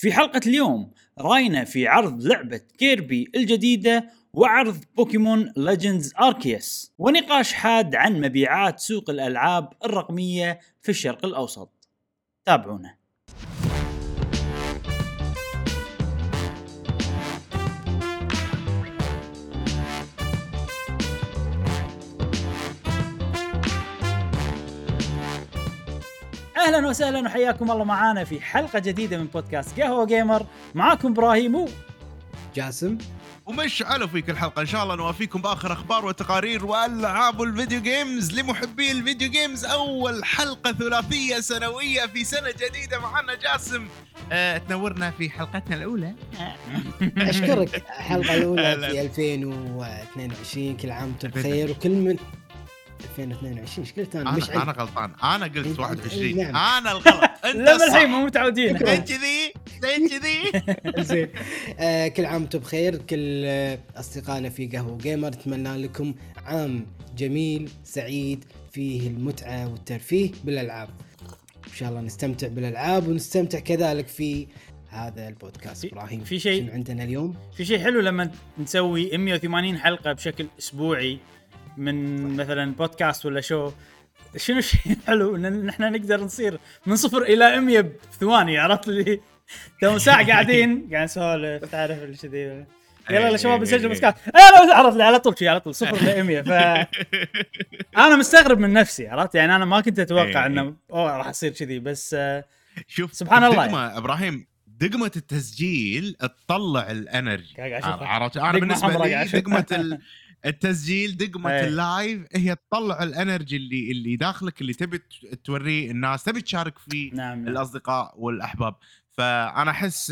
في حلقة اليوم راينا في عرض لعبة كيربي الجديدة وعرض بوكيمون ليجندز أركيوس ونقاش حاد عن مبيعات سوق الألعاب الرقمية في الشرق الأوسط. تابعونا. اهلا وسهلا وحياكم الله معانا في حلقه جديده من بودكاست قهوه جيمر. معاكم ابراهيم وجاسم ومشعل في كل حلقه ان شاء الله نوافيكم باخر اخبار وتقارير والعاب الفيديو جيمز لمحبي الفيديو جيمز. اول حلقه ثلاثيه سنويه في سنه جديده معنا جاسم. تنورنا في حلقتنا الاولى. اشكرك. الحلقه الاولى في 2022. كل عام وانتم بخير وكل من 2022. ايش قلت انا؟ مش انا غلطان، انا قلت 21. نعم. انا الغلط. لا الحين مو متعودين زين كذي. زين. كل عام وانتم بخير. كل اصدقائنا في قهوه جيمر اتمنى لكم عام جميل سعيد فيه المتعه والترفيه بالالعاب. ان شاء الله نستمتع بالالعاب ونستمتع كذلك في هذا البودكاست. ابراهيم في شيء عندنا اليوم، في شيء حلو لما نسوي 180 حلقه بشكل اسبوعي من مثلا بودكاست ولا شو. شنو الشيء حلو ان احنا نقدر نصير من 0 إلى 100 بثواني. عرفت لي تو ساعه قاعدين نسولف، تعرف اللي كذي. يلا يا شباب نسجل بودكاست. انا عرفت لي على طول شيء، على طول 0 إلى 100. انا مستغرب من نفسي، عرفت يعني. انا ما كنت اتوقع انه راح اصير كذي، بس شوف سبحان الله. دقمة ابراهيم، دقمه التسجيل تطلع الانرجي. عرفت انا بالنسبه لي دقمه التسجيل، دقمة اللايف هي تطلع الانرجي اللي داخلك، اللي تبي توريه الناس، تبي تشارك فيه. نعم. الاصدقاء والاحباب. فانا احس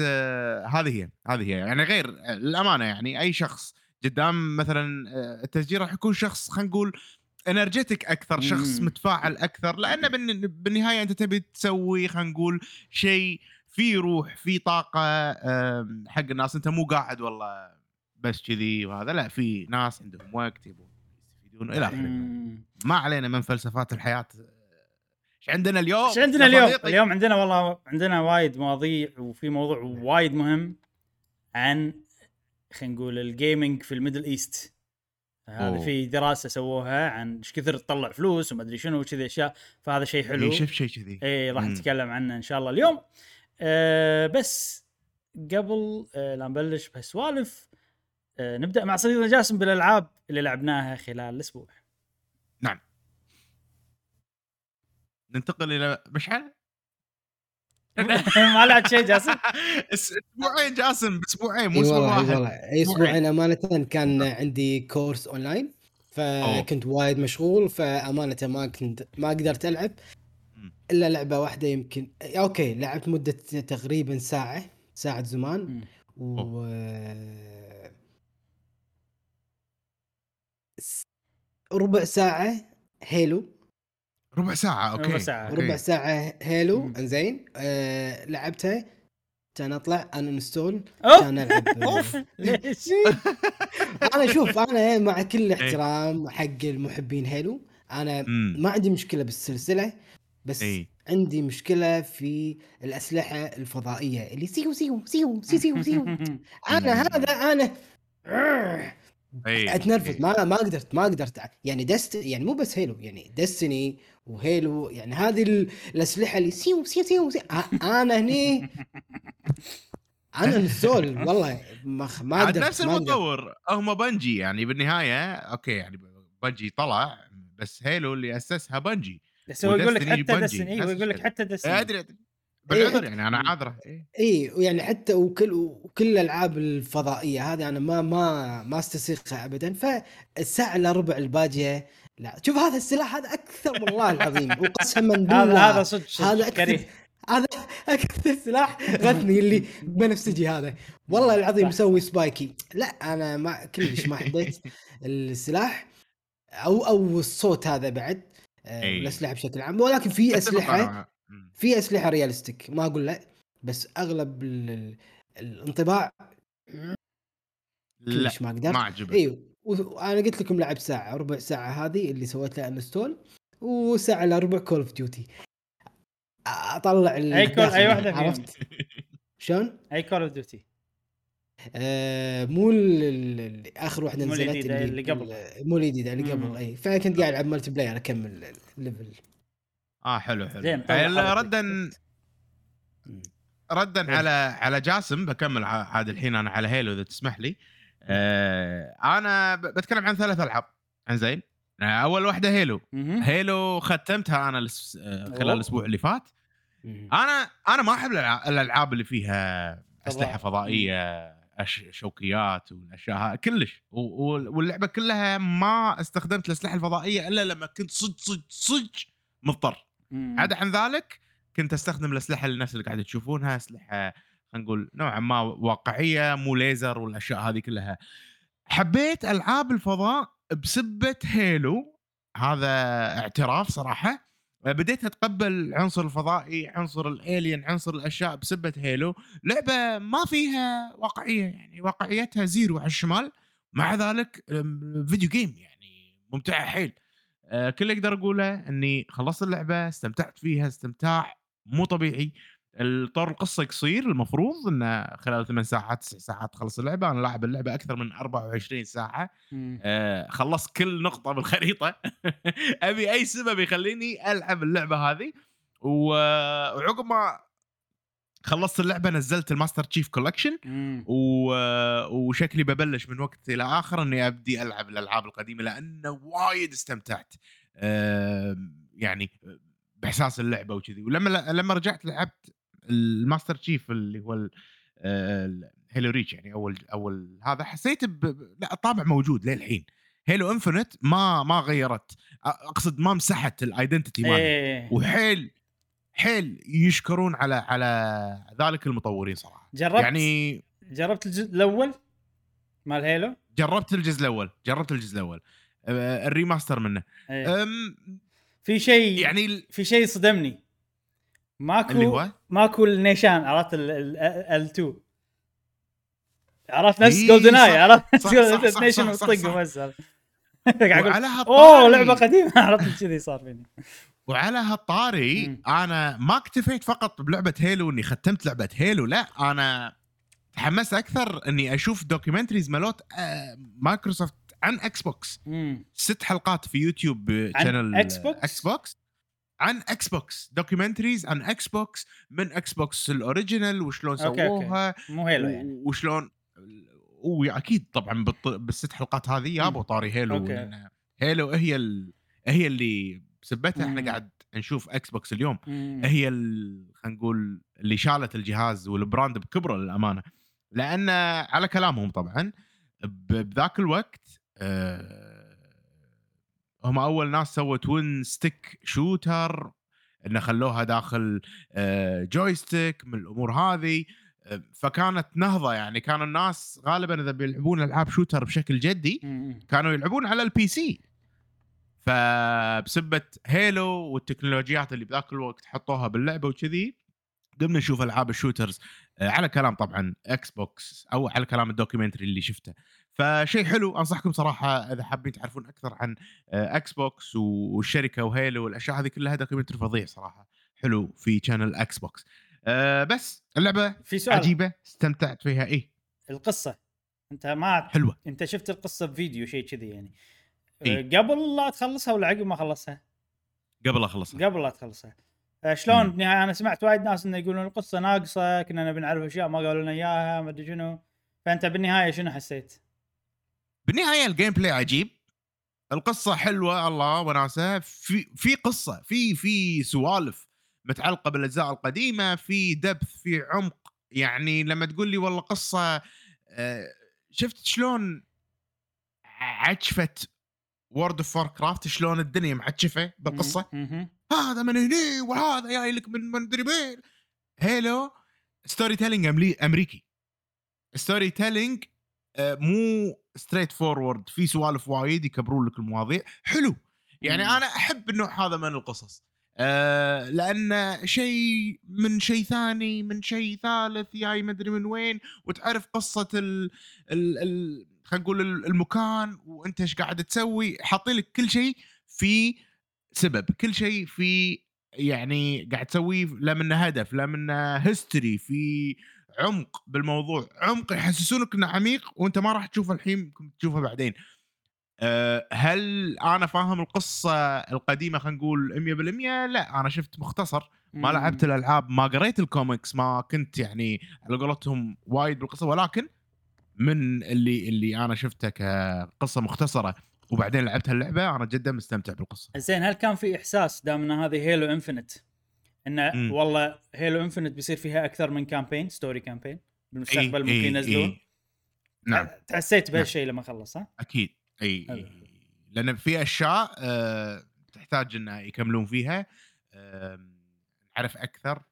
هذه هي يعني غير الامانه. يعني اي شخص قدام مثلا التسجيل راح يكون شخص، خلينا نقول انرجيتك اكثر، شخص متفاعل اكثر، لانه بالنهايه انت تبي تسوي خلينا نقول شيء فيه روح، فيه طاقه حق الناس. انت مو قاعد والله بس كذي وهذا، لا، في ناس عندهم وقت يبون يستفيدون الى اخره. ما علينا من فلسفات الحياه. ايش عندنا اليوم؟ اليوم عندنا والله وايد مواضيع، وفي موضوع وايد مهم عن خلينا نقول الجيمنج في الميدل ايست. هذا في دراسه سووها عن ايش كثر تطلع فلوس وما ادري شنو وكذي اشياء، فهذا شيء حلو. شوف شيء كذي اي راح نتكلم عنه ان شاء الله اليوم. بس قبل لا نبلش بهالسوالف، نبدأ مع صديقنا جاسم بالألعاب اللي لعبناها خلال الأسبوع. نعم. ننتقل إلى مشعل. ما لعب شيء جاسم. أسبوعين جاسم، بأسبوعين مو أسبوع واحد. أسبوعين أمانة. كان عندي كورس أونلاين، فكنت وايد مشغول، فأمانة ما قدرت ألعب إلا لعبة واحدة يمكن. أوكي، لعبت مدة تقريبا ساعة زمان. ربع ساعة هيلو. ربع ساعة هيلو. إنزين. لعبتها كان أطلع أنا انستول، كان ألعب. ليش؟ أنا شوف، أنا مع كل احترام حق المحبين هيلو، أنا ما عندي مشكلة بالسلسلة، بس عندي مشكلة في الأسلحة الفضائية اللي سيو. أنا اتنرفز. ما قدرت يعني يعني مو بس هيلو، يعني دستني وهيلو، يعني هذه الاسلحه اللي سيو. انا هني انا السول والله ما قدرت. نفس المطور هم بنجي يعني بالنهايه. اوكي يعني بنجي طلع، بس هيلو اللي اسسها بنجي. بس هو يقول لك حتى دستني، ويقول لك حتى دستني ادري بالعذر يعني. انا عذره يعني حتى وكل الالعاب الفضائيه هذه انا ما استسيقها ابدا. فالساعه الا ربع الباجيه، لا شوف هذا السلاح هذا اكثر والله العظيم، وقسما بالله هذا صدق، هذا اكثر سلاح غثني اللي بنفسجي هذا والله العظيم. مسوي سبايكي. لا انا ما كلش ما حبيت السلاح او الصوت هذا بعد الاسلحه بشكل عام. ولكن في اسلحه رياليستيك، ما اقول لا، بس اغلب الانطباع لا ما اقدر. ايوه انا قلت لكم لعب ساعه ربع ساعه هذه اللي سويت لها انستول، وساعه لربع كول اوف ديوتي. اطلع اي واحده. عرفت شلون؟ اي كول اوف ديوتي مو اخر واحده نزلت اللي قبل، مو الجديده اللي قبل. اي فكنت قاعد العب ملتي بلاير اكمل الليفل. حلو حلو. ردا على جاسم بكمل عاد الحين انا على هيلو اذا تسمح لي. انا بتكلم عن 3 العاب. انزين اول واحده هيلو. هيلو ختمتها انا خلال الاسبوع اللي فات. انا ما احب الالعاب اللي فيها اسلحه فضائيه شوكيات والاشياء كلش، واللعبه كلها ما استخدمت الاسلحه الفضائيه الا لما كنت صدق مضطر. عدا عن ذلك كنت استخدم الاسلحه اللي الناس اللي قاعده تشوفونها، اسلحه خلينا نقول نوعا ما واقعيه، مو ليزر والاشياء هذه كلها. حبيت العاب الفضاء بسبه هيلو، هذا اعتراف صراحه. بديت اتقبل العنصر الفضائي، عنصر الالين، عنصر الاشياء بسبه هيلو. لعبه ما فيها واقعيه، يعني واقعيتها زيرو على الشمال، مع ذلك فيديو جيم يعني ممتعه حيل. كل اقدر اقوله اني خلصت اللعبه، استمتعت فيها استمتاع مو طبيعي. الطور القصه قصير، المفروض انه خلال 8 ساعات 9 ساعات تخلص اللعبه. انا لاعب اللعبه اكثر من 24 ساعه. خلصت كل نقطه بالخريطه. ابي اي سبب يخليني العب اللعبه هذه. وعقب ما خلصت اللعبه نزلت الماستر تشيف كولكشن، وشكلي ببلش من وقت الى اخر اني ابدي العب الالعاب القديمه، لانه وايد استمتعت يعني باحساس اللعبه وكذي. ولما رجعت لعبت الماستر تشيف اللي هو هيلو ريتش، يعني اول هذا، حسيت لا الطابع موجود للحين. هيلو انفنت ما غيرت، اقصد ما مسحت الايدنتيتي مالها. وحيل يشكرون على ذلك المطورين صراحه. جربت الجزء الاول مال هيلو. جربت الجزء الاول الريماستر منه. في شيء يعني في شيء صدمني، ماكو نيشان. عرفت ال2 عرفت نفس جولدناي، عرفت نيشان الطق ومزال. لعبه قديمه عرفت كذي صار فيني. وعلى هالطاري انا ما اكتفيت فقط بلعبه هيلو اني ختمت لعبه هيلو، لا انا تحمست اكثر اني اشوف دوكيومنتريز مالوت مايكروسوفت عن اكس بوكس. 6 حلقات في يوتيوب شانل اكس بوكس عن اكس بوكس، دوكيومنتريز عن اكس بوكس، من اكس بوكس الاوريجينال وشلون سووها. مو هيلو يعني. وشلون اكيد طبعا بال6 حلقات هذه يا ابو طاري هيلو. هيلو هي اللي سبتها. احنا قاعد نشوف اكس بوكس اليوم. هي خلينا نقول اللي شالت الجهاز والبراند بكبره للامانه، لان على كلامهم طبعا بذاك الوقت هم اول ناس سووا توين ستيك شوتر، انه خلوها داخل جويستيك من الامور هذه. فكانت نهضه، يعني كانوا الناس غالبا اذا بيلعبون العاب شوتر بشكل جدي كانوا يلعبون على البي سي. فبسبه هيلو والتكنولوجيات اللي بذاك الوقت حطوها باللعبه وكذي، قمنا نشوف العاب الشوترز على كلام طبعا اكس بوكس، او على كلام الدوكيومنتري اللي شفته. فشيء حلو، انصحكم صراحه اذا حابين تعرفون اكثر عن اكس بوكس والشركه وهيلو والاشياء هذه كلها. دوكيومنتري فظيع صراحه، حلو في شانل اكس بوكس. بس اللعبه في سؤال عجيبه استمتعت فيها. ايه القصه انت ما حلوه؟ انت شفت القصه بفيديو شيء كذي يعني؟ إيه؟ قبل لا تخلصها ولا عقب ما خلصها؟ قبل لا تخلصها شلون؟ بالنهايه انا سمعت وايد ناس انه يقولون القصه ناقصه، كنا بنعرف اشياء ما قالوا لنا اياها ما ادري شنو. فانت بالنهايه شنو حسيت؟ بالنهايه الجيم بلاي عجيب، القصه حلوه الله وناسه، في قصه، في سوالف متعلقه بالاجزاء القديمه، في دبث، في عمق. يعني لما تقول لي والله قصه، شفت شلون عجفت وورد اوف واركرافت، شلون الدنيا معجفه بالقصه. هذا من هني وهذا جاي لك من مدري وين. هيلو ستوري تيلينج امريكي، ستوري تيلينج مو ستريت فورورد، في سوالف وايد يكبرون لك المواضيع. حلو يعني انا احب النوع هذا من القصص، لان شيء من شيء ثاني من شيء ثالث جاي مدري من وين، وتعرف قصه خلينا نقول المكان وانت ايش قاعد تسوي. حاطين لك كل شيء في سبب، كل شيء في يعني قاعد تسويه، لا منه هدف لا منه هيستوري، في عمق بالموضوع، عمق يحسسونك انه عميق وانت ما راح تشوفه الحين، ممكن تشوفه بعدين. هل انا فاهم القصه القديمه خلينا نقول 100%؟ لا، انا شفت مختصر، ما لعبت الالعاب، ما قريت الكوميكس، ما كنت يعني على قولتهم وايد بالقصه، ولكن من اللي انا شفتها كقصه مختصره وبعدين لعبت هاللعبه، انا جدا مستمتع بالقصه. زين، هل كان في احساس دامنا هذه هيلو انفينيت انه والله هيلو انفينيت بيصير فيها اكثر من كامبين، ستوري كامبين بالمستقبل ممكن ينزلون؟ نعم، تحسيت بهالشيء لما خلص؟ ها اكيد. اي لان في اشياء تحتاج انه يكملون فيها، نعرف اكثر،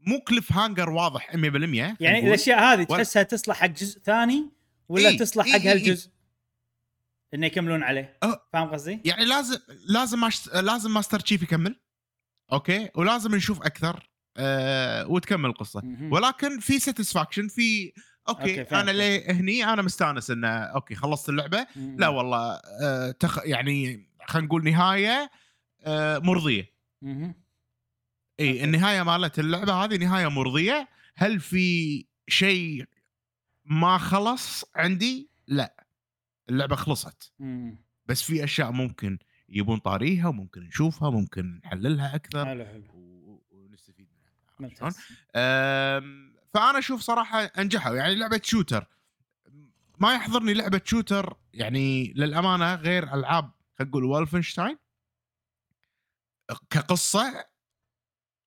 مو كليف هانجر واضح 100%. يعني الاشياء هذه تحسها تصلح حق جزء ثاني ولا تصلح حق هالجزء انه يكملون عليه؟ فاهم قصدي؟ يعني لازم ماستر تشيف يكمل، اوكي، ولازم نشوف اكثر وتكمل القصه. ولكن في ساتسفاكشن، في اوكي انا ليه هني، انا مستانس انه اوكي خلصت اللعبه. لا والله يعني خلينا نقول نهايه مرضيه. اي، النهايه مالت اللعبه هذه نهايه مرضيه. هل في شيء ما خلص عندي؟ لا، اللعبه خلصت، بس في اشياء ممكن يبون طاريها وممكن نشوفها، ممكن نحللها اكثر. حلو. ونستفيد منها. فانا اشوف صراحه انجحوا. يعني لعبه شوتر ما يحضرني لعبه شوتر يعني للامانه غير العاب خلينا نقول وولفنشتاين كقصه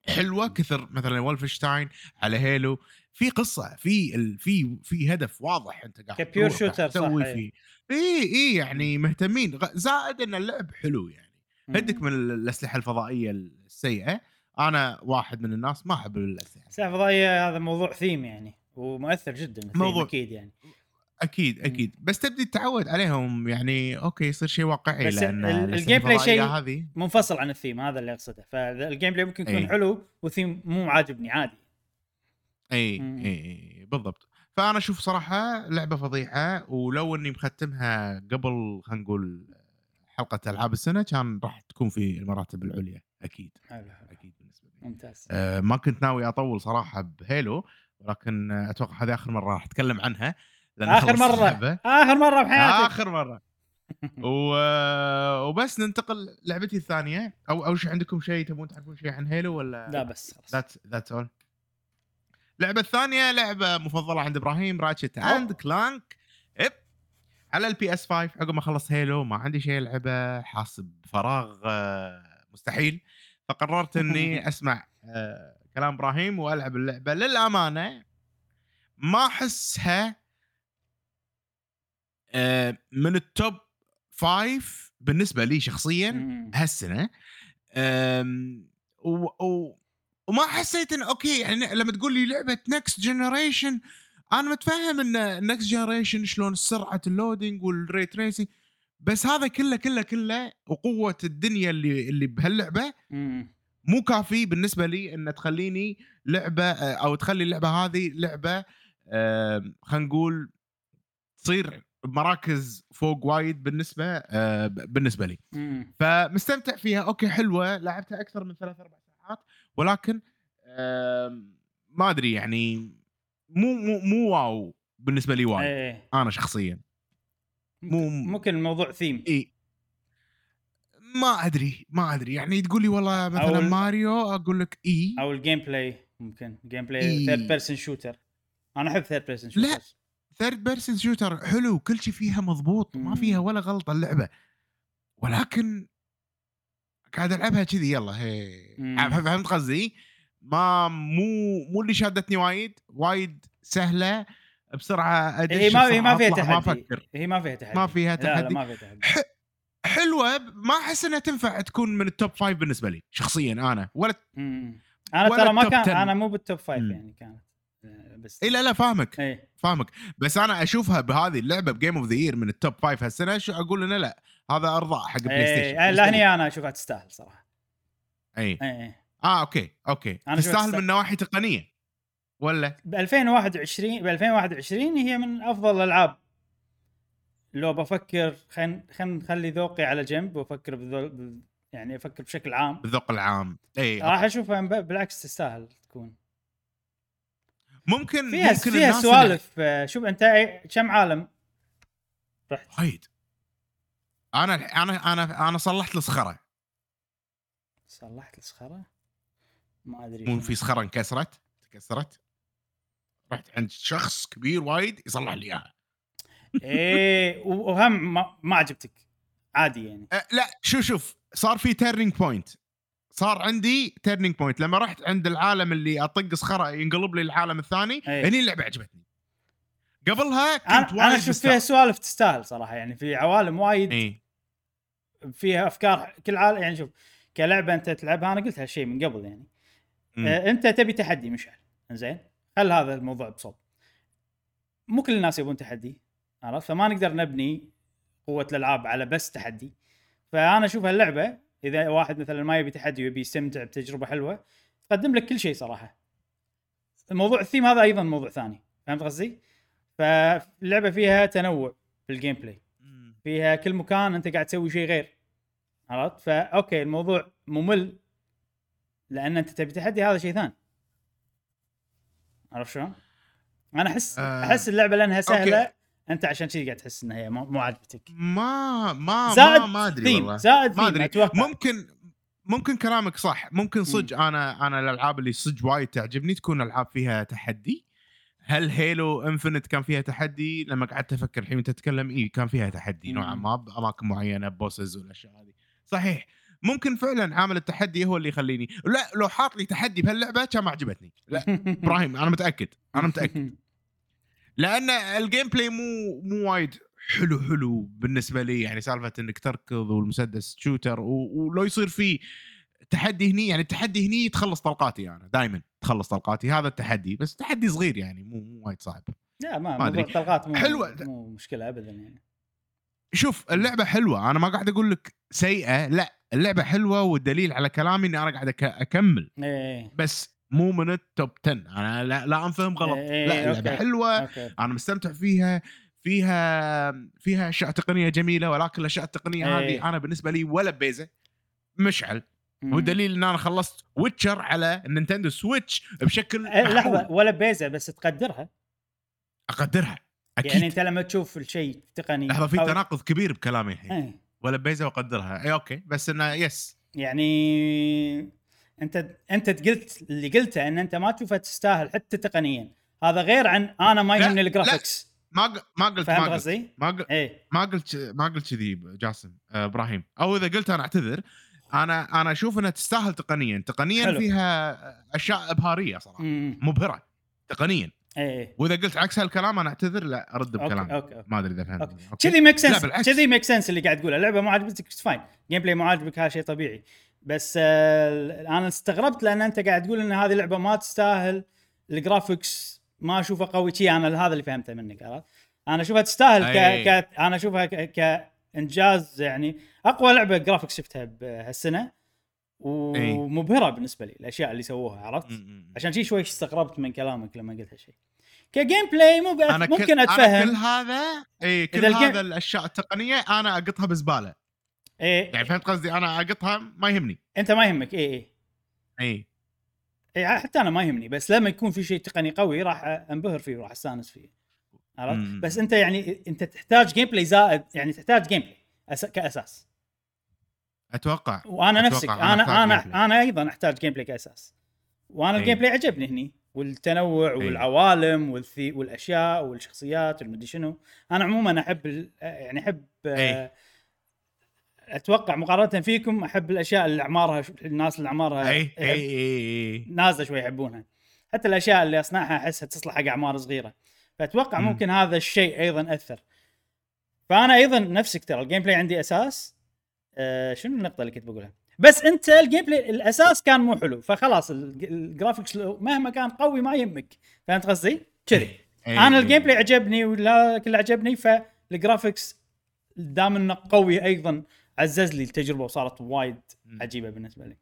حلوه كثر. مثلا وولفنشتاين على هيلو في قصه، في هدف واضح، انت قاعد كبير شوتر تسوي فيه. اي يعني مهتمين، زائد ان اللعب حلو، يعني هدك من الاسلحه الفضائيه السيئه. انا واحد من الناس ما احب الاسلحه الفضائيه، هذا موضوع ثيم يعني، ومؤثر جدا موضوع اكيد يعني، اكيد بس تبدي تتعود عليهم يعني، اوكي يصير شيء واقعي، لان الجيم بلاي شيء منفصل عن الثيم، هذا اللي اقصده. فالجيم بلاي ممكن يكون حلو والثيم مو عاجبني عادي. اي بالضبط. فانا اشوف صراحه لعبه فضيحه، ولو اني مختمها قبل خلينا نقول حلقه العاب السنه كان راح تكون في المراتب العليا اكيد. اكيد بالنسبه لي ممتاز. ما كنت ناوي اطول صراحه بهيلو، ولكن اتوقع هذه اخر مره راح اتكلم عنها، لأن اخر مره بحياتي، اخر مره. وبس ننتقل لعبتي الثانيه. او شيء عندكم، شيء تبون تعرفون شيء عن هيلو ولا لا؟ بس ذاتس اول. اللعبه الثانيه لعبه مفضله عند ابراهيم، راتشت اند كلانك على البي اس 5. عقب ما خلص هيلو ما عندي شيء العبه، حاسب فراغ مستحيل، فقررت اني اسمع كلام ابراهيم والعب اللعبه. للامانه ما احسها من التوب 5 بالنسبه لي شخصيا هالسنه، وما حسيت ان اوكي. يعني لما تقول لي لعبه نكست جنريشن، انا متفهم ان نكست جنريشن شلون سرعه اللودينج والري تريسنج، بس هذا كله وقوه الدنيا اللي بهاللعبه مو كافي بالنسبه لي ان تخليني لعبه، او تخلي اللعبه هذه لعبه خلينا نقول تصير مراكز فوق وايد بالنسبه لي. فمستمتع فيها، اوكي حلوه، لعبتها اكثر من 3-4 ساعات، ولكن ما ادري يعني مو واو بالنسبه لي وايد. انا شخصيا ممكن الموضوع ثيم. ما ادري يعني تقول لي والله مثلا ماريو، اقول لك او الجيم بلاي، ممكن جيم بلاي ثيرد بيرسون شوتر. انا احب ثيرد بيرسون شوتر، ثيرد بيرسون شوتر حلو، كل شيء فيها مضبوط، ما فيها ولا غلطه اللعبه، ولكن قاعد العبها كذي يلا هي. فهمت قصدي؟ ما مو اللي شادتني وايد سهله بسرعه ادش. هي ما فيها تحدي، ما فيها تحدي. حلوه، ما احس انها تنفع تكون من التوب 5 بالنسبه لي شخصيا. انا ولا ترى ما كان 10. انا مو بالتوب 5 يعني كانت، بس لا فاهمك بس انا اشوفها بهذه اللعبه بجيم اوف ذا يير من التوب 5 هالسنه. شو اقول لنا؟ لا، هذا ارضاء حق بلاي ستيشن. لا، هني انا اشوفها تستاهل صراحه. اوكي تستاهل من نواحي تقنيه. ولا ب 2021 هي من افضل الالعاب. لو بفكر خلينا نخلي ذوقي على جنب وافكر يعني افكر بشكل عام، بالذوق العام، راح اشوفها بالعكس تستاهل تكون ممكن فيها سوالف. شوف انت كم عالم رحت؟ وايد. انا انا انا انا صلحت الصخره. صلحت الصخره ما ادري. مو في صخره انكسرت تكسرت، رحت عند شخص كبير وايد يصلح لي اياها. ايه وهم ما عجبتك عادي يعني. لا شوف صار في تيرنينج بوينت، صار عندي تيرنينج بوينت لما رحت عند العالم اللي اطق صخره ينقلب لي العالم الثاني. هني اللعبه عجبتني. قبلها كنت انا شفت فيها سوالف تستاهل صراحه يعني، في عوالم وايد فيها افكار كل عالم يعني. شوف كلعبه انت تلعبها، انا قلت هالشيء من قبل يعني، انت تبي تحدي مشعل، زين خل هذا الموضوع بصوب. مو كل الناس يبون تحدي، عرفت؟ فما نقدر نبني قوه الالعاب على بس تحدي. فانا اشوف هاللعبه اذا واحد مثلا ما يبي تحدي ويبي يستمتع بتجربه حلوه تقدم لك كل شيء صراحه. الموضوع الثيم هذا ايضا موضوع ثاني، فهمت قصدي؟ فاللعبه فيها تنوع في الجيم بلاي، فيها كل مكان انت قاعد تسوي شيء غير، عرفت؟ فا اوكي الموضوع ممل لان انت تبي تحدي، هذا شيء ثاني، عرفت شلون؟ انا احس اللعبه لانها سهله أوكي. انت عشان شيء قاعد تحس انها هي مو عاجبتك. ما ادري والله، زائد ما ادري. ممكن كلامك صح، ممكن صدق. انا الالعاب اللي صدق وايد تعجبني تكون العاب فيها تحدي. هل هيلو انفنت كان فيها تحدي؟ لما قعدت افكر الحين انت تتكلم، كان فيها تحدي نوعا ما باماكن معينه، بوسز والاشياء هذه. صحيح، ممكن فعلا عامل التحدي هو اللي يخليني. لا لو حاط لي تحدي بهاللعبه كان ما عجبتني. لا ابراهيم انا متاكد لان الجيم بلاي مو وايد حلو بالنسبه لي يعني. سالفه انك تركض والمسدس شوتر ولو يصير فيه تحدي هني يعني، التحدي هني تخلص طلقاتي. انا دائما تخلص طلقاتي، هذا التحدي، بس تحدي صغير يعني مو وايد صعب. لا ما ادري، الطلقات مو مشكله ابدا يعني. شوف اللعبه حلوه، انا ما قاعد اقول لك سيئه، لا اللعبه حلوه، والدليل على كلامي اني انا قاعد اكمل. بس مو من التوب 10. انا لا انفهم غلط. لا اللعبه حلوه، انا مستمتع فيها اشياء تقنيه جميله، ولكن الاشياء التقنيه هذه انا بالنسبه لي ولا بيزه مشعل. والدليل ان انا خلصت ويتشر على النينتندو سويتش بشكل لحظه ولا بيزه، بس تقدرها. اقدرها أكيد. يعني انت لما تشوف الشيء تقني لحظه، في تناقض كبير بكلامي الحين. ولا بيزه واقدرها، اي اوكي، بس انه يس يعني انت قلت اللي قلته ان انت ما تشوفها تستاهل حتى تقنيا. هذا غير عن انا ما يهمني الجرافيكس. ما قلت كذي جاسم ابراهيم، او اذا قلت انا اعتذر. انا اشوف انها تستاهل تقنيا حلو. فيها اشياء ابهاريه صراحه، مبهره تقنيا. واذا قلت عكس هالكلام انا اعتذر. لا ارد بكلامي، ما ادري اذا فهمت كذي. ميك سنس اللي قاعد تقوله. اللعبه ما عجبتك، فاين، جيم بلاي ما عجبك، هذا شيء طبيعي. بس انا استغربت لان انت قاعد تقول ان هذه اللعبه ما تستاهل الجرافيكس، ما اشوفها قوي شيء. انا هذا اللي فهمته منك، عرفت؟ انا اشوفها تستاهل انا اشوفها كانجاز يعني. اقوى لعبه جرافيكس شفتها بهالسنه ومبهره بالنسبه لي الاشياء اللي سووها، عرفت؟ عشان شيء شوي استغربت من كلامك لما قلت هالشيء. كجيم بلاي ممكن اتفهم كل هذا. كل هذا الاشياء التقنيه انا اقطها بزباله. يعني فهمت قصدي؟ انا اقطها ما يهمني. انت ما يهمك. اي حتى انا ما يهمني، بس لما يكون في شيء تقني قوي راح انبهر فيه، راح استانس فيه، عرفت؟ بس انت يعني انت تحتاج جيم بلاي زائد، يعني تحتاج جيم بلاي كاساس اتوقع. وانا نفسك انا ايضا احتاج جيم بلاي كاساس. وانا الجيم بلاي عجبني هني، والتنوع والعوالم والاشياء والشخصيات والمدري شنو. انا عموما احب اتوقع مقارنه فيكم احب الاشياء اللي اعمارها الناس اللي اعمارها نازله شوي يحبونها. حتى الاشياء اللي اصنعها احسها تصلح حق اعمار صغيره، فاتوقع ممكن هذا الشيء ايضا اثر. فانا ايضا نفسك، ترى الجيم بلاي عندي اساس. شنو النقطه اللي كنت بقولها؟ بس انت الجيم بلاي الاساس كان مو حلو، فخلاص الجرافيكس مهما كان قوي ما يهمك، فهمت قصدي كذي؟ انا الجيم بلاي عجبني ولا كل عجبني، فالجرافيكس دام انه قوي ايضا عزز لي التجربه وصارت وايد عجيبه بالنسبه لي.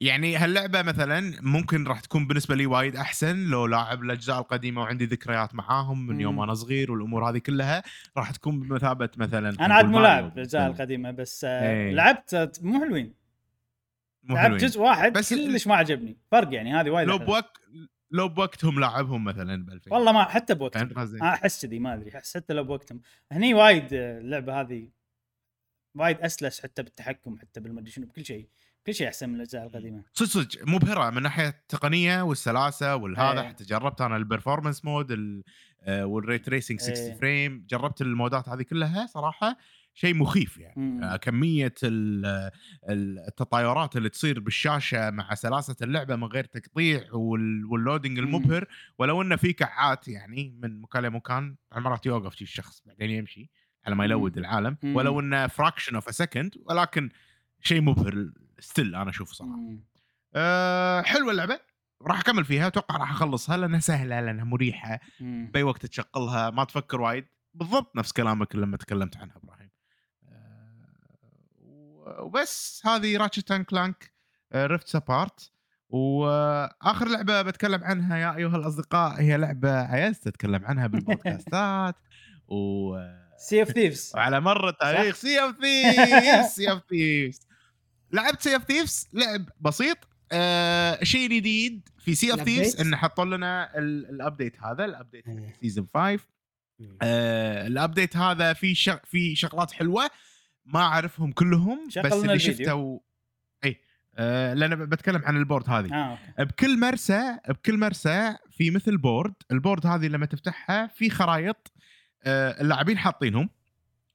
يعني هاللعبه مثلا ممكن راح تكون بالنسبه لي وايد احسن لو لاعب الاجزاء القديمه وعندي ذكريات معاهم من يوم انا صغير والامور هذه كلها، راح تكون بمثابه مثلا. انا عاد مو لاعب الاجزاء القديمه، بس لعبت مو حلوين. لعبت جزء واحد بس ليش ما عجبني فرق يعني. هذه وايد لو بوقتهم لاعبهم مثلا ب2000 والله ما حتى بوقتهم احس دي ما ادري احس حتى لو بوقتهم هني وايد اللعبه هذه وايد اسلس حتى بالتحكم حتى بالمدري شنو بكل شيء كل شيء احسن من الاجزاء القديمه صدق مبهره من ناحيه التقنيه والسلاسه والهذا حتى جربت انا البرفورمانس مود والري تريسنج 60 فريم جربت المودات هذه كلها صراحه شيء مخيف يعني كميه التطايرات اللي تصير بالشاشه مع سلاسه اللعبه من غير تقطيع واللودينج المبهر ولو انه في كعات يعني من مكان لمكان مرات يوقف شيء الشخص بعدين يمشي على ما يلود العالم ولو انه فراكشن اوف ا سكند ولكن شيء مبهر ستيل انا اشوف صراحه حلوه اللعبه راح اكمل فيها اتوقع راح اخلصها لانها سهله لانها مريحه باي وقت تشغلها ما تفكر وايد بالضبط نفس كلامك لما تكلمت عنها ابراهيم وبس هذه راتشت اند كلانك ريفت ابارت واخر لعبه بتكلم عنها يا ايها الاصدقاء هي لعبه عايز تتكلم عنها بالبودكاستات و سي اف ثيفز على مر التاريخ سي اف ثيفز لعبت سي اف ثيفز لعب بسيط شيء جديد في سي اف ثيفز ان حطوا لنا الابديت هذا الابديت سيزون 5 الابديت هذا في شغلات حلوه ما اعرفهم كلهم بس اللي شفته اي لأنا بتكلم عن البورد هذه بكل مرسى في مثل بورد البورد هذه لما تفتحها في خرائط اللاعبين حاطينهم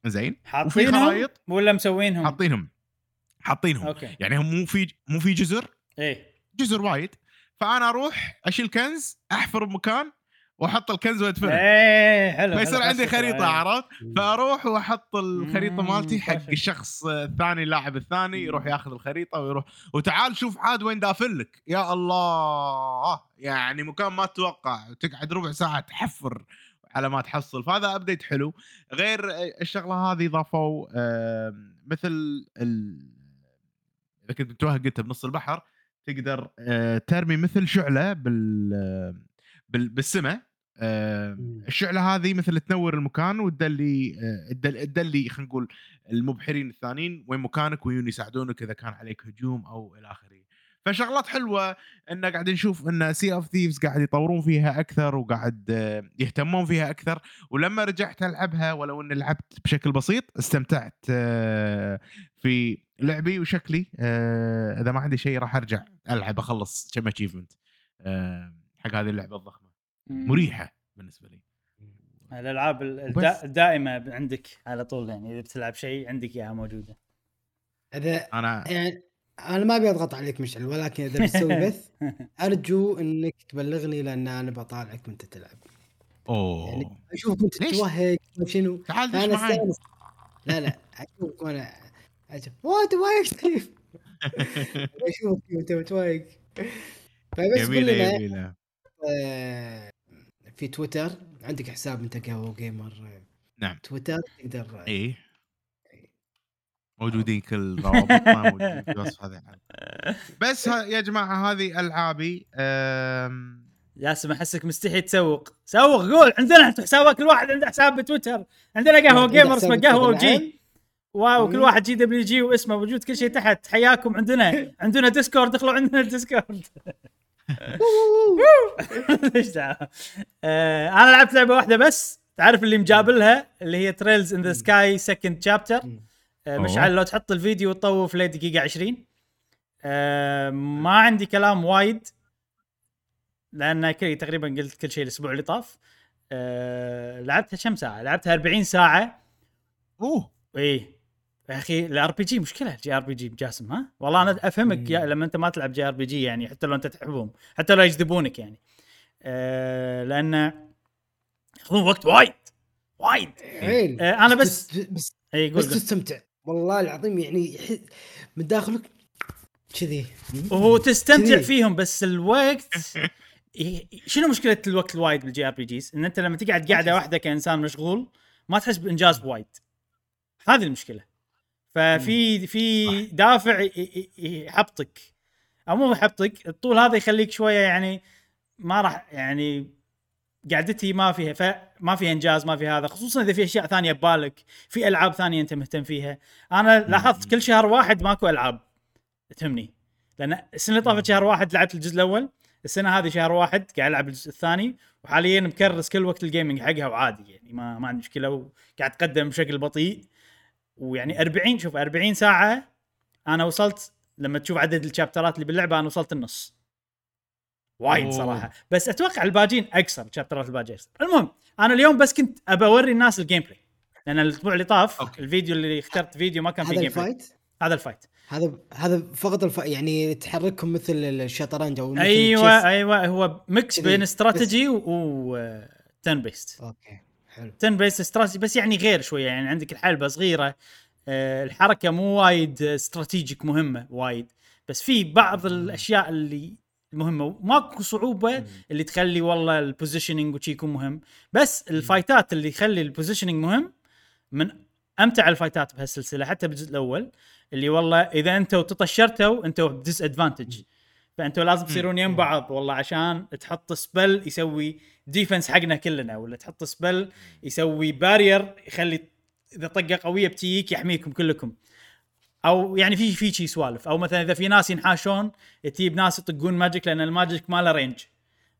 زين وفي خرائط ولا مسوينهم حاطينهم أوكي. يعني هم مو في جزر جزر وايد فانا اروح اشيل كنز احفر بمكان واحط الكنز وادفنه حلو فيصير عندي خريطه عرفت فاروح واحط الخريطه مالتي حق الشخص الثاني اللاعب الثاني يروح ياخذ الخريطه ويروح وتعال شوف عاد وين دافلك يا الله يعني مكان ما تتوقع تقعد ربع ساعه تحفر على ما تحصل فهذا أبديت حلو غير الشغلة هذه ضافوا مثل إذا كنت متوه قلت بنص البحر تقدر ترمي مثل شعلة بالسماء الشعلة هذه مثل تنور المكان وتدلي خلينا نقول المبحرين الثانيين وين مكانك وين يساعدونك إذا كان عليك هجوم أو إلى آخره فشغلات حلوه ان قاعد نشوف ان سي اوف ثيفز قاعد يطورون فيها اكثر وقاعد يهتمون فيها اكثر ولما رجعت العبها ولو ان لعبت بشكل بسيط استمتعت في لعبي وشكلي اذا ما عندي شيء راح ارجع العب اخلص كم اتشيفمنت حق هذه اللعبه الضخمه مريحه بالنسبه لي الالعاب الدائمه عندك على طول يعني اذا بتلعب شيء عندك اياها موجوده انا يعني أنا ما بيضغط عليك مشعل ولكن إذا بتسوي بث أرجو إنك تبلغني لأن أنا بطالعك وأنت تلعب. أوه. يعني أشوفك وأنت توهق شنو؟ أنا استأنس. لا أشوفك وأنا أشوف. وات وايش كيف؟ أشوفك وأنت متوهق. فبس كلنا في تويتر عندك حساب أنت كهو جيمر. نعم. تويتر تقدر. إيه. موجودين كل روابط ما موجودين بس هذا بس يا جماعة هذه ألعابي ياسم أحسك مستحي تسوق قول عندنا حسابك كل واحد عنده حساب بتويتر عندنا قهوة جيمر اسمه قهوة جي واو كل واحد جي دبليو جي واسمه موجود كل شيء تحت حياكم عندنا ديسكورد دخلوا عندنا ديسكورد ليش أنا لعبت لعبة واحدة بس تعرف اللي مجابلها اللي هي Trails in the Sky Second Chapter مشعل لو تحط الفيديو وتطوف لي دقيقة 20 ما عندي كلام وايد لأن تقريبا قلت كل شيء الأسبوع اللي طاف لعبتها كم ساعة لعبتها 40 ساعة إيه يا أخي الار بي جي مشكلة جي ار بي جي بجاسم ها والله أنا أفهمك لما أنت ما تلعب جي ار بي جي يعني حتى لو أنت تحبهم حتى لو يجذبونك يعني لأن يأخذون وقت وايد أنا بس تستمتع والله العظيم يعني من داخلك كذي وهو تستمتع فيهم بس الوقت شنو مشكلة الوقت الوايد بالجي ار بي جيز ان انت لما تقعد قاعدة واحدة كإنسان مشغول ما تحس بإنجاز وايد هذه المشكلة ففي دافع يحبطك او مو يحبطك الطول هذا يخليك شوية يعني ما راح يعني قعدتي ما فيها فما في انجاز ما في هذا خصوصا اذا في اشياء ثانيه ببالك في العاب ثانيه انت مهتم فيها انا لاحظت كل شهر واحد ماكو العاب تهمني لان السنه اللي طافت شهر واحد لعبت الجزء الاول السنه هذه شهر واحد قاعد العب الجزء الثاني، وحاليا مكرس كل وقت الجيمنج حقها وعادي يعني ما عندي مشكله، وقاعد اتقدم بشكل بطيء. ويعني 40 ساعه انا وصلت، لما تشوف عدد الشابترات اللي باللعبه انا وصلت النص وايد صراحه، بس اتوقع الباجين اكثر، شابترات الباجين. المهم انا اليوم بس كنت اوري الناس الجيم بلاي، لان الاسبوع اللي طاف أوكي. الفيديو اللي اخترت فيديو ما كان فيه جيم بلاي، هذا الفايت، هذا فقط يعني تحركهم مثل الشطرنج او ايوه هو ميكس بين استراتيجي وتن بيست. اوكي حلو، تن بيست استراتيجي بس يعني غير شويه، يعني عندك الحلبه صغيره، الحركه مو وايد استراتيجيك مهمه وايد، بس في بعض الاشياء اللي المهمه ماكو صعوبه اللي تخلي والله البوزيشننج وشي يكون مهم. بس الفايتات اللي يخلي البوزيشننج مهم من امتع الفايتات بهالسلسله، حتى بالجزء الاول اللي والله اذا انتوا تطشرتوا انتوا بديس ادفانتج، فانتوا لازم تصيرون يم بعض والله عشان تحط سبل يسوي ديفنس حقنا كلنا، ولا تحط سبل يسوي بارير يخلي اذا طقه قويه بتيك يحميكم كلكم، او يعني في شيء سوالف، او مثلا اذا في ناس ينحاشون تجيب ناس يطقون ماجيك، لان الماجيك ما له رينج،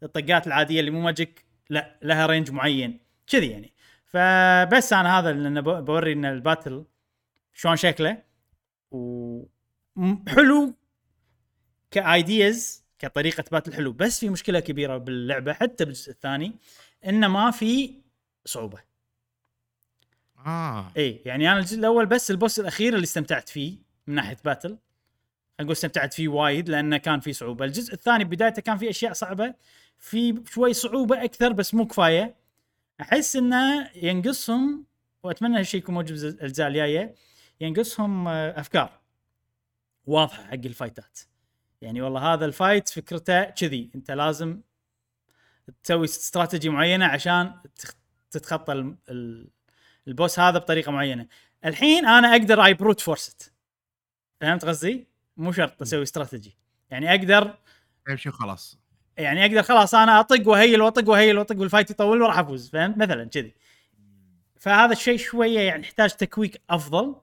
الطقات العاديه اللي مو ماجيك لا لها رينج معين كذي يعني. فبس انا هذا اللي بوري ان الباتل شلون شكله، وحلو كايدياز كطريقه باتل حلو، بس في مشكله كبيره باللعبه حتى بالجزء الثاني ان ما في صعوبه. اي يعني انا الجزء الاول بس البوس الاخير اللي استمتعت فيه من ناحيه باتل، اقول استمتعت فيه وايد لانه كان فيه صعوبه. الجزء الثاني بدايته كان فيه اشياء صعبه، في شوي صعوبه اكثر بس مو كفايه، احس انه ينقصهم، واتمنى هالشيء يكون موجود بالأجزاء الجايه، ينقصهم افكار واضحه حق الفايتات. يعني والله هذا الفايت فكرته كذي، انت لازم تسوي استراتيجي معينه عشان تتخطى البوس هذا بطريقه معينه. الحين انا اقدر اي بروت فورست، فهمت قصدي؟ مو شرط اسوي استراتيجي، يعني اقدر امشي خلاص، يعني اقدر خلاص انا اطق وهيل واطق وهيل واطق والفايت يطول وراح افوز، فهمت مثلا كذي. فهذا الشيء شويه يعني يحتاج تكويك افضل.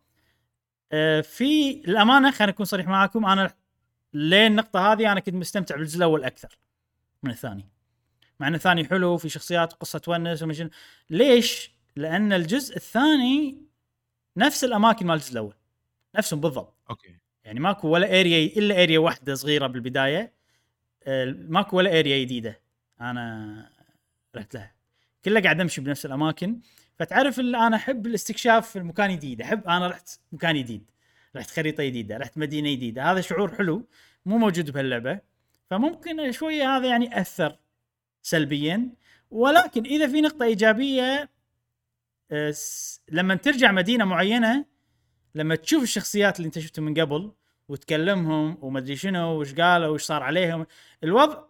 في الامانه خلينا نكون صريح معاكم، انا لين النقطه هذه انا كنت مستمتع بالجزء الاول اكثر من الثاني، مع ان الثاني حلو في شخصيات قصه تونس ومجن. ليش؟ لان الجزء الثاني نفس الاماكن مال الجزء الاول نفسهم بالضبط. اوكي يعني ماكو ولا اريا الا اريا واحده صغيره بالبدايه، ماكو ولا اريا جديده انا رحت لها، كله قاعد امشي بنفس الاماكن. فتعرف اللي انا احب الاستكشاف في مكان جديد، احب انا رحت مكان جديد، رحت خريطه جديده، رحت مدينه جديده، هذا شعور حلو مو موجود بهاللعبه. فممكن شويه هذا يعني اثر سلبيا، ولكن اذا في نقطه ايجابيه، لما ترجع مدينه معينه، لما تشوف الشخصيات اللي انت شفتهم من قبل وتكلمهم وما ادري شنو وش قالوا وش صار عليهم، الوضع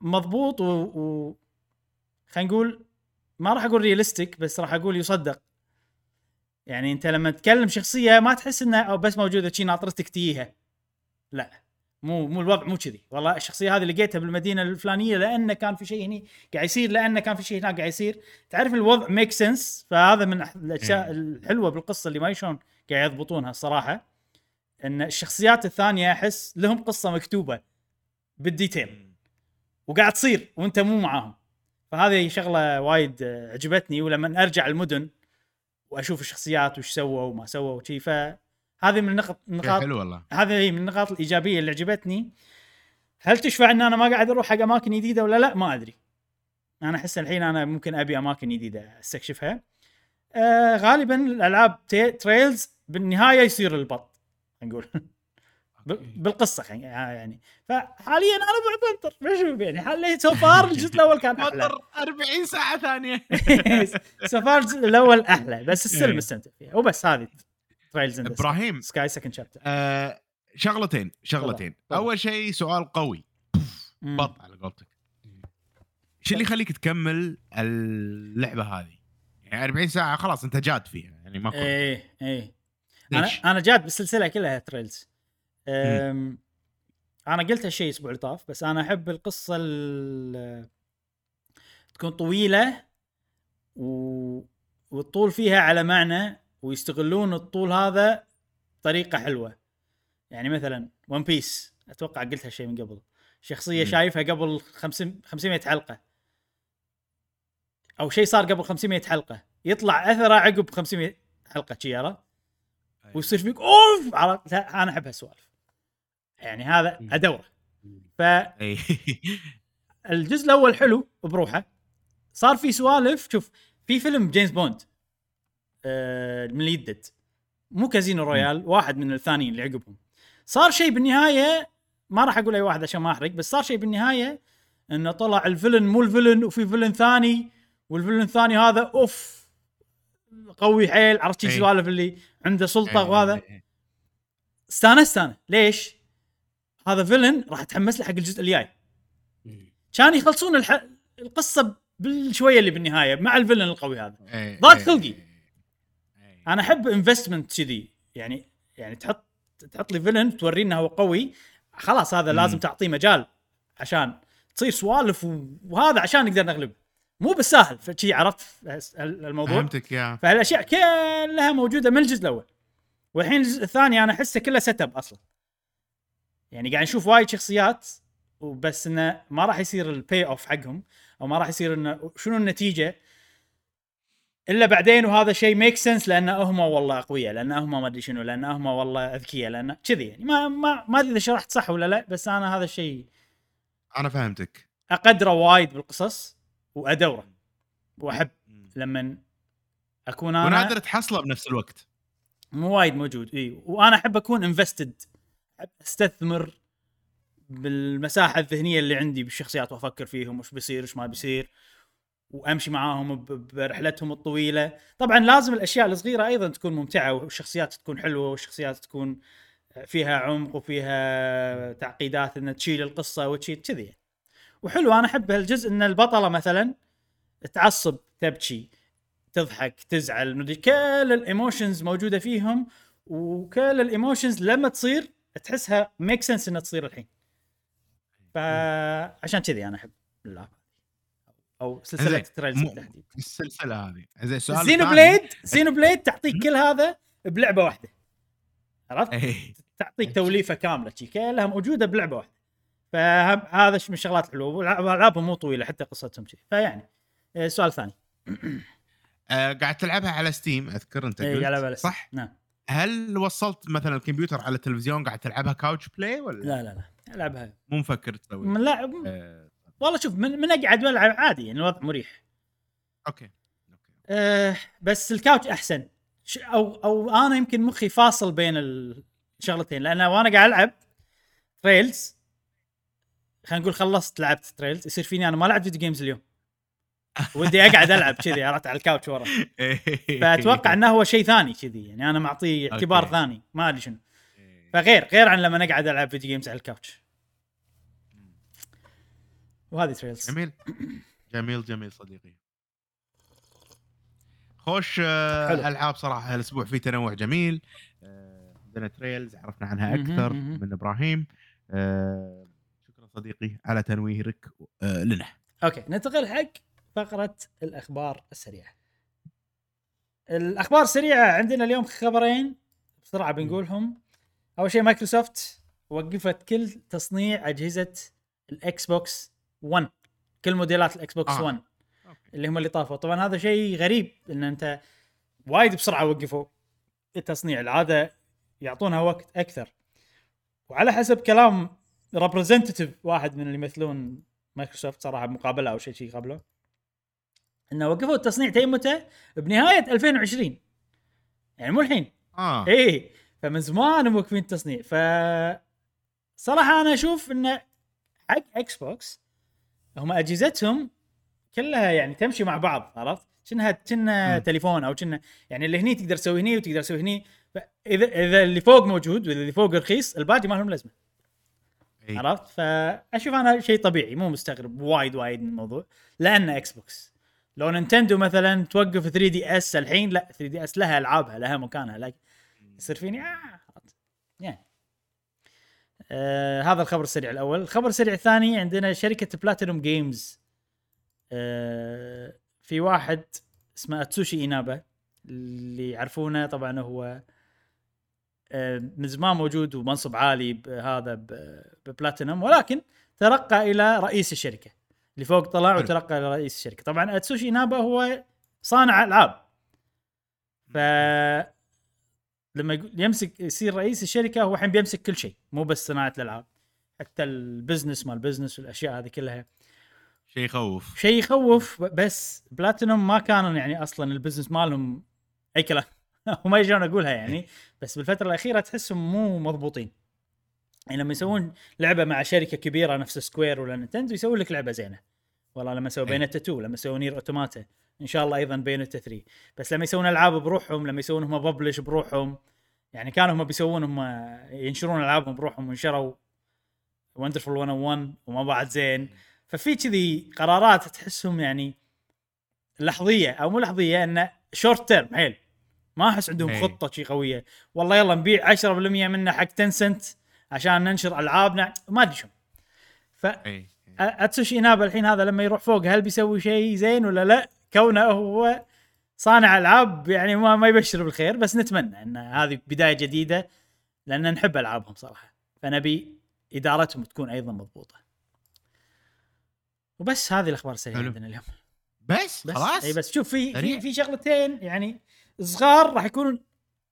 مضبوط و خلينا نقول ما راح اقول رياليستيك، بس راح اقول يصدق. يعني انت لما تكلم شخصيه ما تحس انها او بس موجوده شي ناطرتك تيها، لا مو الوضع مو كذي، والله الشخصيه هذه لقيتها بالمدينه الفلانيه لانه كان في شيء هنا قاعد يصير، لانه كان في شيء هناك قاعد يصير، تعرف الوضع ميك سنس. فهذا من الاشياء الحلوه بالقصه اللي ما يشون قاعد يضبطونها الصراحه، ان الشخصيات الثانيه احس لهم قصه مكتوبه بالديتيل وقاعد تصير وانت مو معاهم، فهذه شغله وايد عجبتني. ولما ارجع المدن واشوف الشخصيات وش سووا وما سووا وشي، فهذه من النقاط هذه من النقاط الايجابيه اللي عجبتني. هل تشفع ان انا ما قاعد اروح حق اماكن جديده ولا لا؟ ما ادري، انا احس الحين انا ممكن ابي اماكن جديده استكشفها. غالبا الالعاب تريلز بالنهايه يصير البط نقول بالقصه يعني. فحاليا انا بنطر بشوف يعني، حاليا سفار الجزء الاول كان احلى 40 ساعه ثانيه سفار الجزء الاول احلى، بس السلم استمتع فيها وبس. هذه ترايلز اند ابراهيم سكاي سكند شابتر. شغلتين طبعا. اول شيء سؤال قوي بط على قولتك، ايش اللي يخليك تكمل اللعبه هذه؟ يعني 40 ساعه خلاص انت جاد فيها يعني ما كنت. انا جاد بالسلسله كلها ترايلز. انا قلت هالشيء اسبوع اللي طاف، بس انا احب القصه تكون طويله والطول فيها على معنى، ويستغلون الطول هذا بطريقه حلوه. يعني مثلا ون بيس اتوقع قلت هالشيء من قبل، شخصية شايفها قبل 500 حلقة أو شيء صار قبل 500 حلقة يطلع أثره عقب 500 حلقة تشيرة ويصير فيك أوف. عرفت؟ أنا أحب هالسوالف يعني، هذا أدوره. فالجزء الأول حلو بروحه، صار في سوالف. شوف في فيلم جيمس بوند من اللي يدد، مو كازينو رويال، واحد من الثانيين اللي عقبهم، صار شيء بالنهاية ما راح أقول أي واحد عشان ما أحرق، بس صار شيء بالنهاية إنه طلع الفيلن مو الفيلن، وفي فيلن ثاني، والفيلن الثاني هذا أوف قوي حيل. عرفت شيء سوالف اللي عنده سلطة وهذا استانة. ليش هذا فيلن راح أتحمس لحق الجزء اللي جاي. كان يخلصون القصة بالشوية اللي بالنهاية مع الفيلن القوي هذا. ضاق خلقي. أنا أحب إنفستمنت كذي يعني تحط لي فيلن تورينا هو قوي، خلاص هذا لازم تعطيه مجال عشان تصير سوالف وهذا عشان نقدر نغلب. مو بالساهل فشي. عرفت الموضوع؟ فهمتك يا. فالأشياء كلها موجودة من الجزء الأول، والحين الجزء الثاني أنا أحسه كله ستب أصلا. يعني قاعد نشوف وايد شخصيات وبس، إنه ما راح يصير الباي أوف حقهم، أو ما راح يصير إنه شنو النتيجة إلا بعدين. وهذا شيء ميك سنس، لأن أهما والله أقوياء، لأن أهما ما أدري شنو، لأن أهما والله أذكياء، لأن كذي يعني. ما أدري إذا شرحت صح ولا لا، بس أنا هذا الشيء أنا فهمتك. أقدره وايد بالقصص وأدوره، وأحب لما أكون أنا ونقدر تحصله بنفس الوقت. مو وايد موجود إيه، وأنا أحب أكون إنفستد، أستثمر بالمساحة الذهنية اللي عندي بالشخصيات وأفكر فيهم وش بيصير وش ما بيصير، وأمشي معاهم برحلتهم الطويلة. طبعا لازم الأشياء الصغيرة أيضا تكون ممتعة، والشخصيات تكون حلوة، والشخصيات تكون فيها عمق وفيها تعقيدات إن تشيل القصة وتشيل كذي وحلو. أنا أحب هالجزء إن البطلة مثلا تعصب، تبكي، تضحك، تزعل، مدري، كل الإيموشنز موجودة فيهم، وكل الإيموشنز لما تصير تحسها ميك سنس إنها تصير الحين. فعشان كذي أنا أحب الله أو سلسلة ترايلز بالتحديد. السلسلة هذه زينو بليد تعطيك كل هذا بلعبة واحدة. عرفت؟ تعطيك توليفة كاملة كلها موجودة بلعبة واحدة. فهذا من الشغلات الحلوة، والألعابهم مو طويلة حتى قصتهم كذي. فيعني سؤال ثاني قاعد تلعبها على ستيم أذكر أنت قلت صح؟ نعم. هل وصلت مثلا الكمبيوتر على التلفزيون قاعد تلعبها كاوتش بلاي ولا؟ لا ألعبها. مو مفكر تسوي؟ لا والله شوف من أقعد والعب عادي يعني، الوضع مريح. أوكي. بس الكاوتش أحسن، أو أنا يمكن مخي فاصل بين الشغلتين، لأن وأنا قاعد ألعب تريلز، خلينا نقول خلصت لعبت تريلز، يصير فيني أنا ما لعبت فيديو جيمز اليوم ودي أقعد ألعب كذي، عرفت، على الكاوتش ورا. فأتوقع أنه هو شيء ثاني كذي يعني، أنا معطيه اعتبار ثاني ما أدري شنو، فغير عن لما نقعد ألعب فيديو جيمز على الكاوتش. وهذه تريلز. جميل صديقي. خوش ألعاب صراحة هالأسبوع في تنوع جميل. عندنا تريلز عرفنا عنها أكثر من إبراهيم. شكرا صديقي على تنويهك لنا. أوكي، ننتقل حق فقرة الأخبار السريعة. الأخبار السريعة عندنا اليوم خبرين بسرعة بنقولهم. أول شيء مايكروسوفت وقفت كل تصنيع أجهزة الإكس بوكس 1، كل موديلات الاكس بوكس 1 اللي هم اللي طافوا. طبعا هذا شيء غريب ان انت وايد بسرعه وقفوا التصنيع، العاده يعطونها وقت اكثر. وعلى حسب كلام ريبريزنتيف واحد من اللي يمثلون مايكروسوفت صراحه بمقابله او شيء قبله، انه وقفوا التصنيع تيمته بنهايه 2020 يعني، مو الحين. ايه، فمن زمان موقفين التصنيع. فصراحه انا اشوف ان حق اكس بوكس هم أجهزتهم كلها يعني تمشي مع بعض، عرفت؟ شنها تليفون أو شنها يعني، اللي هني تقدر تسوي هني وتقدر تسوي هني. إذا اللي فوق موجود وإذا اللي فوق رخيص، الباقي ما لهم لازمة، عرفت؟ فأشوف أنا شيء طبيعي، مو مستغرب وايد من الموضوع. لأن إكس بوكس لو نينتندو مثلا توقف 3DS الحين، لا 3DS لها ألعابها، لها مكانها، لكن يصير فيني يعني. هذا الخبر السريع الأول. الخبر السريع الثاني عندنا شركة بلاتينوم جيمز، في واحد اسمه أتسوشي إينابا اللي يعرفونه طبعا، هو من زمان موجود ومنصب عالي بهذا ببلاتينوم، ولكن ترقى إلى رئيس الشركة اللي فوق طلع وترقى إلى رئيس الشركة. طبعا أتسوشي إنابا هو صانع ألعاب، فلما يمسك يصير رئيس الشركة هو الحين بيمسك كل شيء، مو بس صناعة الألعاب، حتى البزنس ما البزنس والأشياء هذه كلها. شيء يخوف، شيء يخوف. بس بلاتينوم ما كانوا يعني أصلا البزنس مالهم أي كلام وما يجون أقولها يعني، بس بالفترة الأخيرة تحسهم مو مضبوطين يعني. لما يسوون لعبة مع شركة كبيرة نفس سكوير ولا نينتندو يسوون لك لعبة زينة والله. لما سووا بينتا 2، لما سووا نير أوتوماتا، إن شاء الله أيضا بينتا 3. بس لما يسوون ألعاب بروحهم، لما يسوون هم ببلش بروحهم يعني، كانوا هم بيسوون هم ينشرون ألعابهم بروحهم، ونشروا وندرفول 101 وما بعد زين. ففي كذي قرارات تحسهم يعني لحظية أو مو لحظية، إنه شورت تيرم حيل، ما أحس عندهم خطة شي قوية. والله يلا نبيع 10% منه حق تنسنت عشان ننشر ألعابنا، ما أدري شو. فأتسوشي إنابا الحين هذا لما يروح فوق هل بيسوي شيء زين ولا لا؟ كونه هو صانع ألعاب يعني ما يبشر بالخير، بس نتمنى أن هذه بداية جديدة لأن نحب ألعابهم صراحة، فنبي إدارتهم تكون أيضا مضبوطة. وبس هذه الأخبار السريعة عندنا اليوم. بس خلاص. أي بس شوف في شغلتين يعني صغار راح يكون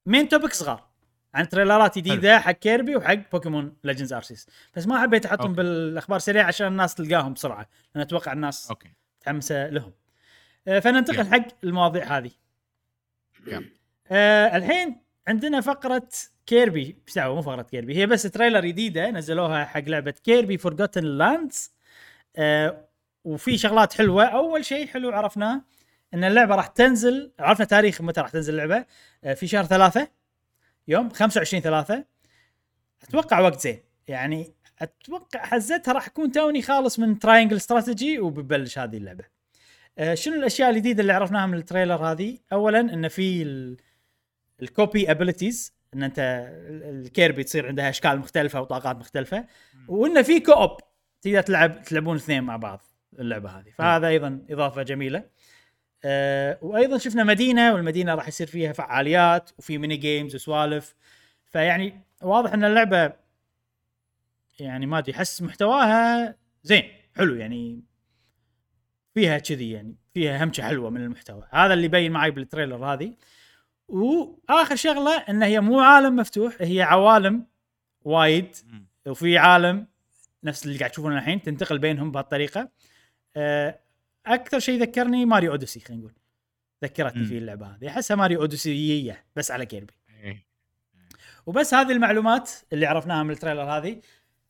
مين توبك صغار عن تريلرات جديدة حق كيربي وحق بوكيمون ليجندز أرسيس، بس ما حبيت أحطهم بالأخبار سريعة عشان الناس تلقاهم بسرعة، أنا أتوقع الناس متحمسة لهم. فننتقل حق المواضيع هذه. الحين عندنا فقرة كيربي، مو فقرة كيربي هي، بس تريلر جديدة نزلوها حق لعبة كيربي فورغوتن لاندز، وفي شغلات حلوة. أول شيء حلو عرفناه إن اللعبة راح تنزل، عرفنا تاريخ متى راح تنزل اللعبة، في شهر 3 يوم 25/3. أتوقع وقت زين يعني، أتوقع حزتها راح يكون توني خالص من تراينجل استراتيجي وببلش هذه اللعبة. شنو الأشياء الجديدة اللي عرفناها من التريلر هذه؟ أولاً إن في الكوبي أبيلتيز، إن أنت الكيربي تصير عندها أشكال مختلفة وطاقات مختلفة، وإن في كوب تقدر تلعبون اثنين مع بعض اللعبة هذه، فهذا أيضاً إضافة جميلة. وأيضاً شفنا مدينة، والمدينة راح يصير فيها فعاليات وفي ميني جيمز وسوالف، فيعني واضح أن اللعبة يعني ما تحس محتواها زين حلو يعني، فيها كذي يعني فيها همشة حلوة من المحتوى هذا اللي بين معي بالتريلر هذه. وآخر شغلة أن هي مو عالم مفتوح، هي عوالم وايد، وفي عالم نفس اللي قاعد تشوفونه الحين تنتقل بينهم بهالطريقة. أكثر شيء ذكرني ماريو أوديسي، خلينا نقول ذكرتني في اللعبة هذه، أحسها ماريو أوديسية بس على كيربي. وبس هذه المعلومات اللي عرفناها من التريلر هذه.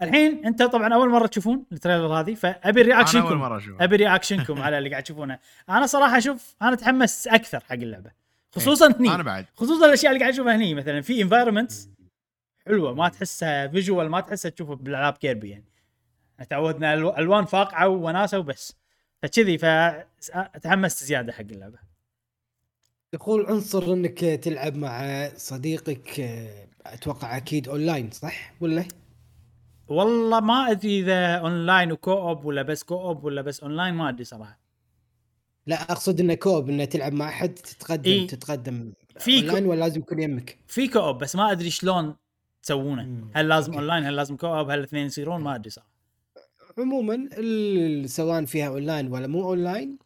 الحين أنت طبعًا أول مرة تشوفون التريلر هذه، فأبي رياكشنكم، أبي رياكشنكم على اللي قاعد تشوفونه. أنا صراحة أشوف أنا تحمس أكثر حق اللعبة، خصوصًا هني، أنا بعد. خصوصًا الأشياء اللي قاعد أشوفها هني، مثلًا في environments حلوة ما تحسها فيجوال، ما تحسها تشوفها بالألعاب كيربي يعني، تعودنا ألوان فاقعة وناسة وبس، فكذي فتحمست زيادة حق اللعبة. يقول عنصر إنك تلعب مع صديقك، أتوقع أكيد أونلاين صح ولا؟ والله ما أدري إذا أونلاين وكوب ولا بس كوب ولا بس أونلاين، ما أدري صراحة. لا أقصد إنه كوب، إنه تلعب مع أحد تتقدم إيه؟ تتقدم أونلاين ولا لازم يكون يمك؟ في كوب بس ما أدري شلون تسوونه، هل لازم أونلاين هل لازم كوب، هل الاثنين يصيرون ما أدري صراحة. عموما سواء فيها أونلاين ولا مو أونلاين،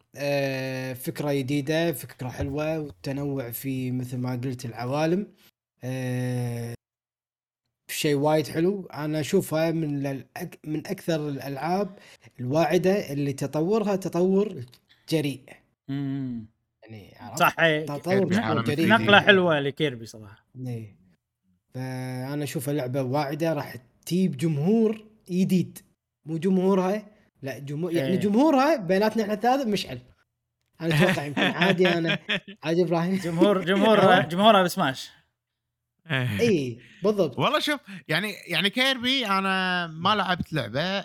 فكرة جديدة، فكرة حلوة، والتنوع في مثل ما قلت العوالم شيء وايد حلو. أنا أشوفها من أكثر الألعاب الواعدة اللي تطورها تطور جريء. يعني صح، تطور جريء، نقلة حلوة لكيربي صراحة. فأنا أشوفها لعبة واعدة راح تجيب جمهور جديد، مو جمهورها لا يعني جمهورها بيناتنا إحنا ثلاثة مشعل. أنا أتوقع يمكن عادي، أنا عادي إبراهيم جمهورها بسماش. اي بالضبط. والله شوف يعني كيربي انا ما لعبت لعبه،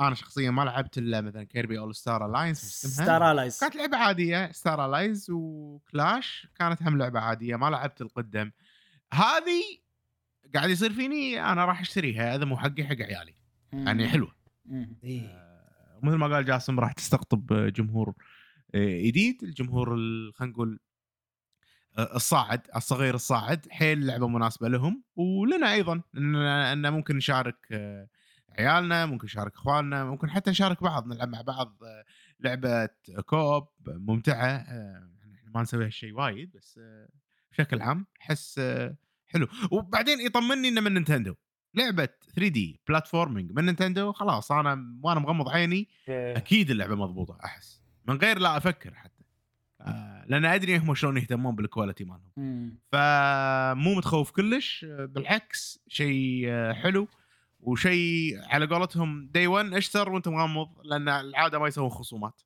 انا شخصيا ما لعبت الا مثلا كيربي اول ستار الاينس، كانت لعبه عاديه، ستار الاينس وكلاش كانت هم لعبه عاديه، ما لعبت القدم. هذه قاعد يصير فيني انا راح اشتريها، هذا مو حقي حق عيالي يعني حلوه. مثل ما قال جاسم راح تستقطب جمهور جديد، الجمهور خلينا نقول الصاعد، الصغير الصاعد، حيل لعبة مناسبة لهم ولنا أيضا، إن ممكن نشارك عيالنا، ممكن نشارك اخواننا، ممكن حتى نشارك بعض، نلعب مع بعض لعبه كوب ممتعه. يعني احنا ما نسوي هالشيء وايد، بس بشكل عام احس حلو. وبعدين يطمني انه من نينتندو، لعبه 3D بلاتفورمينج من نينتندو، خلاص انا مغمض عيني اكيد اللعبه مضبوطه، احس من غير لا افكر حتى، لان ادري هم شلون يهتمون بالكواليتي مالهم، فمو متخوف كلش، بالعكس شيء حلو وشيء على قولتهم داي 1 اشتر وانت مغمض، لان العاده ما يسوون خصومات.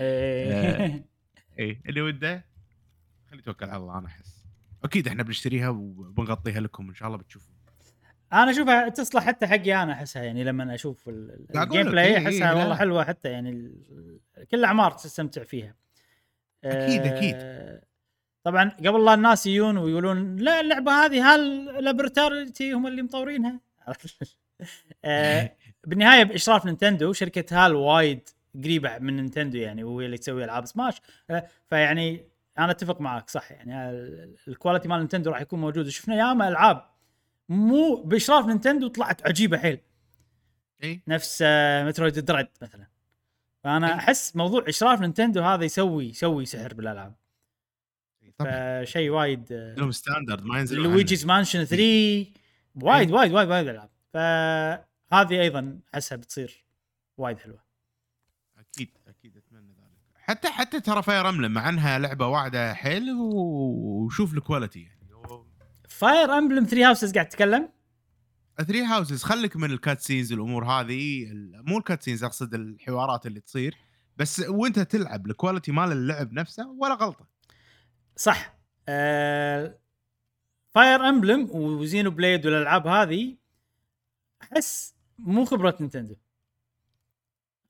اي اللي وده خلي توكل على الله، انا احس اكيد احنا بنشتريها وبنغطيها لكم ان شاء الله، بتشوفوا. انا اشوفها تصلح حتى حقي، انا احسها يعني لما اشوف الجيم بلاي احسها والله حلوه، حتى يعني كل اعمار تستمتع فيها اكيد اكيد. طبعا قبل لا الناس يجون ويقولون لا اللعبه هذه هاللابرتاريتي هم اللي مطورينها. بالنهايه باشراف نينتندو، شركه هال وايد قريبه من نينتندو يعني، وهي اللي تسوي العاب سماش، فيعني انا اتفق معك صح، يعني الكواليتي مال نينتندو راح يكون موجود. شفنا ياما العاب مو باشراف نينتندو طلعت عجيبه حيل، اي نفس مترويد دريد مثلا. فانا احس موضوع اشراف نينتندو هذا يسوي سحر بالالعاب، طبعا شيء وايد لهم ستاندرد ما ينزل. لويجيز مانشن 3 وايد وايد وايد وايد العاب، فهذه ايضا احسها بتصير وايد حلوه. اكيد اكيد اتمنى ذلك. حتى ترى فاير امبلم مع انها لعبه واعده حيل، وشوف الكواليتي يعني. فاير امبلم 3 هاوسز قاعد تتكلم، 3 هاوسز خليك من الكاتسينز والامور هذه، مو الكاتسينز اقصد الحوارات اللي تصير، بس وانت تلعب الكواليتي مال اللعب نفسه ولا غلطه صح. فاير امبلم وزينو بليد والالعاب هذه احس مو خبره نينتندو،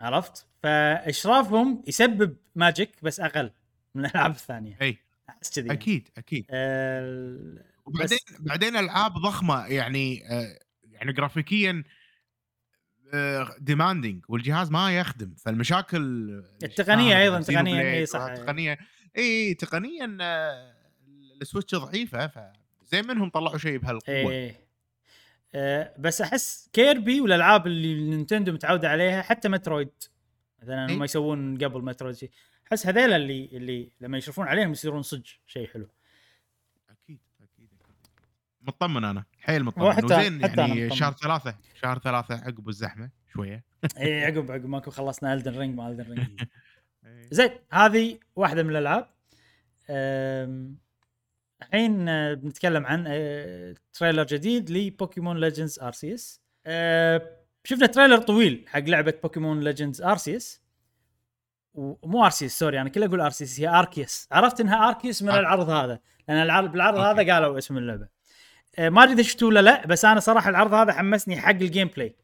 عرفت؟ فاشرافهم يسبب ماجيك بس اقل من الالعاب الثانيه. اي احس كذي اكيد اكيد. وبعدين العاب ضخمه يعني، يعني جرافيكيا ديماندينج، والجهاز ما يخدم، فالمشاكل التقنيه ايضا تقنيا صح، تقنيه اي تقنيا السويتش ضعيفه، فزي منهم طلعوا شيء بهالقوه. بس احس كيربي والالعاب اللي نينتندو متعوده عليها، حتى مترويد مثلا هم يسوون قبل مترويد شيء، احس هذول اللي لما يشرفون عليهم يصيرون صدق شيء حلو. مطمن انا حيل، مطمن وزين يعني. شهر ثلاثة عقب الزحمه شويه. اي عقب ماكو خلصنا الدن رينج. زين هذه واحده من الالعاب. الحين بنتكلم عن تريلر جديد لبوكيمون ليجندز ارسيس. شفنا تريلر طويل حق لعبه بوكيمون ليجندز ارسيس، ومو ارسيس سوري، انا كل اقول ارسيس، هي اركيس. عرفت انها اركيس من العرض هذا، لان بالعرض هذا قالوا اسم اللعبه. ما ادري اذا شفتوه ولا لا، بس انا صراحه العرض هذا حمسني حق الجيم بلاي.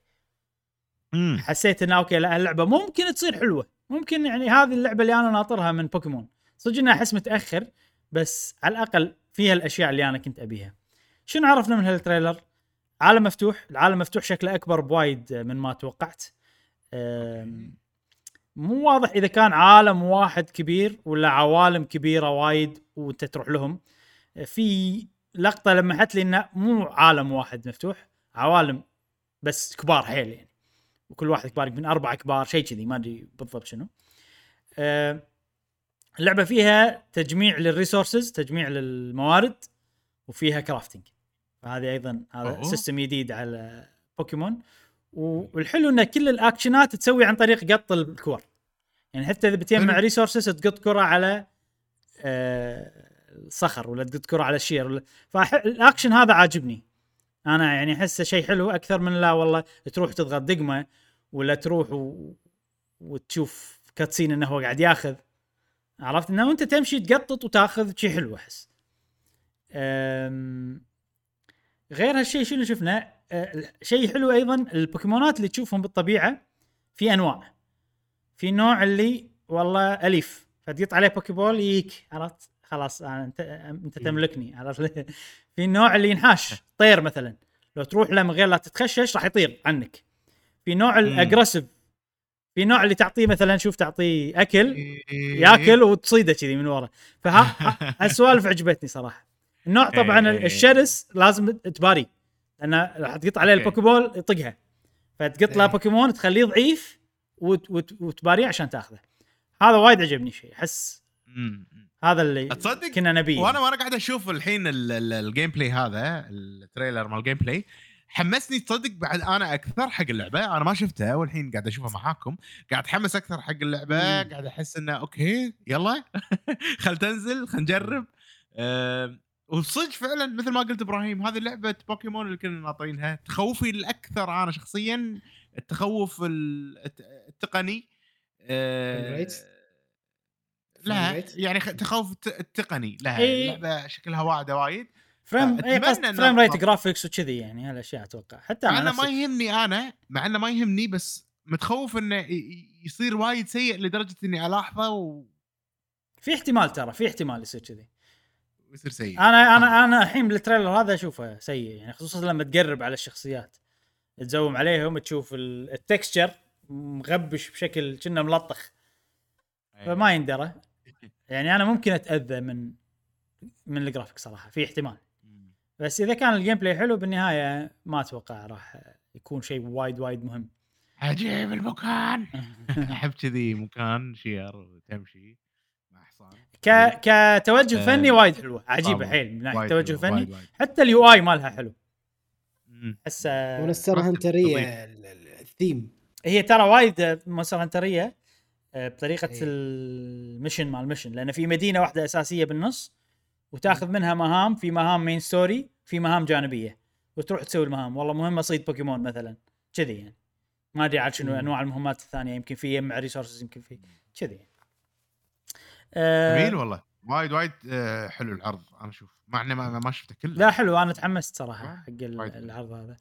حسيت انه اوكي، لا اللعبه ممكن تصير حلوه، ممكن يعني هذه اللعبه اللي انا ناطرها من بوكيمون. صدق اني احس متاخر، بس على الاقل فيها الاشياء اللي انا كنت ابيها. شنو عرفنا من هالتريلر؟ عالم مفتوح، العالم مفتوح شكله اكبر بوايد من ما توقعت. مو واضح اذا كان عالم واحد كبير ولا عوالم كبيره وايد وانت تروح لهم. في لقطة لمحت لي انه مو عالم واحد مفتوح، عوالم بس كبار حيل يعني، وكل واحد كبار من 4 كبار شيء كذي، ما ادري بالضبط شنو. اللعبة فيها تجميع للريسورسز، تجميع للموارد، وفيها كرافتنج، فهذه ايضا هذا سيستم جديد على بوكيمون. والحلو ان كل الاكشنات تسوي عن طريق قط الكور، يعني حتى اذا بتجمع ريسورسز تقط كرة على صخر، ولا تذكره على الشير ولا... فالاكشن هذا عاجبني انا، يعني احسه شيء حلو اكثر من لا والله تروح تضغط دقمه، ولا تروح وتشوف كاتسين انه هو قاعد ياخذ. عرفت انه وانت تمشي تقطط وتاخذ شيء حلو. احس غير هالشيء شنو شفنا شيء حلو ايضا، البوكيمونات اللي تشوفهم بالطبيعه في انواع، في نوع اللي والله اليف فتقط عليه بوكيبول ييك، عرفت خلاص انت تملكني. في نوع اللي ينحاش طير مثلا، لو تروح له من غير لا تتخشش راح يطير عنك. في نوع الاجريسيف، في نوع اللي تعطيه مثلا، شوف تعطيه اكل ياكل وتصيده كذي من ورا. فها السوالف عجبتني صراحه. النوع طبعا الشرس لازم تباري، انا راح تقط عليه البوكيبول يطقها، فتقط له بوكيمون تخليه ضعيف وتباريه عشان تاخذه. هذا وايد عجبني شيء، احس هذا اللي أتصدق كنا نبيه. وانا قاعد اشوف الحين الجيم بلاي، هذا التريلر مال الجيم بلاي حمسني تصدق بعد انا اكثر حق اللعبه. انا ما شفتها والحين قاعد اشوفها معاكم، قاعد اتحمس اكثر حق اللعبه. قاعد احس انه اوكي يلا خل تنزل خل نجرب. وصدق فعلا مثل ما قلت ابراهيم، هذه لعبه بوكيمون اللي كنا ناطرينها. تخوفي الاكثر انا شخصيا التخوف التقني، لا يعني تخوف التقني لها. اللعبه شكلها وايد فريم ريت جرافيكس وكذي، يعني هالاشياء اتوقع حتى انا ما يهمني. انا مع انه ما يهمني بس متخوف انه يصير وايد سيء لدرجه اني الاحظه، وفي احتمال ترى في احتمال يصير كذي يصير سيء. انا الحين بالتريلر هذا اشوفه سيء، يعني خصوصا لما تقرب على الشخصيات تزوم عليهم تشوف التكستشر مغبش بشكل كنا ملطخ، فما يندرى. يعني انا ممكن اتاذى من الجرافيك صراحه، في احتمال. بس اذا كان الجيم بلاي حلو بالنهايه ما اتوقع راح يكون شيء وايد مهم. عجيب المكان احب كذي مكان شير وتمشي مع حصان. كتوجه فني وايد حلوه، عجيبه حيل من توجه فني وايد. حتى اليو اي مالها حلو، هسه مونستر هنتريه الثيم هي ترى وايد مونستر هنتريه بطريقه المشن مال المشن، لان في مدينه واحده اساسيه بالنص وتاخذ منها مهام، في مهام مين ستوري، في مهام جانبيه، وتروح تسوي المهام. والله مهمه صيد بوكيمون مثلا كذي، يعني ما ادري عاد شنو انواع المهمات الثانيه، يمكن في يجمع ريسورسز، يمكن في كذي. جميل والله وايد حلو العرض. انا اشوف مع اني ما شفته كله، لا حلو. انا تحمست صراحه حق العرض هذا.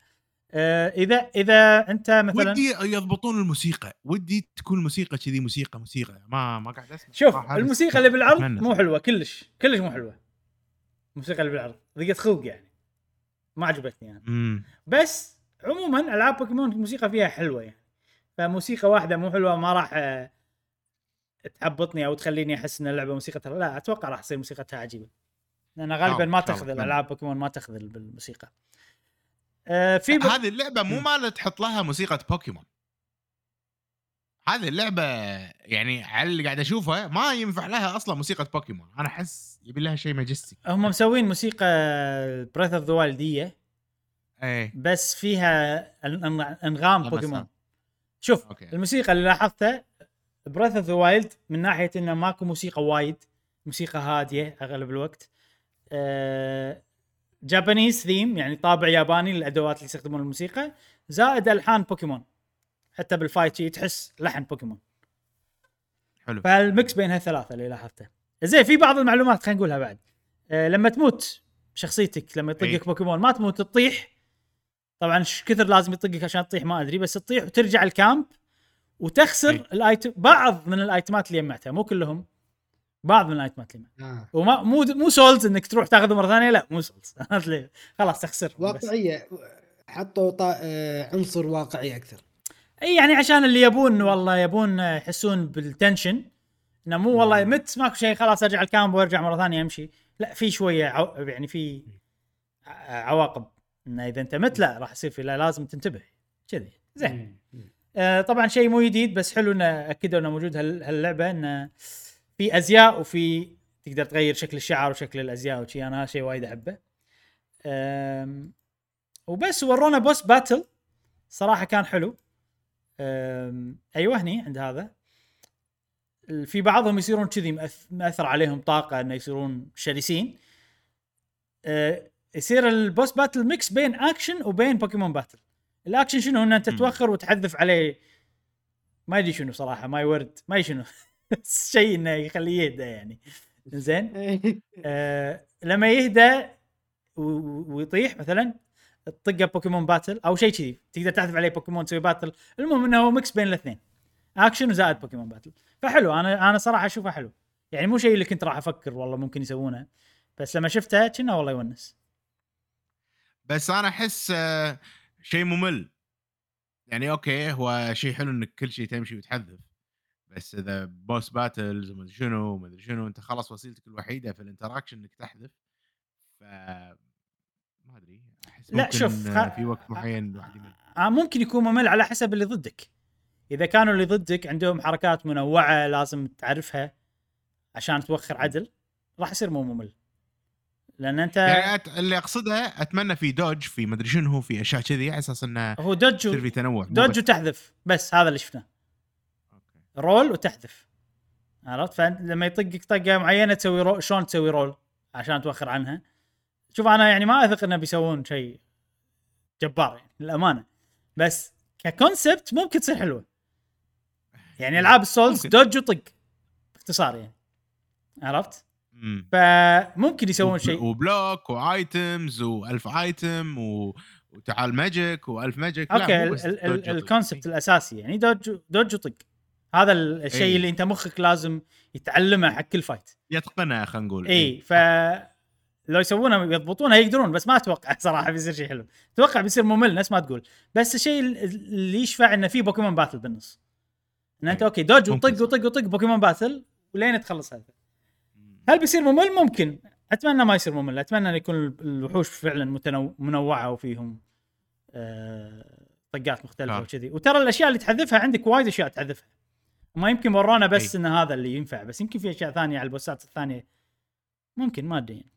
اذا انت مثلا ودي يضبطون الموسيقى، ودي تكون الموسيقى كذي موسيقى ما قاعد اسمع. شوف الموسيقى اللي بالعرض مو حلوه، كلش مو حلوه موسيقى اللي بالعرض، ضيقت خلق يعني، ما عجبتني يعني. بس عموما العاب بوكيمون الموسيقى فيها حلوه يعني، فموسيقى واحده مو حلوه ما راح تحبطني او تخليني احس ان اللعبه موسيقتها لا. اتوقع راح تصير موسيقتها عجيبه، لان غالبا ما تخذل العاب بوكيمون، ما تخذل بالموسيقى. في هذه اللعبه مو مال تحط لها موسيقى بوكيمون. هذه اللعبه يعني على اللي قاعد اشوفها ما ينفع لها اصلا موسيقى بوكيمون. انا احس يبي لها شيء ماجستيك. هم مسوين موسيقى بريث اوف ذا وايلديه بس فيها انغام بوكيمون. شوف أوكي. الموسيقى اللي لاحظتها بريث اوف ذا وايلد من ناحيه انه ماكو موسيقى وايد، موسيقى هاديه اغلب الوقت، جابانيز ثيم يعني طابع ياباني للادوات اللي يستخدمون الموسيقى، زائد الحان بوكيمون. حتى بالفايت تحس لحن بوكيمون حلو. فالمكس بين هالثلاثه اللي لاحظته زين. في بعض المعلومات خلينا نقولها بعد. لما تموت شخصيتك، لما يطقك بوكيمون ما تموت، تطيح طبعا. كثر لازم يطقك عشان تطيح ما ادري، بس تطيح وترجع الكامب وتخسر الايتم، بعض من الايتمات اللي جمعتها، مو كلهم، بعض من الايتمات اللي جمعتها. وما مو سولز انك تروح تاخذه مره ثانيه، لا مو سولز خلاص تخسر واقعيه. حطوا عنصر واقعي اكثر، اي يعني عشان اللي يبون يحسون بالتنشن انه مو والله مت ماكو شيء خلاص ارجع الكامب وارجع مره ثانيه امشي. لا في شويه يعني في عواقب انه اذا انت مت لا راح يصير في، لا لازم تنتبه كذي زين. طبعا شيء مو جديد بس حلو انه اكدوا انه موجود هاللعبه، انه في ازياء وفي تقدر تغير شكل الشعر وشكل الازياء وشي. انا هالشيء وايد احبه. وبس ورونا بوس باتل صراحه كان حلو. ايوه هني عند هذا في بعضهم يصيرون كذي مأثر عليهم طاقه انه يصيرون شرسين. يصير البوس باتل ميكس بين اكشن وبين بوكيمون باتل. الاكشن شنو؟ ان انت توخر وتحذف عليه ما يدري شنو صراحه، ما يورد ما يدري شنو شيء انه يخليه يهدى يعني زين. لما يهدى ويطيح مثلا تطقه بوكيمون باتل او شيء كذي، تقدر تحذف عليه بوكيمون تسوي باتل. المهم انه هو ميكس بين الاثنين، اكشن وزائد بوكيمون باتل، فحلو. انا صراحه اشوفه حلو يعني، مو شيء اللي كنت راح افكر والله ممكن يسوونه، بس لما شفته كنا والله يونس. بس انا احس شيء ممل يعني. اوكي هو شيء حلو انك كل شيء تمشي وتحذف، بس اذا بوس باتلز وما ادري شنو وما ادري شنو، انت خلاص وسيلتك الوحيده في الانتراكشن انك تحذف، ف ما ادري تحس لا شوف في وقت معين الواحد يمل. ممكن يكون ممل على حسب اللي ضدك. اذا كانوا اللي ضدك عندهم حركات منوعه لازم تعرفها عشان توخر عدل راح يصير مو ممل، لان انت يعني اللي اقصدها اتمنى في دوج في مدري شنو هو في اشياء كذي على اساس انه هو دوج في تنوع دوج وتحذف بس هذا اللي شفناه. اوكي رول وتحذف عرفت، فلما يطقك طقه معينه تسوي رول شلون تسوي رول عشان توخر عنها. شوف انا يعني ما اثق انه بيسوون شيء جبار يعني للامانه، بس ككونسبت ممكن تصير حلوه يعني العاب السولز دوج وطق باختصار يعني عرفت. فممكن يسوون شيء وبلوك وايتمز و1000 ايتم وتعال ماجيك و1000 ماجيك. اوكي الكونسبت الاساسي يعني دوج وطق، هذا الشيء اللي انت مخك لازم يتعلمه حق كل فايت يتقنها خلينا نقول. اي ف لو يسوونها يضبطونها يقدرون، بس ما اتوقع صراحه بيصير شيء حلو، اتوقع بيصير ممل ناس ما تقول. بس الشيء اللي يشفع انه في بوكيمون باتل بالنص، ان انت اوكي دوج وطق وطق وطق بوكيمون باتل ولين تخلص هذا. هل بيصير ممل؟ ممكن، اتمنى ما يصير ممل، اتمنى ان يكون الوحوش فعلا منوعه وفيهم طقات مختلفه وكذي. وترى الاشياء اللي تحذفها عندك وايد اشياء تحذفها، ما يمكن ورانا بس ان هذا اللي ينفع، بس يمكن في اشياء ثانيه على البوسات الثانيه ممكن ما ادري.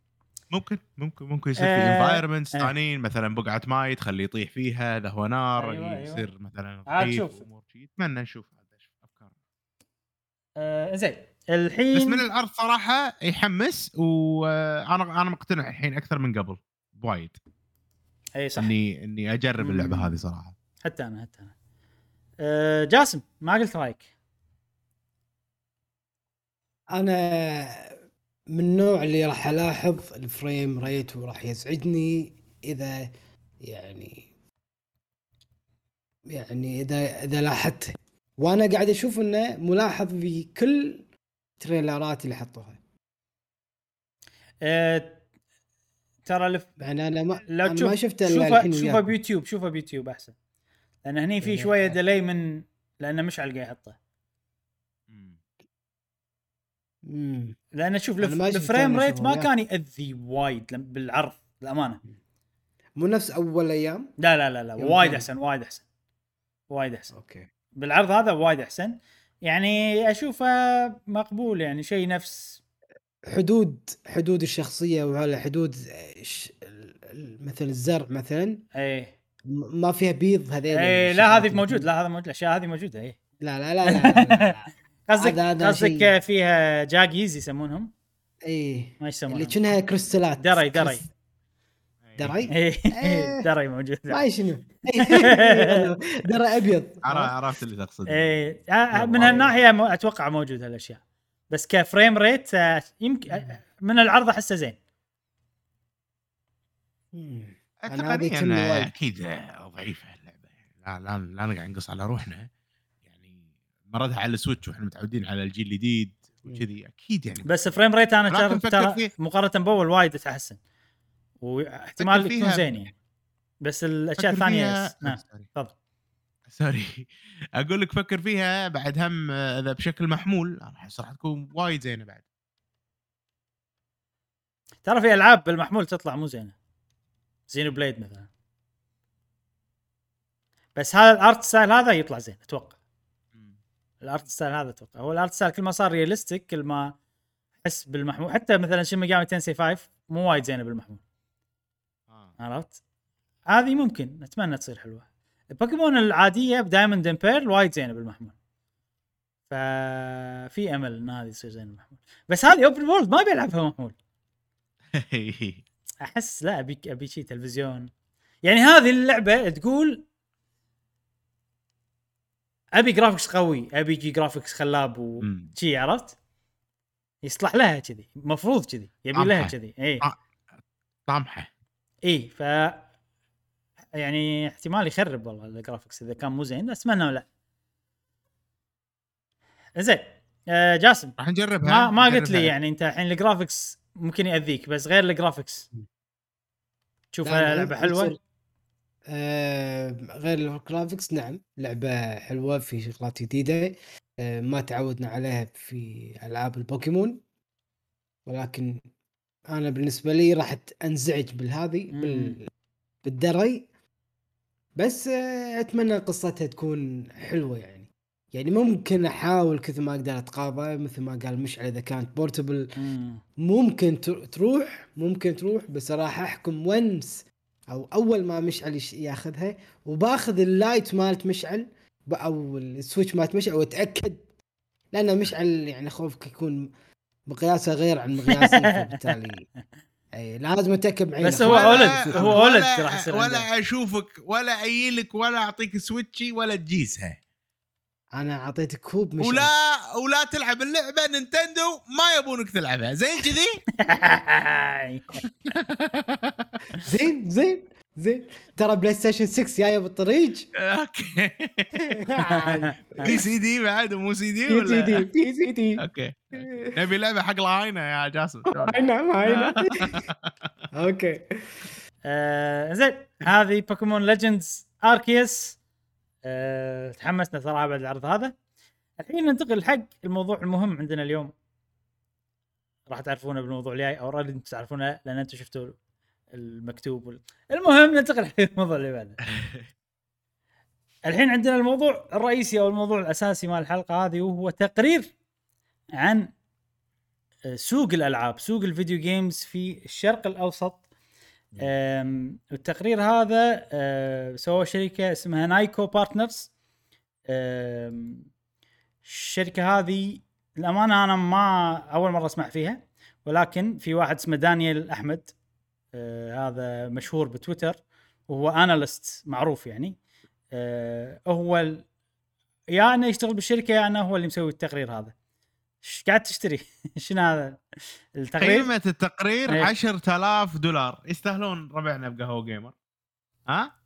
ممكن يصير في انفايرمنتس ثانيين، مثلا بقعه ماي تخليه يطيح فيها، هذا هو نار. أيوة يصير أيوة. مثلا امور شيء اتمنى نشوف هذا افكار. زين الحين بس من العرض صراحه يحمس، وانا مقتنع الحين اكثر من قبل وايد. اي صح اني اجرب اللعبه هذه صراحه. حتى انا جاسم ما قلت رايك. انا من النوع اللي راح الاحظ الفريم ريت وراح يزعجني اذا يعني اذا لاحظته، وانا قاعد اشوف انه ملاحظ في كل تريلرات اللي حطوها. ترى يعني انا ما شفته الحين. شوفه بيوتيوب احسن، لان هني في شويه ديلي من لانه مشعل قاعد يحطه. لأن أشوف الفريم ريت ما كان يأذي وايد بالعرض الأمانة، مو نفس أول أيام. لا وايد أحسن أوكي. بالعرض هذا وايد أحسن، يعني أشوفه مقبول، يعني شيء نفس حدود الشخصية، وعلى حدود مثل الزرع مثلا ما فيها بيض هذين. لا هذا موجود الأشياء هذه موجودة. لا قصدك فيها جاكيز يسمونهم. ما يسمونهم اللي كنها كريستالات دري موجود. ما شنو دري ابيض. عرفت اللي تقصده. من هالناحيه اتوقع موجود هالاشياء، بس كفريم ريت يمكن من العرض احسه زين. اعتقد انه اكيد ضعيفه اللعبه، لا نقعد نقص على روحنا، مردها على السويتش واحنا متعودين على الجيل الجديد وكذي اكيد يعني. بس فريم ريت انا ترى مقارنه باول وايد اتحسن، واحتمال يكون زين يعني. بس الاشياء الثانيه تفضل. سوري اقول لك فكر فيها بعد هم، اذا بشكل محمول راح تكون وايد زينه. بعد ترى في العاب بالمحمول تطلع مو زينه، زينو بليد مثلا، بس هذا الارت ستايل هذا يطلع زين اتوقع. الارت ستايل هذا اتوقع هو الارت ستايل، كل ما صار رياليستيك كل ما احس بالمحمول. حتى مثلا شيء مقام تنسي 5 مو وايد زينه بالمحمول. عرفت هذه ممكن اتمنى تصير حلوه. البوكيمون العاديه بدايموند امبير وايد زينه بالمحمول، ففي امل ان هذه تصير زينه بالمحمول. بس هذه اوبن وورلد ما بيلعبها محمول. احس لا ابي شيء تلفزيون يعني. هذه اللعبه تقول ابي جرافيكس قوي، ابي جي جرافيكس خلاب وشي، عرفت يصلح لها كذي، مفروض كذي يبي لها كذي. اي طامحه. اي ف يعني احتمال يخرب والله الجرافيكس اذا كان مو زين، بس اتمنى لا. زين جاسم راح نجربها. ما قلت لي يعني انت الحين الجرافيكس ممكن ياذيك، بس غير الجرافيكس تشوفها لعبه حلوه. غير الجرافيكس نعم لعبة حلوة، في شغلات جديدة ما تعودنا عليها في ألعاب البوكيمون، ولكن أنا بالنسبة لي راح أنزعج بالهذه بالدري، بس أتمنى قصتها تكون حلوة يعني ممكن أحاول كثر ما أقدر أتقاضى مثل ما قال مشعل، إذا كانت بورتبل ممكن تروح بس راح أحكم ونس أو أول ما مشعل يأخذها، وباخذ اللايت مالت مشعل أو السويتش مالت مشعل وأتأكد، لأن مشعل يعني خوفك يكون مقياسه غير عن مقياسي، فبالتالي اي لازم اتاكد معي. بس هو ولد راح يصير ولا اشوفك ولا اعيلك ولا اعطيك سويتشي ولا تجيسها، انا اعطيتك كوب مش ولا تلعب اللعبه نينتندو ما يبونك تلعبها، زين كذي. زين زين زين، ترى بلاي ستيشن 6 جايه بالطريق. اوكي دي سي دي بعد مو سي دي ولا دي سي دي. اوكي نبي لعبه حق العاينه يا جاسم. عاينه. اوكي زين، هذه بوكيمون ليجندز اركيوس. تحمسنا صراحه بعد العرض هذا. الحين ننتقل حق الموضوع المهم عندنا اليوم، راح تعرفونه بالموضوع الجاي او راح تعرفونه لان انتم شفتوا المكتوب المهم ننتقل للموضوع اللي بعده. الحين عندنا الموضوع الرئيسي او الموضوع الاساسي مال الحلقه هذه، وهو تقرير عن سوق الالعاب، سوق الفيديو جيمز في الشرق الاوسط. والتقرير هذا سووه شركه اسمها نايكو بارتنرز. الشركه هذه الامانه انا ما اول مره اسمع فيها، ولكن في واحد اسمه دانيال احمد، هذا مشهور بتويتر وهو اناليست معروف يعني، هو يعني يشتغل بالشركه، يعني هو اللي مسوي التقرير هذا. ايش قاعد تشتري؟ شنو هذا التقرير؟ قيمه التقرير $10,000، يستاهلون ربعنا بقهوه جيمر. ها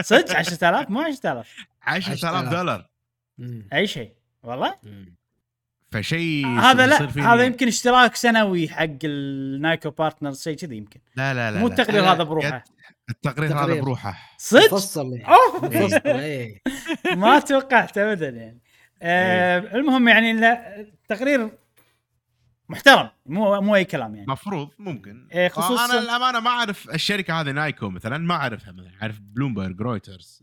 صدق 10,000؟ مو 10,000، $10,000 اي شيء والله. فشيء هذا لا، هذا يمكن اشتراك سنوي حق النايكو بارتنر شيء كذا يمكن. لا مو التقرير هذا بروحه، التقرير هذا بروحه صدق فصل. ما توقعت ابدا يعني. المهم يعني التقرير محترم، مو اي كلام يعني، مفروض ممكن خصوصا انا الامانه ما اعرف الشركه هذه نايكو مثلا، ما اعرفها مثلا، اعرف بلومبرج، رويترز،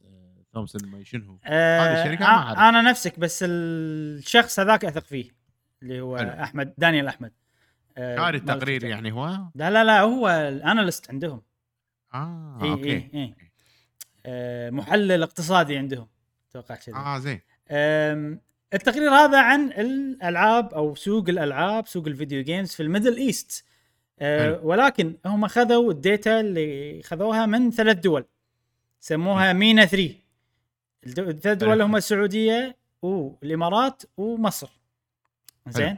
تومسون، ما شنو هذه الشركه ما اعرف انا نفسك، بس الشخص هذاك اثق فيه اللي هو احمد، دانيال احمد قاري التقرير يعني هو لا هو الاناليست عندهم. اوكي. محلل اقتصادي عندهم توقع كذا. زين. التقرير هذا عن الالعاب او سوق الالعاب، سوق الفيديو جيمز في الميدل ايست. ولكن هم اخذوا الداتا اللي خذوها من 3 دول سموها مينا 3. الدول هم السعوديه والامارات ومصر. زين.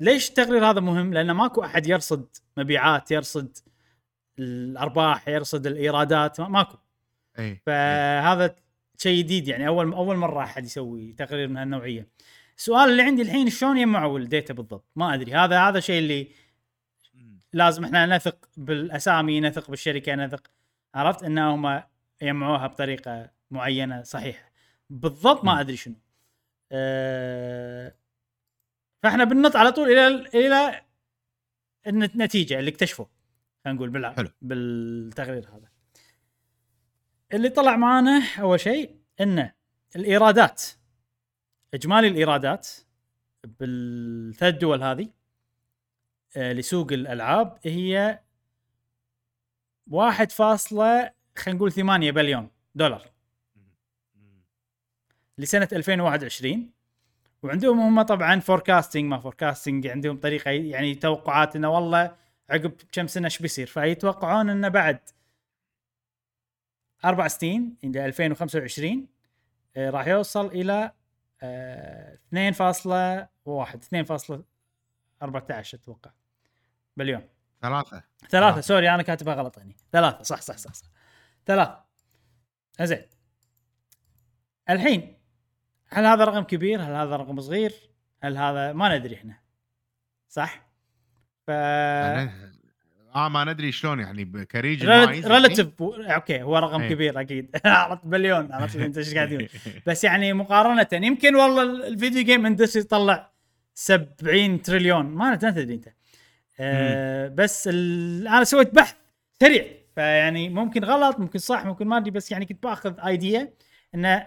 ليش التقرير هذا مهم؟ لان ماكو احد يرصد مبيعات، يرصد الارباح، يرصد الايرادات، ماكو. فهذا شيء جديد يعني، اول مره احد يسوي تقرير من هالنوعيه. السؤال اللي عندي الحين شلون يجمعوا الداتا بالضبط؟ ما ادري. هذا شيء اللي لازم احنا نثق بالاسامي، نثق بالشركه، نثق عرفت انهم يجمعوها بطريقه معينه صحيحه بالضبط. ما ادري شنو. فاحنا بننط على طول الى النتيجه اللي اكتشفوا، هنقول بالتقرير هذا اللي طلع معانا. أول شيء إن الإيرادات، إجمالي الإيرادات بالثلاث دول هذه لسوق الألعاب هي 1.8 بليون دولار لسنة 2021. وعندهم هم طبعاً فوركاستينج عندهم طريقة يعني توقعات إنه والله عقب كم سنة إيش بيصير، فيتوقعون إنه بعد 4 سنين إلى 2025 راح يوصل إلى 2.14 أتوقع باليوم. ثلاثة. سوري أنا كاتبها غلط يعني. 3 صح 3. زين. الحين هل هذا رقم كبير؟ هل هذا رقم صغير؟ هل هذا ما ندري إحنا صح؟ ما ندري شلون يعني بكريج المايز ريلاتيف. اوكي هو رقم كبير اكيد. عرفت بليون، عرفت انت ايش قاعد تقول، بس يعني مقارنه يمكن والله الفيديو جيم اندستري طلع 70 تريليون، ما تدري انت. بس انا سويت بحث سريع، فيعني ممكن غلط ممكن صح ممكن ما ادري، بس يعني كنت باخذ ايديا ان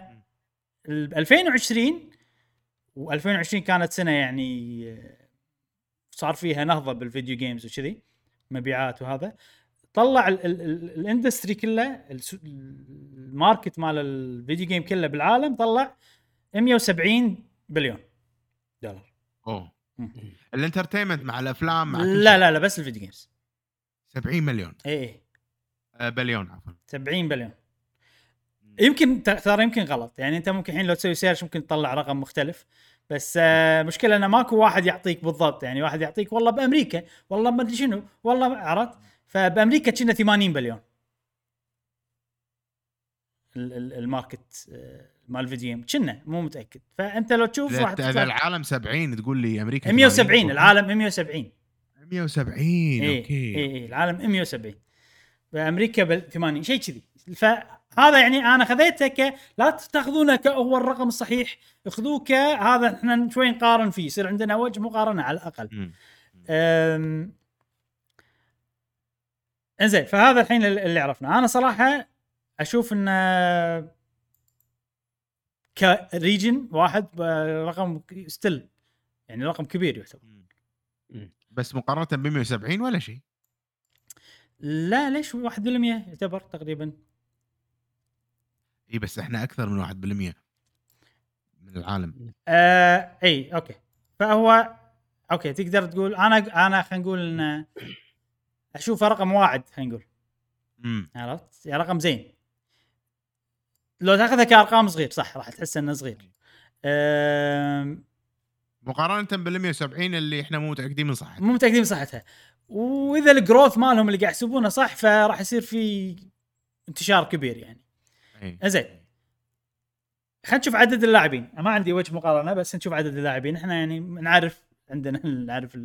2020 و2020 كانت سنه يعني صار فيها نهضه بالفيديو جيمز وكذي مبيعات، وهذا طلع الاندستري كله الماركت مال الفيديو جيم كله بالعالم طلع $170 بليون. اوه الانترتينمنت مع الافلام مع لا لا لا بس الفيديو جيمز 70 مليون ايه بليون عفوا 70 بليون يمكن ترى يمكن غلط يعني، انت ممكن الحين لو تسوي سيرش ممكن تطلع رقم مختلف، بس مشكلة أنا ماكو واحد يعطيك بالضبط، يعني واحد يعطيك والله بأمريكا والله ما أدري شنو والله عرفت، فبأمريكا كنا 80 بليون الماركت مال الفيديو جيم كنا، مو متأكد. فأنت لو تشوف واحد العالم 70 تقول لي أمريكا 170 العالم 170 إيه أوكي إيه العالم 170 وأمريكا 80 شيء كذي. فهذا يعني أنا خذيته لا تاخذونه كهو الرقم الصحيح، اخذوه كهذا إحنا شوي نقارن فيه، يصير عندنا وجه مقارنة على الأقل. إنزين فهذا الحين اللي عرفنا. أنا صراحة أشوف إن كريجن واحد رقم ستيل يعني رقم كبير يعتبر، بس مقارنة ب 170 ولا شيء. لا ليش 1% يعتبر تقريبا اي، بس احنا اكثر من 1% من العالم. اي اوكي، فهو اوكي تقدر تقول انا خلينا نقول ان اشوفه رقم واعد، خلينا نقول عرفت يا رقم زين. لو تاخذها كارقام صغير صح راح تحس انه صغير مقارنه بال170 اللي احنا مو متاكدين من صحتها. واذا الجروث مالهم اللي قاعد يحسبونه صح فراح يصير في انتشار كبير يعني. زين خلينا نشوف عدد اللاعبين، ما عندي وجه مقارنه بس نشوف عدد اللاعبين. احنا يعني نعرف عندنا نعرف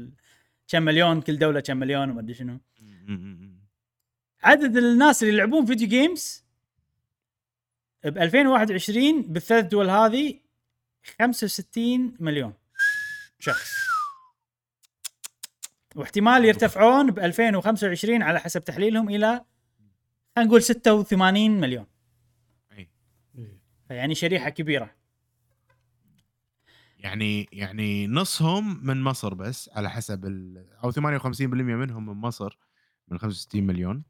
كم مليون كل دوله كم مليون وما ادري شنو. عدد الناس اللي يلعبون فيديو جيمز ب 2021 بالثلاث دول هذه 65 مليون شخص، واحتمال يرتفعون ب 2025 على حسب تحليلهم إلى هنقول 86 مليون. يعني شريحة كبيرة، يعني نصهم من مصر بس على حسب أو 58% منهم من مصر من 65 مليون.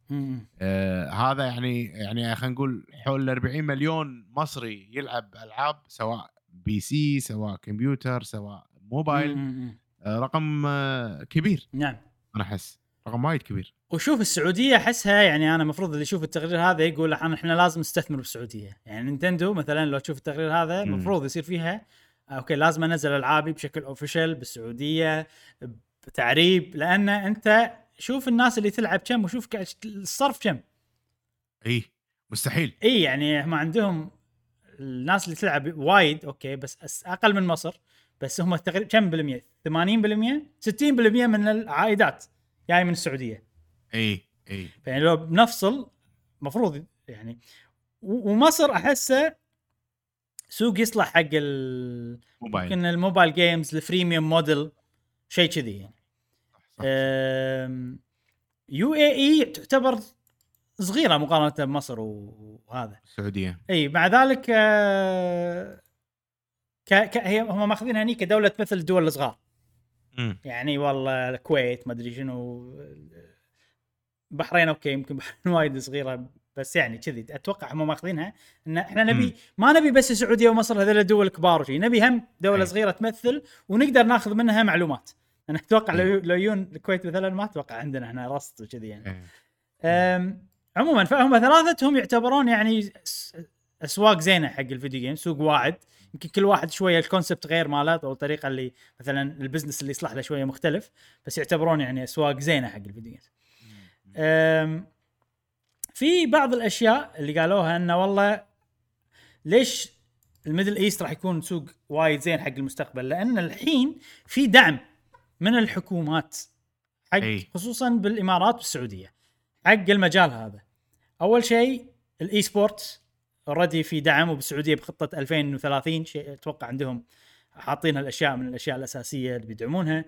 هذا يعني خلينا نقول حول 40 مليون مصري يلعب ألعاب سواء بي سي سواء كمبيوتر سواء موبايل. رقم كبير. نعم انا احس رقم وايد كبير. وشوف السعوديه احسها يعني انا المفروض اللي يشوف التقرير هذا يقول احنا لازم نستثمر بالسعوديه، يعني نينتندو مثلا لو تشوف التقرير هذا المفروض يصير فيها اوكي لازم انزل العابي بشكل اوفيشال بالسعوديه بتعريب، لان انت شوف الناس اللي تلعب كم وشوف الصرف كم. اي مستحيل اي يعني ما عندهم الناس اللي تلعب وايد اوكي بس اقل من مصر، بس هم تقريبا كم بالمئة 80% 60% من العائدات يعني من السعودية. اي يعني لو بنفصل مفروض يعني ومصر أحسه سوق يصلح حق ممكن الموبايل جيمز الفريميوم موديل شيء كذي يعني. UAE تعتبر صغيرة مقارنة بمصر وهذا السعودية. اي مع ذلك هي هم ماخذينها هني كدولة مثل الدول الصغار. يعني والله الكويت ما ادري شنو بحرين اوكي يمكن بحرين وايد صغيرة بس يعني كذي اتوقع هم ماخذينها ان احنا نبي ما نبي بس السعودية ومصر هذول الدول الكبار وشي، نبي هم دولة صغيرة تمثل ونقدر ناخذ منها معلومات. انا اتوقع لو يون الكويت مثلا ما اتوقع عندنا احنا رصد وكذي يعني. عموما فهم ثلاثتهم يعتبرون يعني اسواق زينة حق الفيديو جيم، سوق واعد يمكن كل واحد شويه الكونسبت غير ماله او الطريقه اللي مثلا البزنس اللي يصلح له شويه مختلف، بس يعتبرون يعني اسواق زينه حق الفيديو جيمز. في بعض الاشياء اللي قالوها انه والله ليش الميدل ايست راح يكون سوق وايد زين حق المستقبل، لان الحين في دعم من الحكومات حق خصوصا بالامارات والسعوديه حق المجال هذا. اول شيء الاي سبورت اوريدي في دعم، وبالسعوديه بخطه 2030 اتوقع عندهم حاطين هالاشياء من الاشياء الاساسيه اللي بيدعمونها.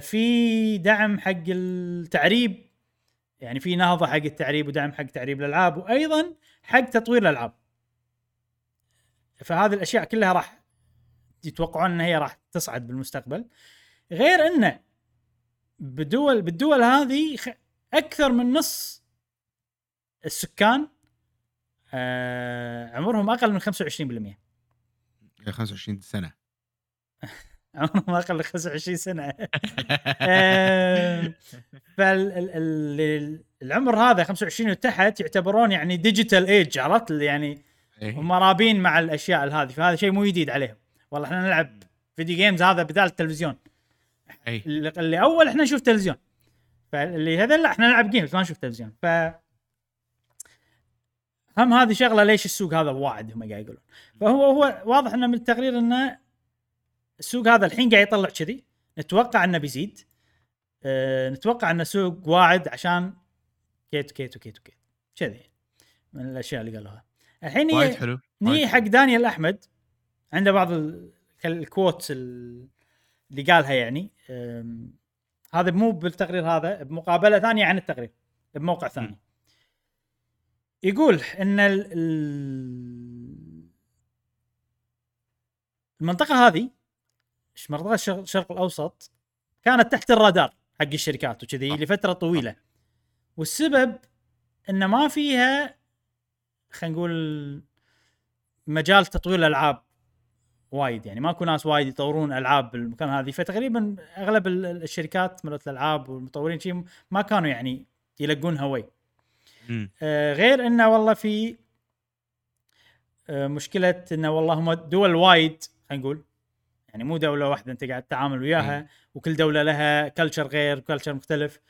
في دعم حق التعريب، يعني في نهضة حق التعريب ودعم حق تعريب الألعاب، وأيضا حق تطوير الألعاب. فهذه الأشياء كلها راح يتوقعون أنها هي راح تصعد بالمستقبل. غير أنه بالدول هذه أكثر من نص السكان عمرهم أقل من 25%. 25 سنة عمرهم أقل من 25 سنة. فالعمر هذا 25 وتحت يعتبرون يعني ديجيتال ايج، عرفت؟ يعني هم رابين مع الأشياء هذه، فهذا شيء مو جديد عليهم. والله إحنا نلعب فيديو جيمز هذا بدال التلفزيون. اللي أول إحنا نشوف تلفزيون، فاللي هذا لا، إحنا نلعب جيمز ما نشوف تلفزيون. هم هذه شغلة ليش السوق هذا واعد، هم قاعد يقولون. فهو واضح إنه من التقرير إنه السوق هذا الحين قاعد يطلع كذي، نتوقع إنه بيزيد، نتوقع إنه سوق واعد عشان كيت كذي من الأشياء اللي قالوها الحين. نيجي حق دانيال أحمد، عنده بعض الكوتس اللي قالها، يعني هذا مو بالتقرير، هذا بمقابلة ثانية عن التقرير بموقع ثاني. يقول ان المنطقة هذه، منطقة الشرق الاوسط، كانت تحت الرادار حق الشركات وكذي لفترة طويلة، والسبب ان ما فيها، خلينا نقول، مجال تطوير الالعاب وايد، يعني ماكو ناس وايد يطورون العاب بالمكان هذه. فتقريبا اغلب الشركات مالت الالعاب والمطورين شيء ما كانوا يعني يلقون هواي. غير انه والله في مشكلة انه والله هم دول وايد، خلينا نقول يعني مو دولة واحدة انت قاعد تتعامل وياها، وكل دولة لها كلتشر غير، كلتشر مختلف.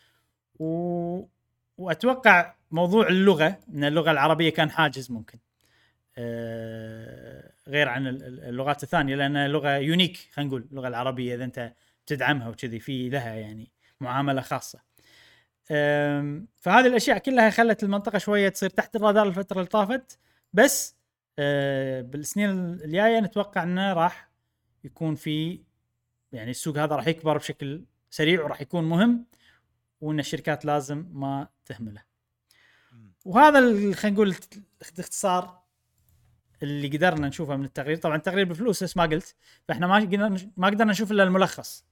واتوقع موضوع اللغة، ان اللغة العربية كان حاجز ممكن، غير عن اللغات الثانية، لأن لغة يونيك، خلينا نقول اللغة العربية اذا انت تدعمها وكذي في لها يعني معاملة خاصة. فهذه الأشياء كلها خلت المنطقة شوية تصير تحت الرادار الفترة اللي طافت. بس بالسنين الجاية نتوقع أنه راح يكون في، يعني السوق هذا راح يكبر بشكل سريع وراح يكون مهم، وأن الشركات لازم ما تهمله. وهذا خلينا نقول اختصار اللي قدرنا نشوفه من التقرير. طبعا التقرير بفلوس بس ما قلت، فإحنا ما قدرنا نشوف إلا الملخص.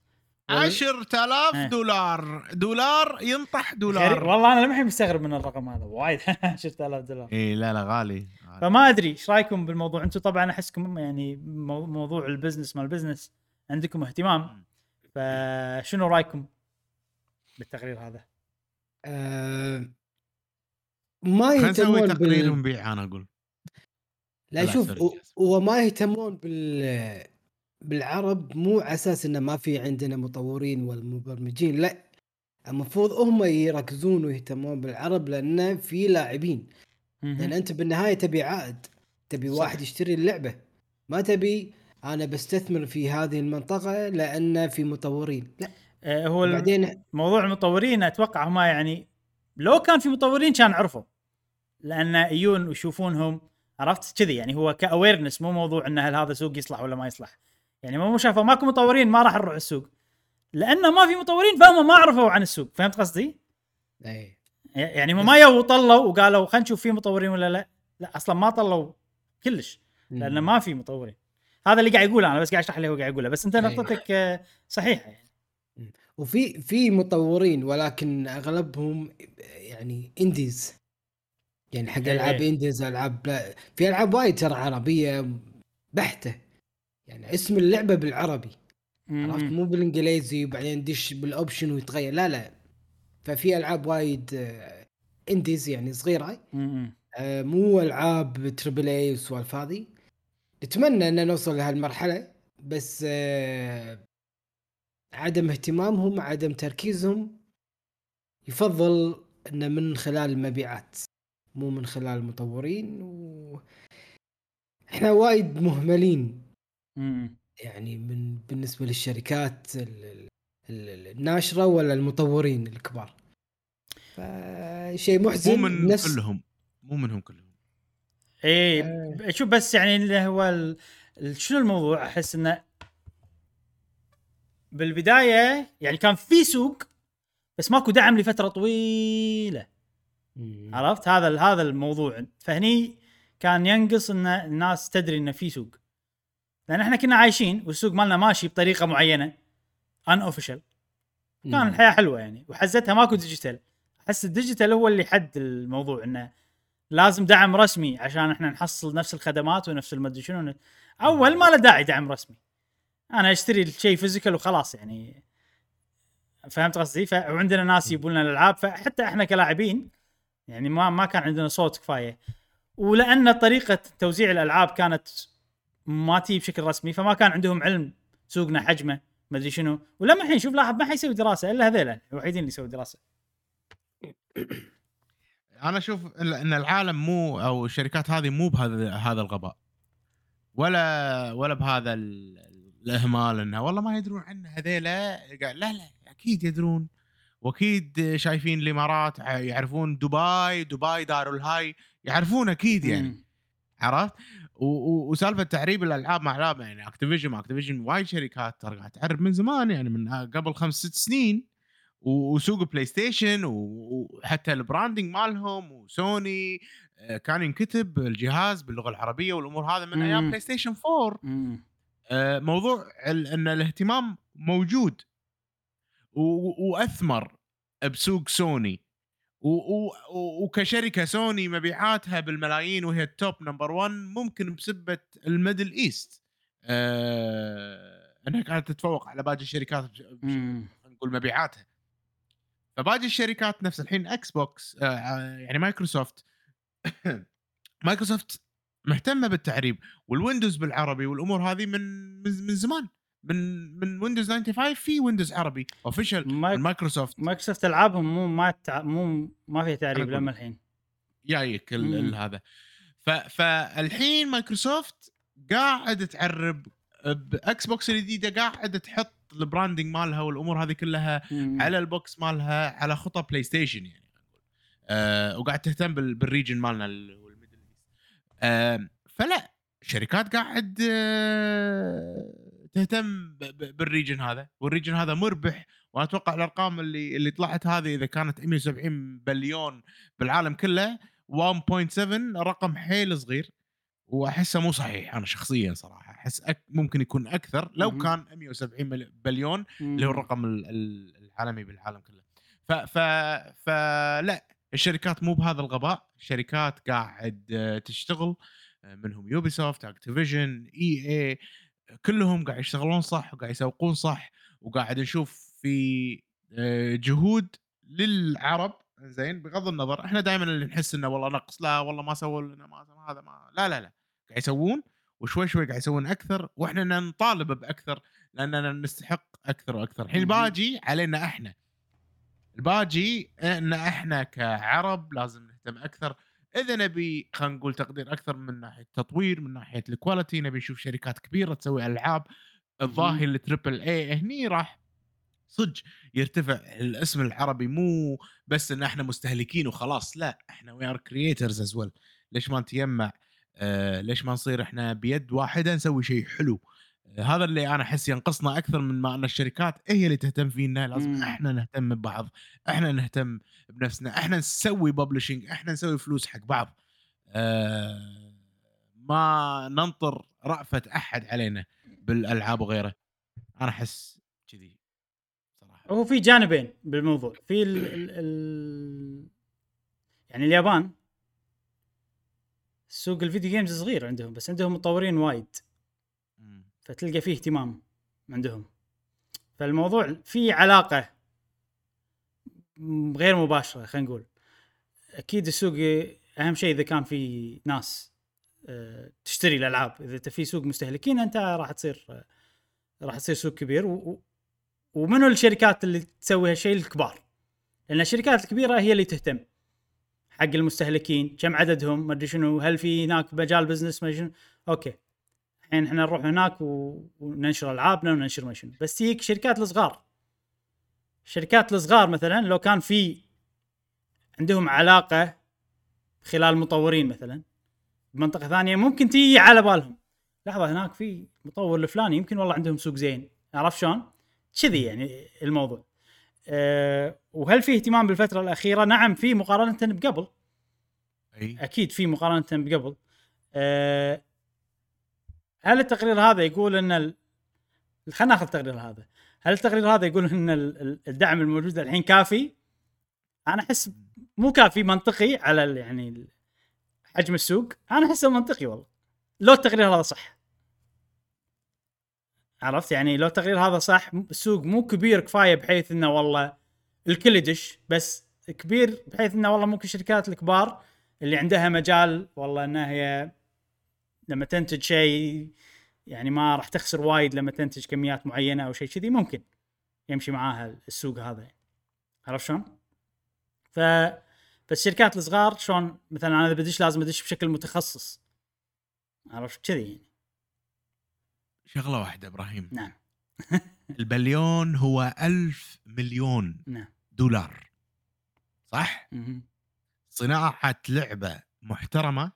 10,000 دولار دولار ينطح دولار. والله أنا لمحي مستغرب من الرقم هذا وايد. 10,000 دولار. إيه لا غالي. فما أدري إيش رأيكم بالموضوع أنتم؟ طبعًا أحسكم يعني موضوع البزنس ما البزنس عندكم اهتمام، فشنو رأيكم بالتقرير هذا؟ ما يهتمون تقرير مبيع، أنا أقول لا شوف، وما يهتمون بالعرب، مو على اساس انه ما في عندنا مطورين والمبرمجين، لا، المفروض هم يركزون ويهتمون بالعرب لانه في لاعبين. لان انت بالنهايه تبي عائد، تبي واحد يشتري اللعبه، ما تبي انا بستثمر في هذه المنطقه لان في مطورين، لا. هو بعدين موضوع المطورين اتوقع هم يعني لو كان في مطورين كان عرفوا، لان يجون ويشوفونهم، عرفت كذي؟ يعني هو كاويرنس، مو موضوع ان هل هذا سوق يصلح ولا ما يصلح. يعني مو شافوا ماكو مطورين ما راح نروح السوق، لأنه ما في مطورين فهم ما عرفوا عن السوق. فهمت قصدي؟ أي. يعني ما يو طلوا وقالوا خلينا نشوف في مطورين ولا لا أصلا ما طلوا كلش، لأن ما في مطورين. هذا اللي قاعد يقوله، أنا بس قاعد أشرح له هو قاعد يقوله، بس أنت نقطتك صحيحة يعني. وفي مطورين، ولكن أغلبهم يعني إنديز، يعني حق ألعاب إنديز، ألعاب في ألعاب وايد ترى عربية بحتة، يعني اسم اللعبة بالعربي، عرفت؟ مو بالانجليزي وبعدين دش بالاوبشن ويتغير، لا. ففي العاب وايد انديز يعني صغيرة، مو العاب تريبل اي وسوالف هذه. اتمنى ان نوصل لهالمرحلة، بس عدم اهتمامهم، عدم تركيزهم، يفضل انه من خلال المبيعات مو من خلال المطورين. احنا وايد مهملين يعني بالنسبة للشركات الناشرة ولا المطورين الكبار، شيء محزن. مو من كلهم، اي شوف، بس يعني اللي هو شنو الموضوع، احس انه بالبدايه يعني كان في سوق بس ماكو دعم لفتره طويله. عرفت هذا الموضوع، فهني كان ينقص ان الناس تدري ان في سوق، لان احنا كنا عايشين والسوق مالنا ماشي بطريقه معينه ان اوفيشال، كان الحياه حلوه يعني، وحزتها ماكو ديجيتال. احس الديجيتال هو اللي حد الموضوع، انه لازم دعم رسمي عشان احنا نحصل نفس الخدمات ونفس المدري شنو. اول ما له داعي دعم رسمي، انا اشتري الشيء فيزيكال وخلاص يعني، فهمت قصدي؟ وعندنا ناس يبون لنا الالعاب، فحتى احنا كلاعبين يعني ما كان عندنا صوت كفايه، ولان طريقه توزيع الالعاب كانت ما تي بشكل رسمي، فما كان عندهم علم سوقنا حجمه ما ادري شنو. ولما الحين شوف لاحظ ما حيسوي دراسه الا هذيل الوحيدين اللي يسوي دراسه. انا اشوف ان العالم مو او الشركات هذه مو بهذا الغباء ولا بهذا الاهمال، انها والله ما يدرون عن هذيل. لا اكيد يدرون، واكيد شايفين الامارات، يعرفون دبي دار الهاي، يعرفون اكيد يعني. عرفت؟ وسالفه تعريب الالعاب مع لعبه يعني اكتيفيجن وايد شركات ترى قاعد تعرب من زمان يعني، من قبل 5-6 سنين، وسوق بلاي ستيشن وحتى البراندنج مالهم وسوني كان ينكتب الجهاز باللغه العربيه والامور هذا من ايام بلاي ستيشن 4. موضوع ان الاهتمام موجود واثمر بسوق سوني وكشركه سوني مبيعاتها بالملايين وهي التوب نمبر 1، ممكن بسبه الميدل ايست انها كانت تتفوق على باقي الشركات نقول مبيعاتها. فباقي الشركات نفس الحين اكس بوكس يعني مايكروسوفت مهتمه بالتعريب والويندوز بالعربي والامور هذه من زمان، من ويندوز 95 في ويندوز عربي اوفيشال. مايكروسوفت العابهم ما فيها تعريب لما الحين جايك هذا. فالحين مايكروسوفت قاعد تعرب باكس بوكس الجديده، قاعد تحط البراندنج مالها والامور هذه كلها على البوكس مالها، على خطه بلاي ستيشن يعني وقاعد تهتم بالريجن مالنا والميدل ايست. فلا شركات قاعد تهتم بالريجن هذا، والريجن هذا مربح. واتوقع الارقام اللي طلعت هذه اذا كانت 170 بليون بالعالم كله 1.7 رقم حيل صغير، واحسه مو صحيح. انا شخصيا صراحه احس ممكن يكون اكثر لو كان 170 بليون اللي هو الرقم العالمي بالعالم كله. لا الشركات مو بهذا الغباء، الشركات قاعد تشتغل، منهم يوبيسوفت، اكتيفيجن، EA، كلهم قاعد يشتغلون صح وقاعد يسوقون صح، وقاعد نشوف في جهود للعرب زين. بغض النظر احنا دائما اللي نحس انه والله نقص، لا والله ما سووا لنا ما هذا ما لا قاعد يسوون، وشوي شوي قاعد يسوون اكثر، واحنا نطالب باكثر لاننا نستحق اكثر واكثر. الحين الباجي علينا احنا، الباجي ان احنا كعرب لازم نهتم اكثر اذا نبي، خلينا نقول تقدير اكثر من ناحيه تطوير، من ناحيه الكواليتي. نبي نشوف شركات كبيره تسوي العاب الظاهر التريبل اي، هني راح صدق يرتفع الاسم العربي. مو بس ان احنا مستهلكين وخلاص، لا احنا وي ار كرييترز از ويل. ليش ما نتجمع؟ ليش ما نصير احنا بيد واحده نسوي شيء حلو؟ هذا اللي انا احس ينقصنا اكثر من ما ان الشركات هي اللي تهتم فينا. لازم احنا نهتم ببعض، احنا نهتم بنفسنا، احنا نسوي ببلشنج، احنا نسوي فلوس حق بعض، ما ننطر رأفة احد علينا بالالعاب وغيره. انا احس كذي صراحه. هو في جانبين بالموضوع، في ال يعني اليابان سوق الفيديو جيمز صغير عندهم، بس عندهم مطورين وايد، فتلقى فيه اهتمام عندهم، فالموضوع فيه علاقة غير مباشرة. خلينا نقول أكيد السوق أهم شيء، إذا كان في ناس تشتري الألعاب، إذا في سوق مستهلكين أنت راح تصير سوق كبير. ومنو الشركات اللي تسوي هالشيء؟ الكبار، لأن الشركات الكبيرة هي اللي تهتم حق المستهلكين، كم عددهم، ما أدري شنو، هل في هناك مجال بزنس ما شنو. أوكي يعني احنا نروح هناك وننشر العابنا وننشر ما شنو. بس هيك الشركات الصغار مثلا لو كان في عندهم علاقه خلال مطورين مثلا بمنطقه ثانيه، ممكن تيجي على بالهم لحظه هناك في مطور الفلاني يمكن والله عندهم سوق زين، عرف شلون؟ كذي يعني الموضوع. وهل في اهتمام بالفترة الأخيرة؟ نعم في، مقارنة بقبل أكيد في مقارنة بقبل. هل التقرير هذا يقول أن خلنا نأخذ التقرير هذا، هل التقرير هذا يقول أن الدعم الموجود الحين كافي؟ أنا أحس مو كافي منطقي على يعني حجم السوق، أنا أحسه منطقي والله لو التقرير هذا صح. عرفت يعني لو التقرير هذا صح، السوق مو كبير كفاية بحيث إنه والله الكل يدش، بس كبير بحيث إنه والله ممكن الشركات الكبار اللي عندها مجال والله إنها هي لما تنتج شيء يعني ما راح تخسر وايد لما تنتج كميات معينة أو شيء كذي، ممكن يمشي معاها السوق هذا. عرفت شلون؟ فالشركات الصغار شلون مثلا أنا إذا بديش لازم أدش بشكل متخصص. عرفت كذي يعني. شغلة واحدة إبراهيم. نعم. البليون هو 1000 مليون نعم. دولار صح؟ صناعة لعبة محترمة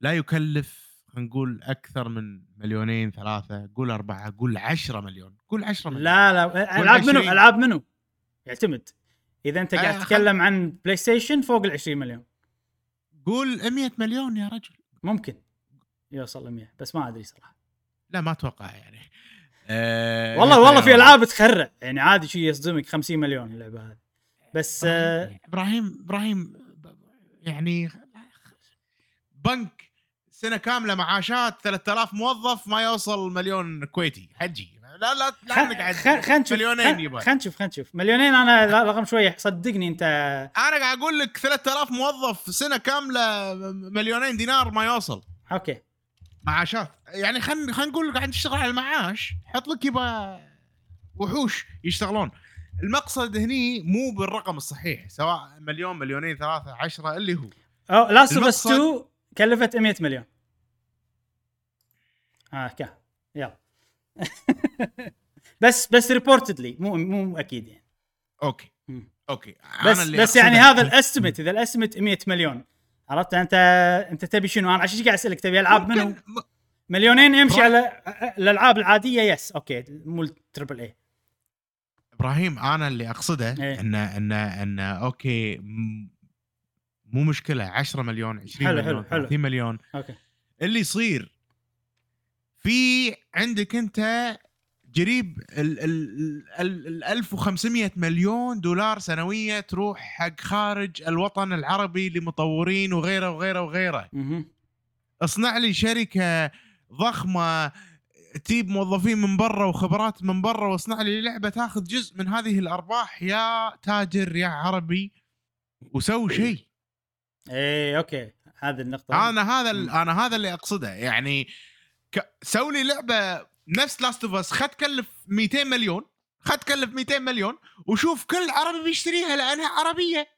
لا يكلف نقول أكثر من 2-3 مليون، قول 4، قول 10 مليون، قول 10 مليون. لا ألعاب منو يعتمد. إذا أنت قاعد تتكلم عن بلاي ستيشن فوق 20 مليون، قول 100 مليون يا رجل، ممكن يوصل 100 بس ما أدري صراحة، لا ما أتوقع يعني. والله في ألعاب تخرع يعني عادي شيء يصدمك 50 مليون اللعبة هذه بس. إبراهيم يعني بنك سنة كاملة معاشات 3000 موظف ما يوصل 1 مليون كويتي حجي. لا نقعد 2 مليونين يبا، خلينا نشوف 2 مليون. أنا رقم شوية صدقني أنت، أنا قاعد أقول لك 3000 موظف سنة كاملة 2 مليون دينار ما يوصل. أوكي معاشات يعني خلينا نقول قاعد نشتغل على المعاش، حط لك يبا وحوش يشتغلون. المقصد هني مو بالرقم الصحيح، سواء 1 مليون 2 مليون 3 10 اللي هو لاست اوف اس 2 كلفت 100 مليون كا يلا. بس ريبورتدلي مو اكيد يعني. اوكي بس يعني هذا الاستيميت، اذا الاستيميت 100 مليون عرفت انت تبي شنو؟ انا عشان ايش قاعد اسالك تبي العاب منو؟ 2 مليون يمشي على الالعاب العاديه. يس اوكي مو التربل اي ابراهيم، انا اللي اقصده إيه؟ ان اوكي مو مشكله 10 مليون 20 حلو مليون 30 مليون أوكي. اللي يصير في عندك انت قريب 1500 مليون دولار سنوية تروح حق خارج الوطن العربي لمطورين وغيره وغيره وغيره. اصنع لي شركة ضخمة تجيب موظفين من برا وخبرات من برا واصنع لي لعبة تاخذ جزء من هذه الأرباح يا تاجر يا عربي وسوي شيء. ايه اوكي هذه النقطة انا هذا اللي اقصده يعني. سوي لي لعبة نفس لاست اوف اس تكلف 200 مليون وشوف كل عربي بيشتريها لانها عربيه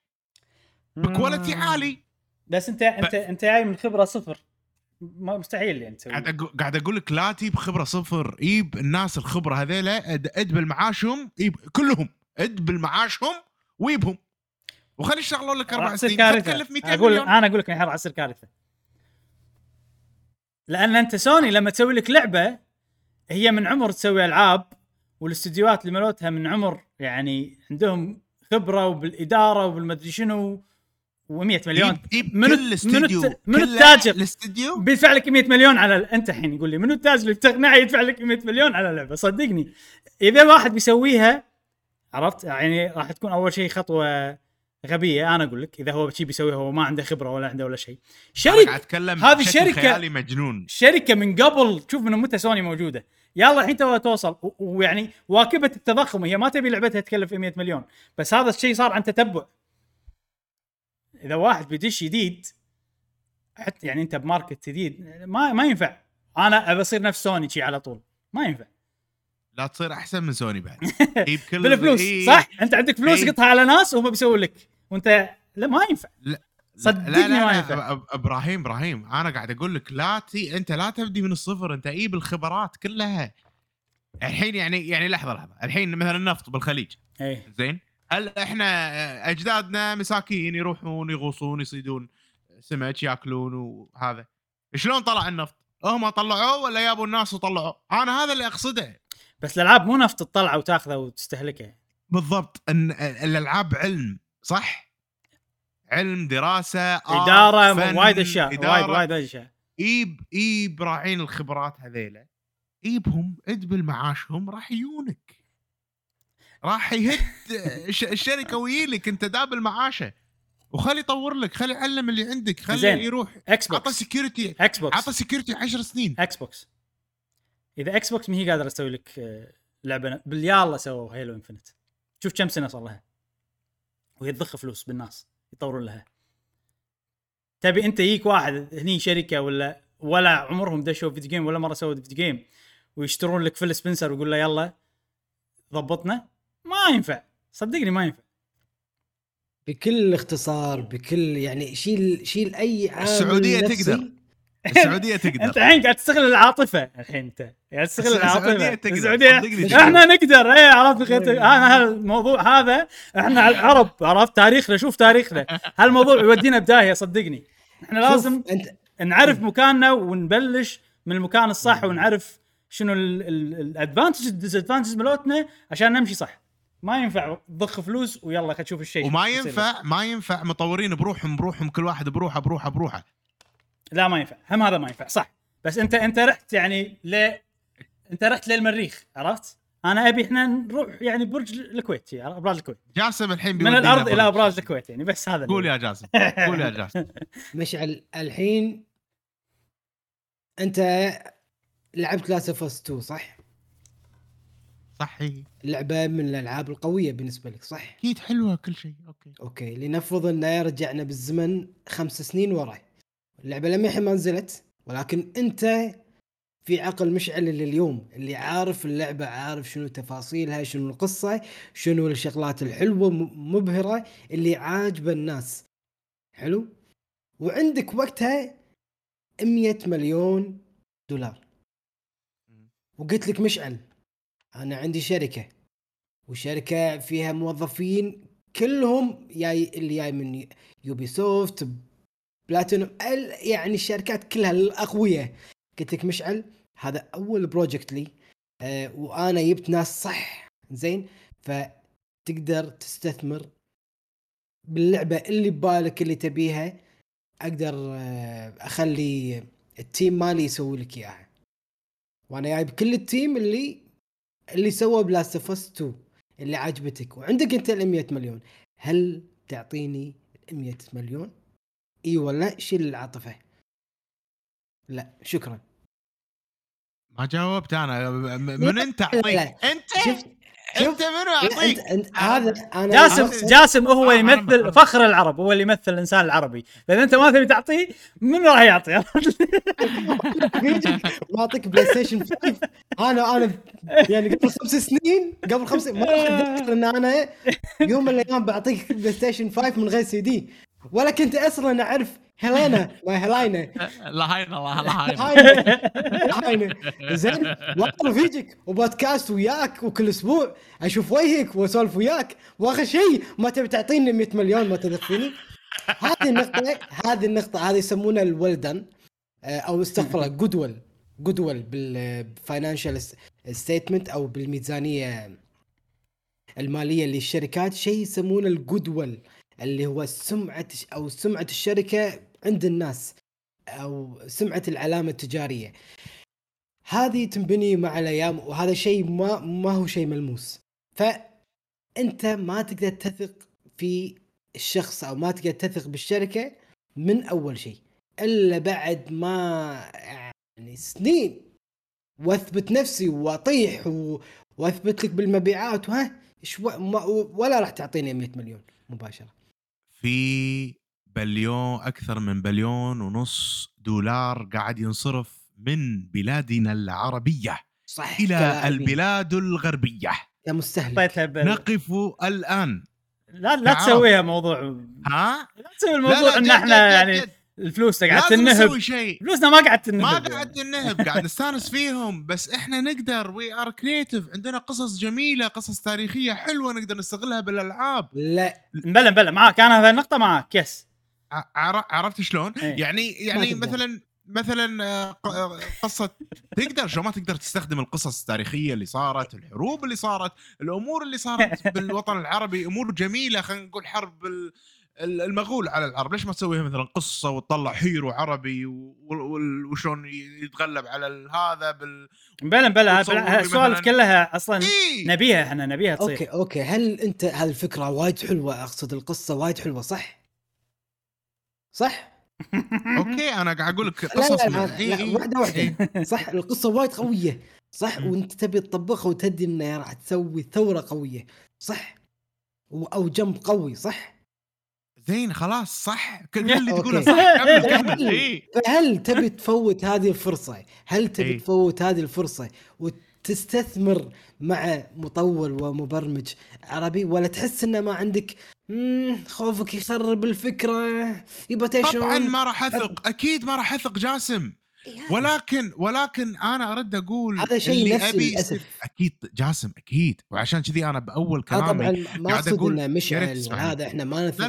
بكواليتي عالي. بس انت جاي من خبره صفر، مستحيل يعني تسوي. قاعد اقول لك لا تجيب خبره صفر، جيب الناس الخبره هذيلا ادبل معاشهم، جيب كلهم ادبل معاشهم ويبهم وخلي يشتغلوا لك 4 سنين تكلف 200 مليون. انا اقول لك الحين راح تصير كارثه، لان انت سوني لما تسوي لك لعبه هي من عمر تسوي ألعاب، والاستديوهات اللي ملوتها من عمر يعني عندهم خبرة وبالإدارة وبالمدري شنو و100 مليون. من التاجر الاستديو بيدفع لك 100 مليون على أنت الحين يقول لي من التاجر اللي بتقنعه يدفع لك 100 مليون على لعبة؟ صدقني إذا واحد بيسويها عرفت يعني راح تكون أول شيء خطوة غبية. أنا أقول لك إذا هو شيء بيسويها هو ما عنده خبرة ولا عنده ولا شيء. هذه شركة مجنون، شركة من قبل شوف من متى سوني موجودة يلا الحين توصل ويعني واكبت التضخم. هي ما تبي لعبتها تكلف 100 مليون بس، هذا الشيء صار عن تتبع. إذا واحد بيدش جديد حتى يعني أنت بماركت جديد ما ينفع. أنا بصير نفس سوني شيء على طول، ما ينفع. لا تصير أحسن من سوني بعد بالفلوس صح؟ أنت عندك فلوس قطها على ناس وهم بيسوي لك وأنت لا ما ينفع. صدقني ما ينفع. إبراهيم أنا قاعد أقول لك أنت لا تبدي من الصفر، أنت إيه بالخبرات كلها الحين يعني لحظة الحين مثلا النفط بالخليج زين، هل إحنا أجدادنا مساكين يروحون يغوصون يصيدون سمك يأكلون وهذا شلون طلع النفط؟ هم طلعوه ولا يابوا الناس وطلعوه؟ أنا هذا اللي أقصده. بس الألعاب مو نفط تطلع وتاخذها وتستهلكها. بالضبط. ان الألعاب علم، صح؟ علم، دراسة، إدارة، وايد أشياء، وايد أشياء. إيب راعين الخبرات هذيلة، إيبهم ادبل معاشهم راح يونك، راح يهد الشركة ويلك أنت دابل معاشه، وخلي يطور لك، خلي يعلم اللي عندك، خلي يروح. عطى سيكيورتي، عطى سيكيورتي 10 سنين اكس بوكس. اذا اكس بوكس ما هي قادره تسوي لك لعبه باليالله سووا هيلو انفنت، شوف كم سنه صار لها وهي تضخ فلوس بالناس يطورون لها. تبي انت يجيك واحد هني شركه ولا عمرهم دشوا فيديو جيم ولا مره سووا فيديو جيم ويشترون لك فيل سبنسر ويقول له يلا ضبطنا، ما ينفع، صدقني ما ينفع. بكل اختصار، بكل يعني شيل اي عامل. السعوديه نفسي. تقدر السعوديه تقدر. انت الحين قاعد تستغل العاطفه، الحين انت قاعد تستغل العاطفه. السعوديه احنا نقدر. اي عرفت خيط هالموضوع هذا، احنا العرب عرفت تاريخنا، شوف تاريخنا هالموضوع يودينا بدايه، صدقني احنا لازم نعرف مكاننا ونبلش من المكان الصح ونعرف شنو الادفانتج والديسادفانتج مالتنا عشان نمشي صح. ما ينفع ضخ فلوس ويلا خلينا نشوف الشيء، وما ينفع مطورين بروحهم كل واحد بروحه. لا ما ينفع، هم هذا ما ينفع، صح. بس انت رحت يعني انت رحت للمريخ، عرفت؟ انا ابي احنا نروح يعني برج الكويت، يعني ابراج الكويت. جاسم الحين من الارض برج. الى ابراج الكويت يعني، بس هذا قول يا جاسم. قول يا جاسم. مشعل الحين انت لعبت لاست اوف اس 2، صح؟ صحيح. اللعبة من الألعاب القوية بالنسبة لك، صح؟ أكيد حلوة كل شيء، أوكي. لنفرض أنه رجعنا بالزمن 5 سنين وراء، اللعبة لم يحن ما نزلت، ولكن أنت في عقل مشعل اللي اليوم اللي عارف اللعبة، عارف شنو تفاصيلها، شنو القصة، شنو الشغلات الحلوة مبهرة اللي عاجبة الناس، حلو؟ وعندك وقتها 100 مليون دولار، وقلت لك مشعل أنا عندي شركة، وشركة فيها موظفين كلهم اللي جاي من يوبيسوفت، بلاتينوم، يعني الشركات كلها الأقوية. قلت لك مشعل هذا أول بروجكت لي، وأنا جبت ناس صح، زين، فتقدر تستثمر باللعبة اللي ببالك اللي تبيها. أقدر أخلي التيم مالي يسوي لك إياها، وأنا جايب كل التيم اللي سوى بلاست اوف اس 2 اللي عجبتك، وعندك انت 100 مليون، هل تعطيني 100 مليون؟ اي ولا شيل العاطفه؟ لا شكرا. ما جاوبت انا. من انت اعطيك انت من اعطيك هذا. انا جاسم هو يمثل فخر العرب، هو اللي يمثل الانسان العربي. اذا انت ما تبي تعطيه، من راح يعطي؟ معطيك بلاي ستيشن 5. انا يعني قبل 5 سنين، قبل 5 سنين، ما اخذت ان انا يوم من الايام بعطيك بلاي ستيشن 5 من غير سي دي، ولا كنت اصلا اعرف هلانا ما هلاينا لا هاينا. زين، واقدر فيجيك وبودكاست وياك، وكل اسبوع اشوف وجهك واسولف وياك، واخر شيء ما تبي تعطيني 100 مليون ما تدخلني. هذه النقطه هذه يسمونها الولدن، او استغفر الله، جودول بالفاينانشال ستيتمنت، او بالميزانيه الماليه للشركات، شيء يسمونه الجودول، اللي هو سمعه الشركه عند الناس، او سمعه العلامه التجاريه. هذه تنبني مع الايام، وهذا شيء ما هو شيء ملموس. فانت ما تقدر تثق في الشخص، او ما تقدر تثق بالشركه من اول شيء، الا بعد ما يعني سنين واثبت نفسي واطيح واثبت لك بالمبيعات، ولا راح تعطيني 100 مليون مباشره. في بليون، أكثر من 1.5 بليون دولار قاعد ينصرف من بلادنا العربية، صح، إلى البلاد الغربية يا مستهلك. نقف الآن. لا تسويها موضوع، ها؟ لا تسوي الموضوع. لا، إن إحنا يعني الفلوس قاعد تنهب، فلوسنا ما قاعد تنهب، قاعد نستانس فيهم، بس إحنا نقدر. وي آر كرياتيف، عندنا قصص جميلة، قصص تاريخية حلوة نقدر نستغلها بالألعاب. لا بلا معاك، أنا هذه النقطة معاك. يس، عرفت شلون؟ يعني مثلا مثلا قصة تقدر شو ما تقدر تستخدم القصص التاريخية اللي صارت، الحروب اللي صارت، الأمور اللي صارت بالوطن العربي، أمور جميلة. خلينا نقول حرب المغول على العرب، ليش ما تسويها مثلا قصة وتطلع هيرو عربي وشون يتغلب على هذا بلا السوالف كلها أصلا نبيها، احنا نبيها تصير. أوكي هل أنت هالفكرة وايد حلوة، أقصد القصة وايد حلوة صح؟ اوكي انا قاعد اقول لك قصص واحده صح، القصه وايد قويه صح، وانت تبي تطبخها وتدي انها راح تسوي ثوره قويه صح، او جنب قوي صح، زين خلاص صح، كل اللي تقوله صح. هل تبي تفوت هذه الفرصه؟ وتستثمر مع مطور ومبرمج عربي، ولا تحس انه ما عندك خوفك يخرب الفكرة يبتشون؟ طبعا ما راح أثق، أكيد ما راح أثق جاسم، ولكن أنا أرد أقول هذا شيء نفسي للأسف. أكيد جاسم أكيد، وعشان كذي أنا بأول كلامي قاعد أقول مش هذا إحنا ما نثق،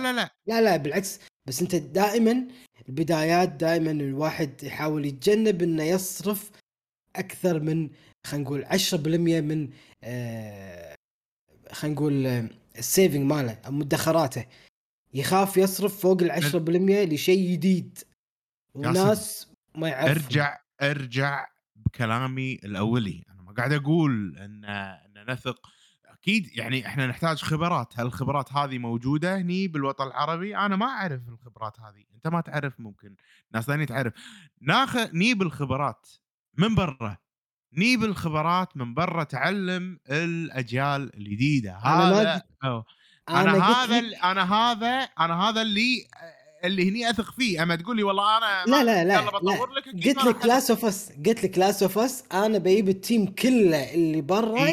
لا بالعكس، بس أنت دائما البدايات دائما الواحد يحاول يتجنب إنه يصرف أكثر من خلينا نقول 10% من خلينا نقول السيفنج ماله أو مدخراته، يخاف يصرف فوق 10% لشيء جديد وناس ما يعرف. ارجع بكلامي الأولي، أنا ما قاعد أقول إن نثق، أكيد يعني إحنا نحتاج خبرات، هالخبرات هذه موجودة هني بالوطن العربي، أنا ما أعرف الخبرات هذه، أنت ما تعرف، ممكن ناس ثانية تعرف، نيب الخبرات من برا، تعلم الأجيال الجديدة. أنا هذا اللي هني أثق فيه. أما تقولي والله أنا لا بطور لك، قلت لك كلاس أوف أس أنا بجيب التيم كله اللي برا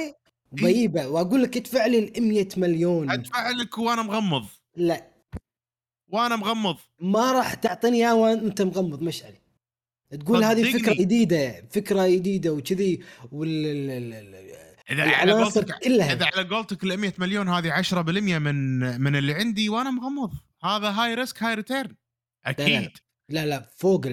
وبجيبه وأقول لك ادفع لي 100 مليون، ادفع لك وأنا مغمض. لا وأنا مغمض ما راح تعطيني إياه وأنت مغمض مشعلي، تقول هذه فكرة جديدة وكذي. إذا على قولتك 100 مليون هذه 10% من اللي عندي وأنا مغمض، هذا هاي ريسك هاي ريتيرن أكيد. لا فوق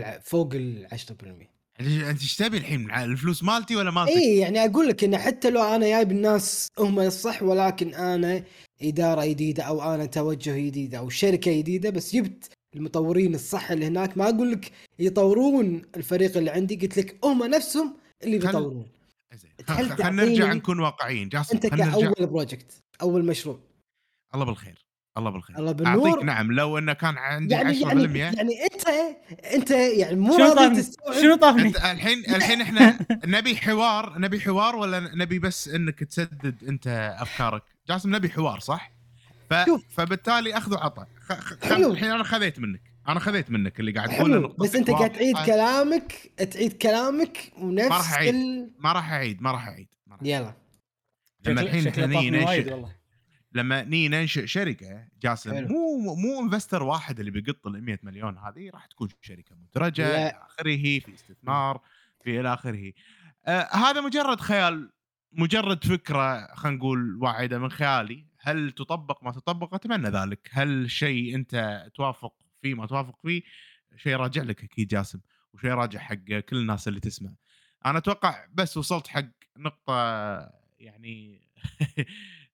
10%. أنت إيش تبي الحين، الفلوس مالتي ولا مالتك؟ إيه يعني أقول لك إن حتى لو أنا جايب الناس هم الصح، ولكن أنا إدارة جديدة أو أنا توجه جديد أو شركة جديدة، بس جبت المطورين الصح اللي هناك، ما أقول لك يطورون الفريق اللي عندي، قلت لك هم نفسهم اللي بيطورون. خلينا نرجع نكون واقعيين جاسم، أنت كأول بروجكت، أول مشروع، الله بالخير الله بالنور أعطيك. نعم لو أنه كان عندي 10% يعني أنت يعني مو راضي. شنو طافني الحين إحنا نبي حوار ولا نبي بس أنك تسدد أنت أفكارك جاسم؟ نبي حوار صح، فبالتالي أخذ وعطى. الحين أنا خذيت منك اللي قاعد تقوله، بس أنت قاعد تعيد كلامك ونفس ما راح أعيد. يلا لما الحين ننشئ شركة جاسم، مو انفستر واحد اللي بيقط 100 مليون، هذه راح تكون شركة مدرجة آخره، في استثمار في إلى آخره. هذا مجرد خيال، مجرد فكرة خلينا نقول واعدة من خيالي. هل تطبق ما تطبق؟ أتمنى ذلك. هل شيء أنت توافق فيه ما توافق فيه؟ شيء راجع لك أكيد جاسم، وشيء راجع حق كل الناس اللي تسمع. أنا أتوقع بس وصلت حق نقطة يعني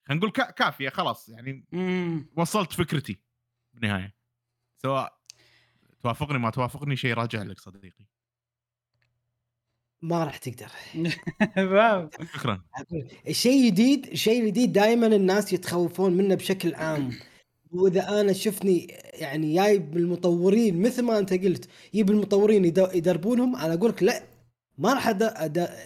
هنقول كافية خلاص، يعني وصلت فكرتي بالنهاية، سواء توافقني ما توافقني شيء راجع لك صديقي. ما راح تقدر. شكرا. شيء جديد دائما الناس يتخوفون منه بشكل عام، واذا انا شفني يعني جايب المطورين مثل ما انت قلت، يجيب المطورين يدربونهم، انا اقول لك لا ما راح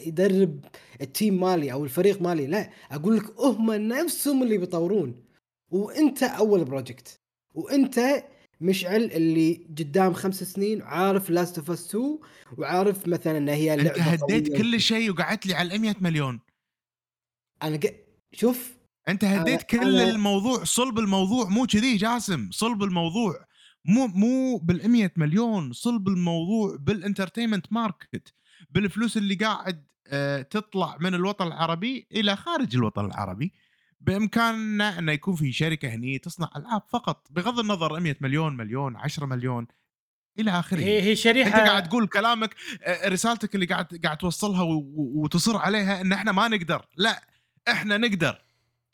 يدرب التيم مالي او الفريق مالي، لا اقول لك هم نفسهم اللي بيطورون، وانت اول بروجكت، وانت مشعل اللي قدام 5 سنين عارف لاست اوف اس 2، وعارف مثلا ان هي لعبه. انت هديت كل شيء وقعدت لي على 100 مليون. انا شوف انت هديت كل الموضوع، صلب الموضوع مو كذي جاسم، صلب الموضوع مو بال100 مليون، صلب الموضوع بالانترتينمنت ماركت، بالفلوس اللي قاعد تطلع من الوطن العربي الى خارج الوطن العربي. بإمكاننا أن يكون في شركة هني تصنع ألعاب فقط، بغض النظر 100 مليون 10 مليون، الى اخره. هي شريحه انت قاعد تقول كلامك، رسالتك اللي قاعد توصلها وتصر عليها ان احنا ما نقدر. لا احنا نقدر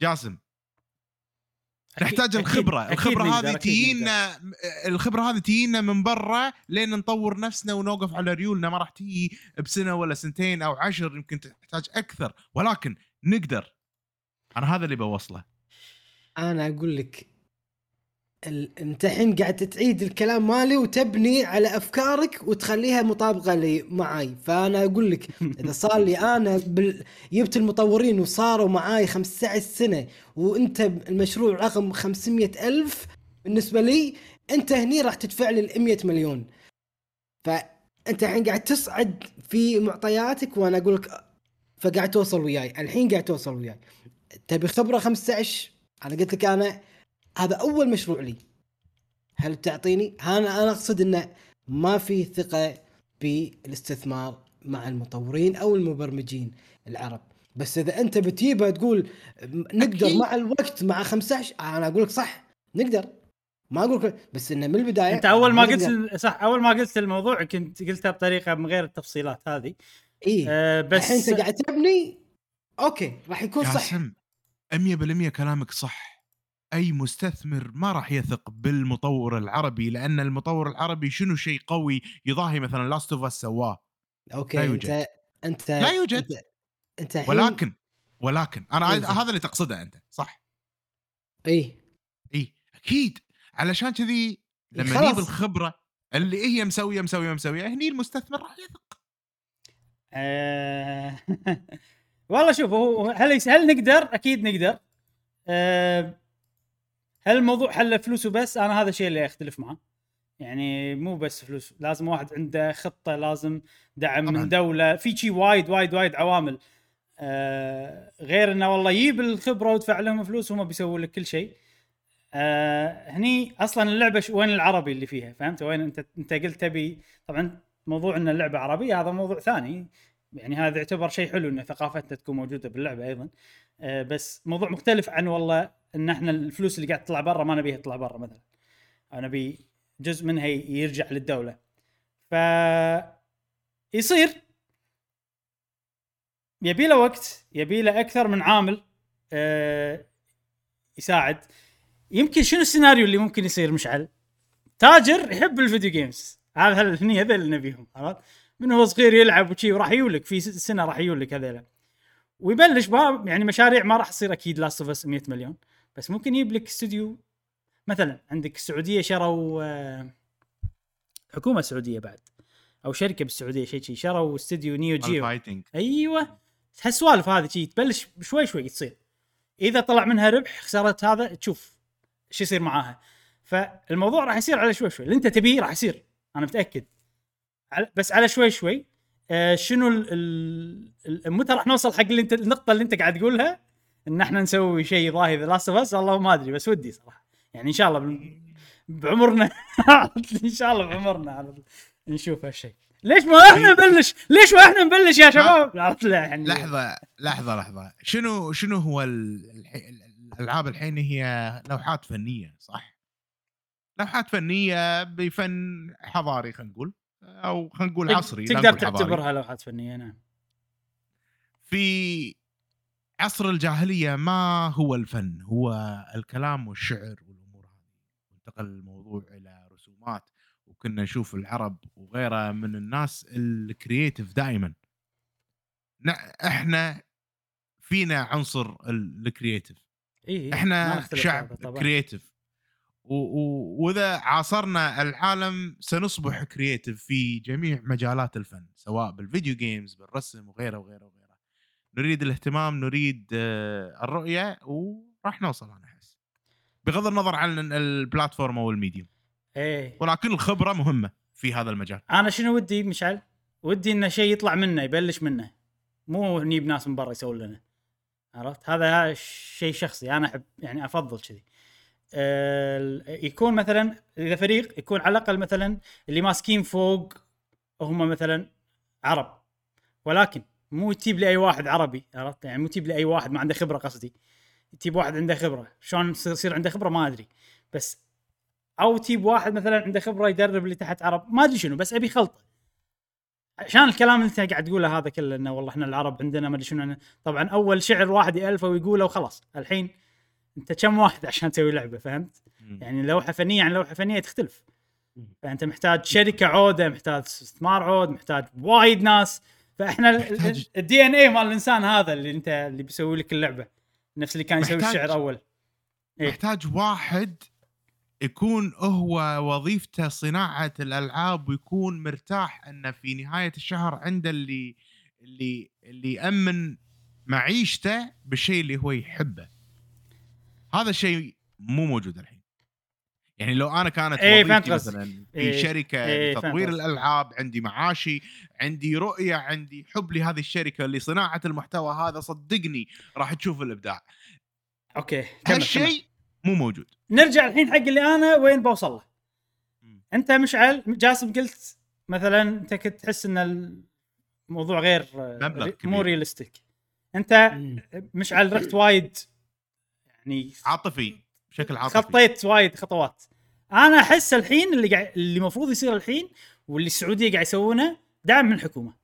جاسم، نحتاج الخبره. الخبره هذه تجينا من برا لين نطور نفسنا ونوقف على ريولنا. ما راح تيجي بسنه ولا سنتين او 10، يمكن تحتاج اكثر، ولكن نقدر. انا هذا اللي بوصله. انا اقول لك انت الحين قاعد تعيد الكلام مالي وتبني على افكارك وتخليها مطابقه لي معاي. فانا اقول لك اذا صار لي انا جبت المطورين وصاروا معاي 15 سنه وانت المشروع رقم 500,000 بالنسبه لي، انت هني راح تدفع لي 100 مليون. فانت الحين قاعد تصعد في معطياتك، وانا اقول لك فقاعد توصل وياي. الحين قاعد توصل وياي، تبي خبره 15. انا قلت لك انا هذا أول مشروع لي، هل تعطيني؟ أنا أقصد أنه ما في ثقة بالاستثمار مع المطورين أو المبرمجين العرب. بس إذا أنت بتيبها تقول نقدر أكيد. مع الوقت مع 15، أنا أقولك صح نقدر، ما أقولك بس إنه من البداية. أنت أول ما قلت صح، أول ما قلت الموضوع كنت قلتها بطريقة من غير التفصيلات هذه. إيه بس أنت قاعد تبني أوكي راح يكون صح 100%. كلامك صح. أي مستثمر ما راح يثق بالمطور العربي، لأن المطور العربي شنو شيء قوي يضاهي مثلا لاست اوف اس سواه؟ أوكي لا يوجد. أنت لا يوجد. أنت ولكن أنا هذا اللي تقصده أنت صح؟ إيه أكيد. علشان كذي لما نجيب الخبرة اللي هي مسوية هني المستثمر راح يثق. والله شوف، هل نقدر؟ أكيد نقدر. هل الموضوع حل فلوسه بس؟ أنا هذا الشيء اللي أختلف معه. يعني مو بس فلوس، لازم واحد عنده خطة، لازم دعم من دولة، في شيء وايد عوامل. غير إنه والله يجيب الخبرة ويدفع لهم فلوس وما بيسووا لك كل شيء. هني أصلاً اللعبة وين العربي اللي فيها؟ فهمت وين أنت قلت تبي؟ طبعاً موضوع إن اللعبة عربية هذا موضوع ثاني، يعني هذا يعتبر شيء حلو إن ثقافتنا تكون موجودة باللعبة أيضاً. بس موضوع مختلف عن والله ان احنا الفلوس اللي قاعد تطلع برا ما نبيها تطلع برا مثلا، انا ابي جزء منها يرجع للدوله. ف يصير يبي له وقت، يبي له اكثر من عامل يساعد. يمكن شنو السيناريو اللي ممكن يصير؟ مشعل تاجر يحب الفيديو جيمز، هذا اللي نبيهم، عرفت؟ من هو صغير يلعب وشي، وراح يولك في سنه راح يولك هذول، ويبلش بقى يعني مشاريع. ما راح تصير اكيد لاست اوف اس 100 مليون، بس ممكن يجيب لك استوديو. مثلا عندك السعوديه شروا، حكومه سعوديه بعد او شركه بالسعوديه شيء شروا استوديو نيو جيو. ايوه هالسوالف هذه شيء تبلش شوي تصير. اذا طلع منها ربح خسرت، هذا تشوف شو يصير معاها. فالموضوع راح يصير على شوي اللي انت تبيه راح يصير، انا متاكد، بس على شوي. شنو متى راح نوصل حق اللي انت النقطه اللي انت قاعد تقولها ان احنا نسوي شيء ظاهر لا بس؟ الله ما ادري، بس ودي صراحه يعني ان شاء الله بعمرنا ان شاء الله بعمرنا نشوف هالشيء. ليش ما احنا نبلش يا شباب؟ لحظه شنو هو الالعاب الحين؟ هي لوحات فنيه صح، لوحات فنيه بفن حضاري خلينا نقول، او خلينا نقول عصري. تقدر تعتبرها لوحات فنيه. نعم. في عصر الجاهليه ما هو الفن؟ هو الكلام والشعر والامور هذه. انتقل الموضوع الى رسومات، وكنا نشوف العرب وغيره من الناس الكرييتيف دائما. احنا فينا عنصر الكرييتيف. احنا شعب كرييتيف، وإذا عاصرنا العالم سنصبح كرييتيف في جميع مجالات الفن، سواء بالفيديو جيمز، بالرسم، وغيره. نريد الاهتمام، نريد الرؤية، وراح نوصل. أنا أحس بغض النظر عن البلاتفورم أو الميديوم، ولكن الخبرة مهمة في هذا المجال. أنا شنو ودي مشعل؟ ودي إنه شيء يطلع منه، يبلش منه، مو نجيب ناس من برا يسوون لنا، عرفت؟ هذا شيء شخصي أنا أحب، يعني أفضل كذي. يكون مثلا اذا فريق يكون على الاقل مثلا اللي ماسكين فوق هم مثلا عرب، ولكن مو تجيب لي اي واحد عربي، عرفت؟ يعني مو تجيب لي اي واحد ما عنده خبره. قصدي تجيب واحد عنده خبره. شلون يصير عنده خبره ما ادري، بس او تجيب واحد مثلا عنده خبره يدرب اللي تحت عرب ما ادري شنو، بس ابي خلطه عشان الكلام اللي انت قاعد تقوله هذا كله انه والله احنا العرب عندنا ما ادري شنو. طبعا اول شعر واحد يالفه ويقوله وخلاص، الحين انت كم واحد عشان تسوي لعبه، فهمت؟ يعني لوحه فنيه عن لوحه فنيه تختلف، فانت محتاج شركه عوده، محتاج استثمار عود، محتاج وايد ناس. فاحنا الدي ان اي مال الانسان هذا اللي انت اللي بيسوي لك اللعبه، نفس اللي كان يسوي الشعر اول. محتاج واحد يكون هو وظيفته صناعه الالعاب ويكون مرتاح انه في نهايه الشهر عنده اللي يامن معيشته بالشيء اللي هو يحبه. هذا الشيء مو موجود الحين. يعني لو انا كانت وظيفتي مثلا في شركه تطوير الالعاب، عندي معاشي، عندي رؤيه، عندي حب لهذه الشركه اللي صناعه المحتوى هذا، صدقني راح تشوف الابداع. اوكي، هالشيء مو موجود. نرجع الحين حق اللي انا وين بوصل له. انت مشعل جاسم قلت مثلا انت كنت تحس ان الموضوع غير مو رياليستيك، انت مشعل رحت وايد يعني عاطفي، بشكل عاطفي خطيت وايد خطوات. انا احس الحين اللي المفروض يصير الحين واللي السعوديه قاعد يسوونه دعم من الحكومه،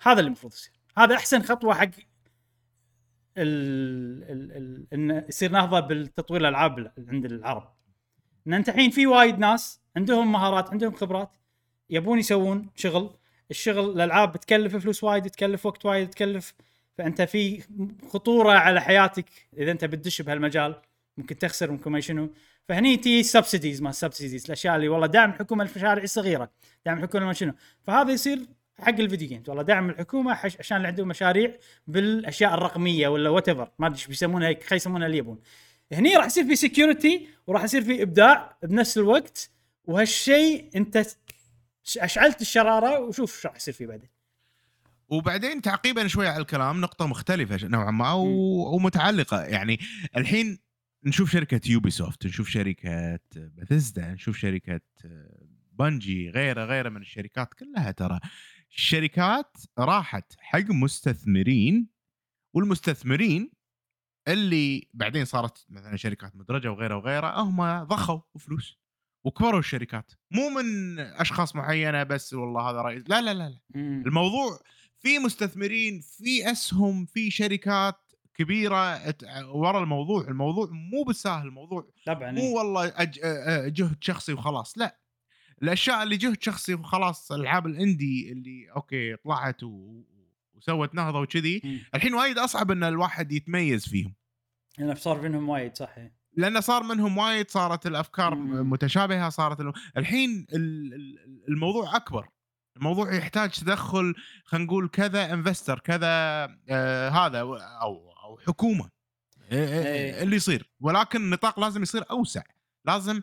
هذا اللي المفروض يصير. هذا احسن خطوه حق ان يصير نهضه بالتطوير الالعاب عند العرب، ان انت الحين في وايد ناس عندهم مهارات، عندهم خبرات، يبون يسوون شغل. الشغل الالعاب بتكلف فلوس وايد، تكلف وقت وايد، تكلف، فانت في خطوره على حياتك اذا انت بتدش بهالمجال، ممكن تخسر، ممكن ما شنو. فهني تي سبسيديز، ما سبسيديز، الاشياء اللي والله دعم الحكومه المشاريع الصغيره، دعم الحكومه ما شنو. فهذا يصير حق الفيديو جيمز، والله دعم الحكومه عشان اللي عندهم مشاريع بالاشياء الرقميه ولا وات ايفر، ما ادري ايش بيسمونها هيك، خي يسمونها اللي يبون. هني راح يصير في سكيورتي وراح يصير في ابداع بنفس الوقت، وهالشيء انت اشعلت الشراره وشوف ايش راح يصير فيه بعدين. وبعدين تعقيبا شويه على الكلام، نقطه مختلفه نوعا ما ومتعلقه. يعني الحين نشوف شركه يوبيسوفت، نشوف شركه باثيسدا، نشوف شركه بانجي، غيره من الشركات كلها. ترى الشركات راحت حق مستثمرين، والمستثمرين اللي بعدين صارت مثلا شركات مدرجه وغيره هم ضخوا فلوس وكبروا الشركات، مو من اشخاص معينه بس والله هذا رئيس، لا. الموضوع في مستثمرين، في اسهم، في شركات كبيره ورا الموضوع. الموضوع مو بالساهل، الموضوع مو والله جهد شخصي وخلاص، لا. الاشياء اللي جهد شخصي وخلاص، العاب الاندي اللي اوكي طلعت وسوت نهضه وكذي، الحين وايد اصعب ان الواحد يتميز فيهم، لان صار منهم وايد. صحيح، لان صار منهم وايد، صارت الافكار متشابهه، صارت الحين الموضوع اكبر. الموضوع يحتاج تدخل، خلينا نقول كذا انفستر، كذا هذا او حكومه، اللي يصير. ولكن النطاق لازم يصير اوسع، لازم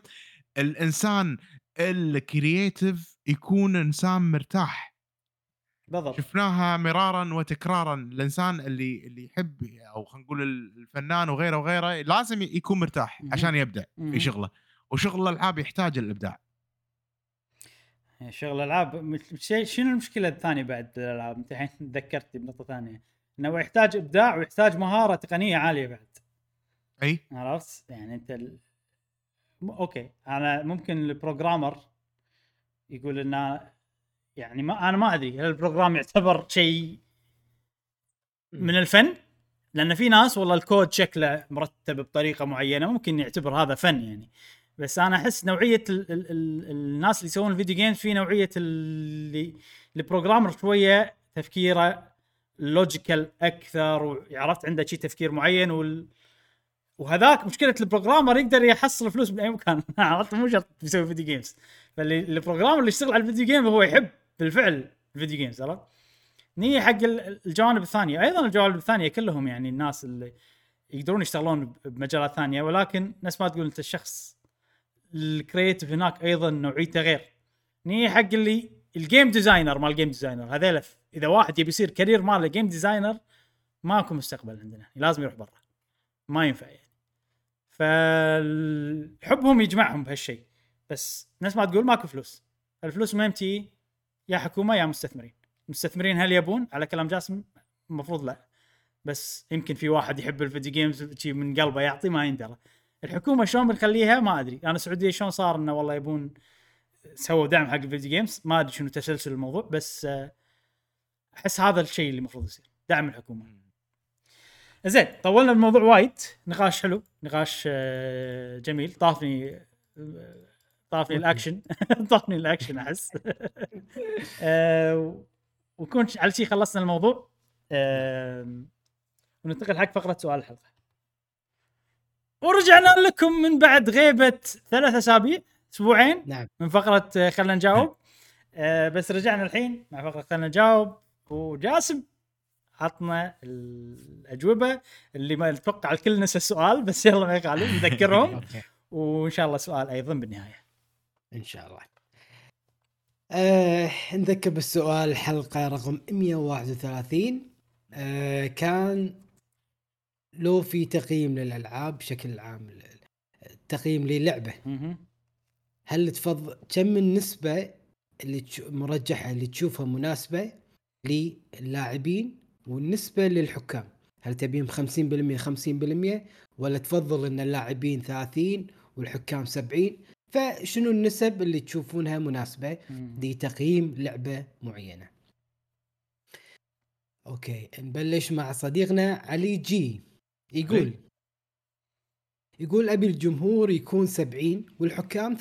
الانسان الكرياتيف يكون انسان مرتاح. بالضبط، شفناها مرارا وتكرارا، الانسان اللي يحب او خلينا نقول الفنان وغيره لازم يكون مرتاح عشان يبدع في شغله، وشغل الالعاب يحتاج الابداع. شغل الالعاب شنو المشكله الثانيه بعد الالعاب؟ انت الحين تذكرتني بنقطه ثانيه، انه يحتاج ابداع ويحتاج مهاره تقنيه عاليه بعد. اي عرفت يعني انت اوكي، انا ممكن البروجرامر يقول ان يعني انا ما ادري هل البروجرام يعتبر شيء من الفن، لان في ناس والله الكود شكله مرتب بطريقه معينه ممكن يعتبر هذا فن يعني. بس انا احس نوعيه الناس اللي يسوون الفيديو جيمز، في نوعيه اللي البروجرامر شويه تفكيره لوجيكال اكثر، وعرفت عنده شيء تفكير معين، وهذاك مشكله البروجرامر يقدر يحصل فلوس من اي مكان. عرفت، مو شرط يسوي فيديو جيمز. فالبروجرامر اللي يشتغل على الفيديو جيم هو يحب بالفعل الفيديو جيمز. عرفت نيه حق الجوانب الثانيه ايضا. الجوانب الثانيه كلهم يعني الناس اللي يقدرون يشتغلون بمجالات ثانيه، ولكن نفس ما تقول انت، الشخص الكرياتيف هناك ايضا نوعيته غير. نيه حق اللي الجيم ديزاينر، مال الجيم ديزاينر هذول اذا واحد يبي يصير كارير مال الجيم ديزاينر ماكو مستقبل عندنا، لازم يروح برا، ما ينفع يعني. فحبهم يجمعهم بهالشيء، بس ناس ما تقول ماكو فلوس. الفلوس ما يمتي، يا حكومه يا مستثمرين. المستثمرين هل يبون؟ على كلام جاسم المفروض لا، بس يمكن في واحد يحب الفيديو جيمز شيء من قلبه يعطي، ما يندرى. الحكومه شلون بنخليها ما ادري. انا السعوديه شلون صار انه والله يبون سووا دعم حق الفيديو جيمز، ما ادري شنو تسلسل الموضوع، بس احس هذا الشيء اللي المفروض يصير، دعم الحكومه. زين طولنا الموضوع وايد، نقاش حلو، نقاش جميل، طافني الاكشن طافني الاكشن احس وكنت على شيء خلصنا الموضوع. وننتقل حق فقره سؤال الحلقه، ورجعنا لكم من بعد غيبه 3 أسابيع، اسبوعين نعم. من فقره خلنا نجاوب، بس رجعنا الحين مع فقره خلنا نجاوب، وجاسم عطنا الاجوبه اللي ما اتوقع الكل نسى السؤال، بس يلا ما يقالوا نذكرهم وان شاء الله سؤال ايضا بالنهايه ان شاء الله. نذكر بالسؤال حلقه رقم 131، كان لو في تقييم للالعاب بشكل عام، تقييم للعبه، هل تفضل كم النسبه اللي مرجحه اللي تشوفها مناسبه للاعبين والنسبه للحكام؟ هل تبيهم 50% 50% ولا تفضل ان اللاعبين 30 والحكام 70؟ فشنو النسب اللي تشوفونها مناسبه لتقييم لعبه معينه؟ اوكي نبلش مع صديقنا علي جي، يقول ابي الجمهور يكون 70 والحكام 30،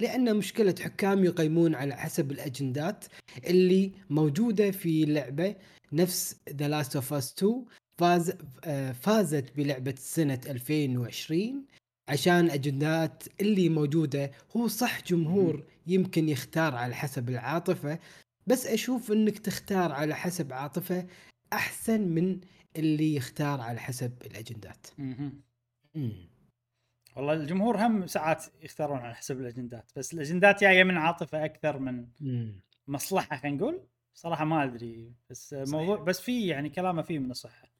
لان مشكله حكام يقيمون على حسب الاجندات اللي موجوده في اللعبه. نفس The Last of Us 2 فازت بلعبه سنه 2020 عشان اجندات اللي موجوده. هو صح جمهور يمكن يختار على حسب العاطفه، بس اشوف انك تختار على حسب عاطفه احسن من اللي يختار على حسب الاجندات. والله الجمهور هم ساعات يختارون على حسب الاجندات، بس الاجندات جايه من عاطفه اكثر من مصلحه، خلينا نقول صراحه ما ادري، بس موضوع صحيح. بس في يعني كلامه فيه من الصحه.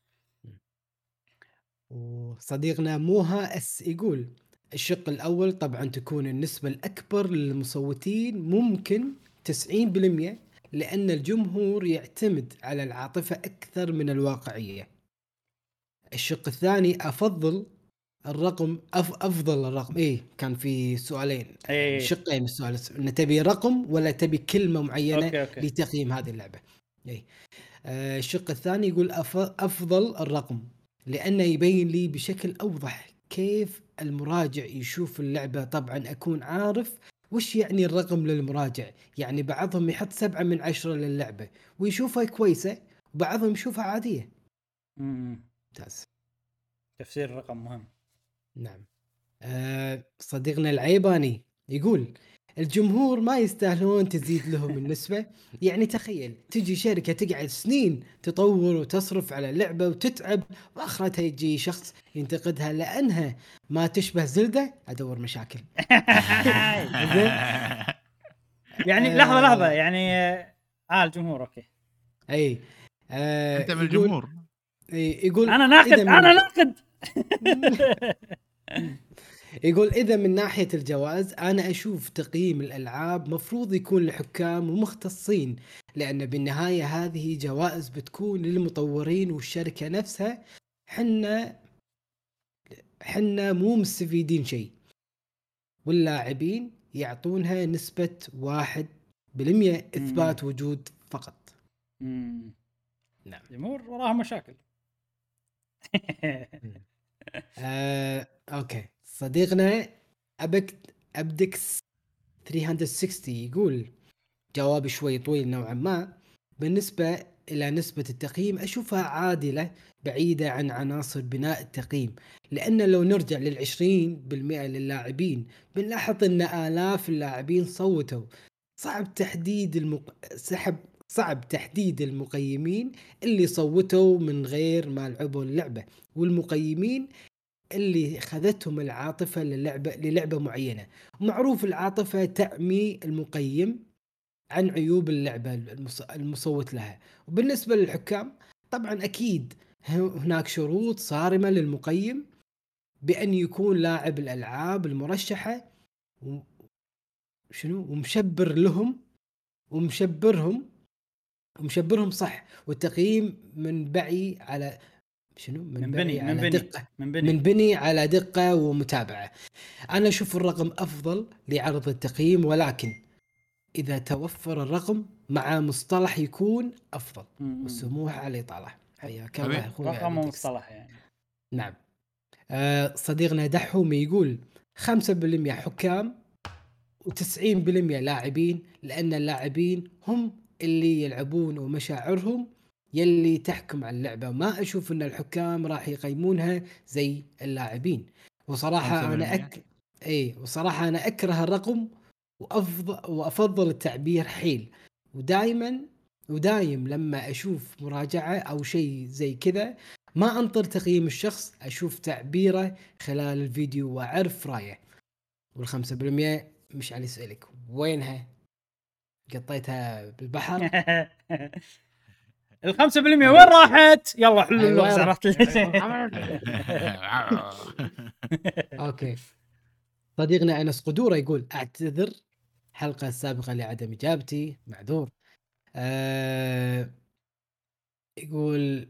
وصديقنا موها اس يقول الشق الاول طبعا تكون النسبه الاكبر للمصوتين، ممكن 90%، لان الجمهور يعتمد على العاطفه اكثر من الواقعيه. الشق الثاني افضل الرقم كان في سؤالين، شقين السؤال، ان تبي رقم ولا تبي كلمه معينه أوكي. لتقييم هذه اللعبه. الشق الثاني يقول افضل الرقم، لانه يبين لي بشكل اوضح كيف المراجع يشوف اللعبه. طبعا اكون عارف وش يعني الرقم للمراجع، يعني بعضهم يحط 7/10 للعبه ويشوفها كويسه، وبعضهم يشوفها عاديه. ممتاز، تفسير الرقم مهم. نعم. صديقنا العيباني يقول الجمهور ما يستاهلون تزيد لهم النسبة. يعني تخيل تجي شركة تقعد سنين تطور وتصرف على اللعبة وتتعب، وآخرتها يجي شخص ينتقدها لأنها ما تشبه زلدة، أدور مشاكل. يعني لحظة يعني الجمهور أوكي. أي أنت من الجمهور. يقول أنا ناقد. يقول إذا من ناحية الجوائز، أنا أشوف تقييم الألعاب مفروض يكون لحكام ومختصين، لأن بالنهاية هذه جوائز بتكون للمطورين والشركة نفسها، حنا مو مستفيدين شيء، واللاعبين يعطونها نسبة 1% إثبات وجود فقط. نعم. الأمور وراها مشاكل. أوكي. صديقنا أبدكس 360 يقول جوابي شوي طويل نوعا ما. بالنسبة إلى نسبة التقييم أشوفها عادلة بعيدة عن عناصر بناء التقييم، لأن لو نرجع 20% للاعبين بنلاحظ أن آلاف اللاعبين صوتوا. صعب تحديد المقيمين اللي صوتوا من غير ما لعبوا اللعبة، والمقيمين اللي خذتهم العاطفة للعبة معينة. معروف العاطفة تعمي المقيم عن عيوب اللعبة المصوت لها. وبالنسبة للحكام طبعا أكيد هناك شروط صارمة للمقيم بأن يكون لاعب الألعاب المرشحة ومشبرهم صح، والتقييم منبعي على شنو من بني على دقة ومتابعة. أنا أشوف الرقم أفضل لعرض التقييم، ولكن إذا توفر الرقم مع مصطلح يكون أفضل والسموح على إطالة. رقم مصطلح يعني. نعم. صديقنا دحوم يقول 5% حكام و90% لاعبين، لأن اللاعبين هم اللي يلعبون ومشاعرهم يلي تحكم على اللعبة. ما أشوف أن الحكام راح يقيمونها زي اللاعبين. وصراحة أنا وصراحة أنا أكره الرقم، وأفضل التعبير حيل. ودايم لما أشوف مراجعة أو شيء زي كذا ما أنطر تقييم الشخص، أشوف تعبيره خلال الفيديو وأعرف رأيه. وال5% مش علي سؤالك وينها، قطيتها بالبحر؟ 5% وين راحت؟ يلا حلو اللغزة. أوكي. صديقنا أنس قدورة يقول أعتذر حلقة السابقة لعدم إجابتي، معذور. يقول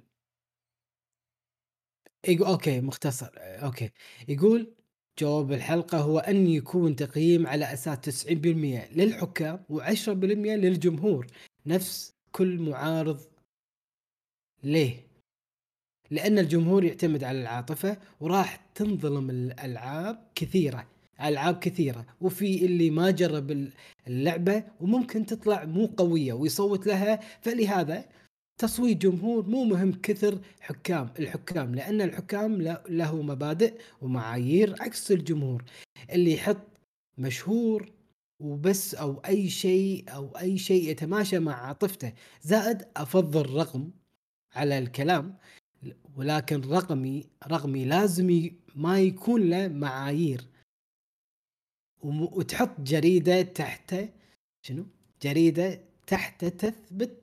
أوكي مختصر. أوكي يقول جواب الحلقة هو أن يكون تقييم على أساس 90% للحكام و10% للجمهور، نفس كل معارض. ليه؟ لأن الجمهور يعتمد على العاطفة، وراح تنظلم ألعاب كثيرة، وفي اللي ما جرب اللعبة وممكن تطلع مو قوية ويصوت لها، فلهذا تصويت جمهور مو مهم كثر الحكام، لأن الحكام له مبادئ ومعايير عكس الجمهور اللي يحط مشهور وبس أو أي شيء يتماشى مع عاطفته. زائد أفضل رقم على الكلام، ولكن رقمي لازم ما يكون له معايير وتحط جريدة تحته تثبت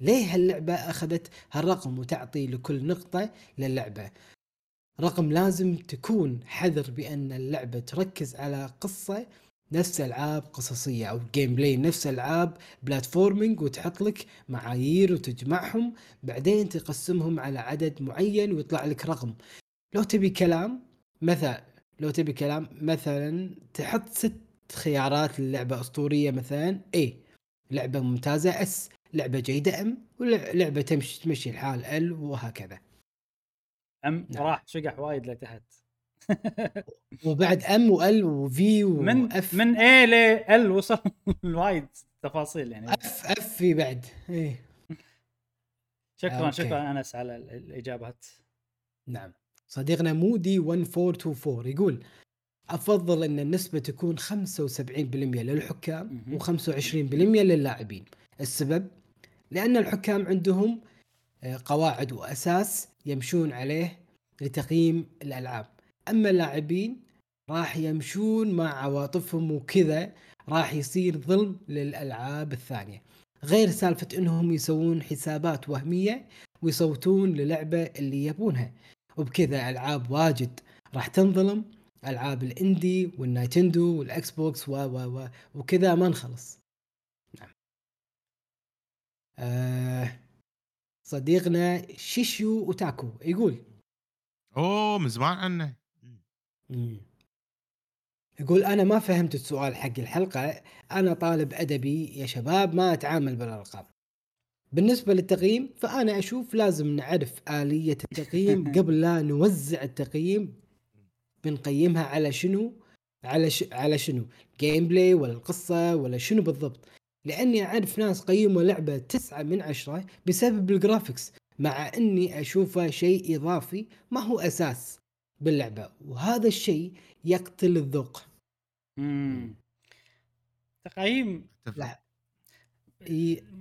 ليه هاللعبة أخذت هالرقم، وتعطي لكل نقطة للعبة رقم. لازم تكون حذر بأن اللعبة تركز على قصة نفس ألعاب قصصية أو جيم بلاي نفس ألعاب بلاتفورمينج، وتحط لك معايير وتجمعهم بعدين تقسمهم على عدد معين ويطلع لك رقم. لو تبي كلام مثلا تحط 6 خيارات للعبة أسطورية مثلا A، لعبة ممتازة S، لعبة جيدة M، ولعبة تمشي الحال L، وهكذا. نعم. راح شقح وايد لتحت. وبعد M وL وV وF، من A ل L وصل وايد تفاصيل يعني. F في بعد. إيه. شكرا أنس على الإجابات. نعم. صديقنا مودي 1424 يقول أفضل أن النسبة تكون 75% للحكام و25% للاعبين. السبب لأن الحكام عندهم قواعد وأساس يمشون عليه لتقييم الألعاب، أما اللاعبين راح يمشون مع عواطفهم، وكذا راح يصير ظلم للألعاب الثانية. غير سالفة أنهم يسوون حسابات وهمية ويصوتون للعبة اللي يبونها، وبكذا ألعاب واجد راح تنظلم، ألعاب الاندي والنايتندو والأكس بوكس وكذا ما نخلص. نعم. صديقنا شيشيو وتاكو يقول من زمان عنه، يقول أنا ما فهمت السؤال حق الحلقة، أنا طالب أدبي يا شباب ما أتعامل بالألقاب. بالنسبة للتقييم فأنا أشوف لازم نعرف آلية التقييم قبل لا نوزع التقييم، بنقيمها على شنو، على شنو جيم بلاي ولا القصة ولا شنو بالضبط. لأني أعرف ناس قيموا لعبة 9/10 بسبب الجرافيكس، مع أني أشوفه شيء إضافي ما هو أساس باللعبة، وهذا الشيء يقتل الذوق. تقييم لا.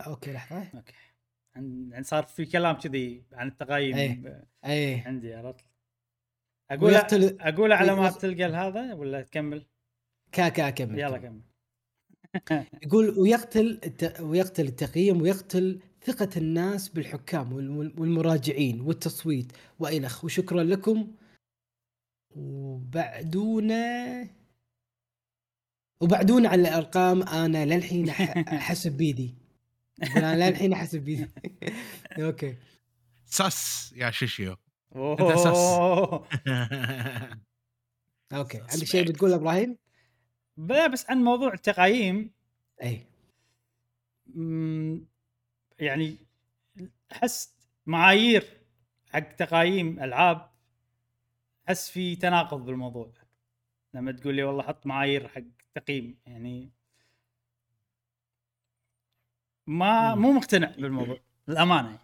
اوكي لحظه، اوكي عن صار في كلام كذي عن التقييم. أيه. عندي عرفت اقول على ما تلقى هذا ولا تكمل كمل يلا كمل. يقول ويقتل التقييم ويقتل ثقة الناس بالحكام والمراجعين والتصويت والخ. وشكرا لكم، وبعدون على الأرقام. أنا للحين أحسب بيدي أوكي. ساس يا شيشيو هذا اساس. اوكي عندك شيء بتقول ابراهيم؟ بس عن موضوع التقييم اي يعني احس معايير حق تقييم العاب احس في تناقض بالموضوع. لما تقول لي والله حط معايير حق تقييم يعني ما مو مقتنع بالموضوع للامانه.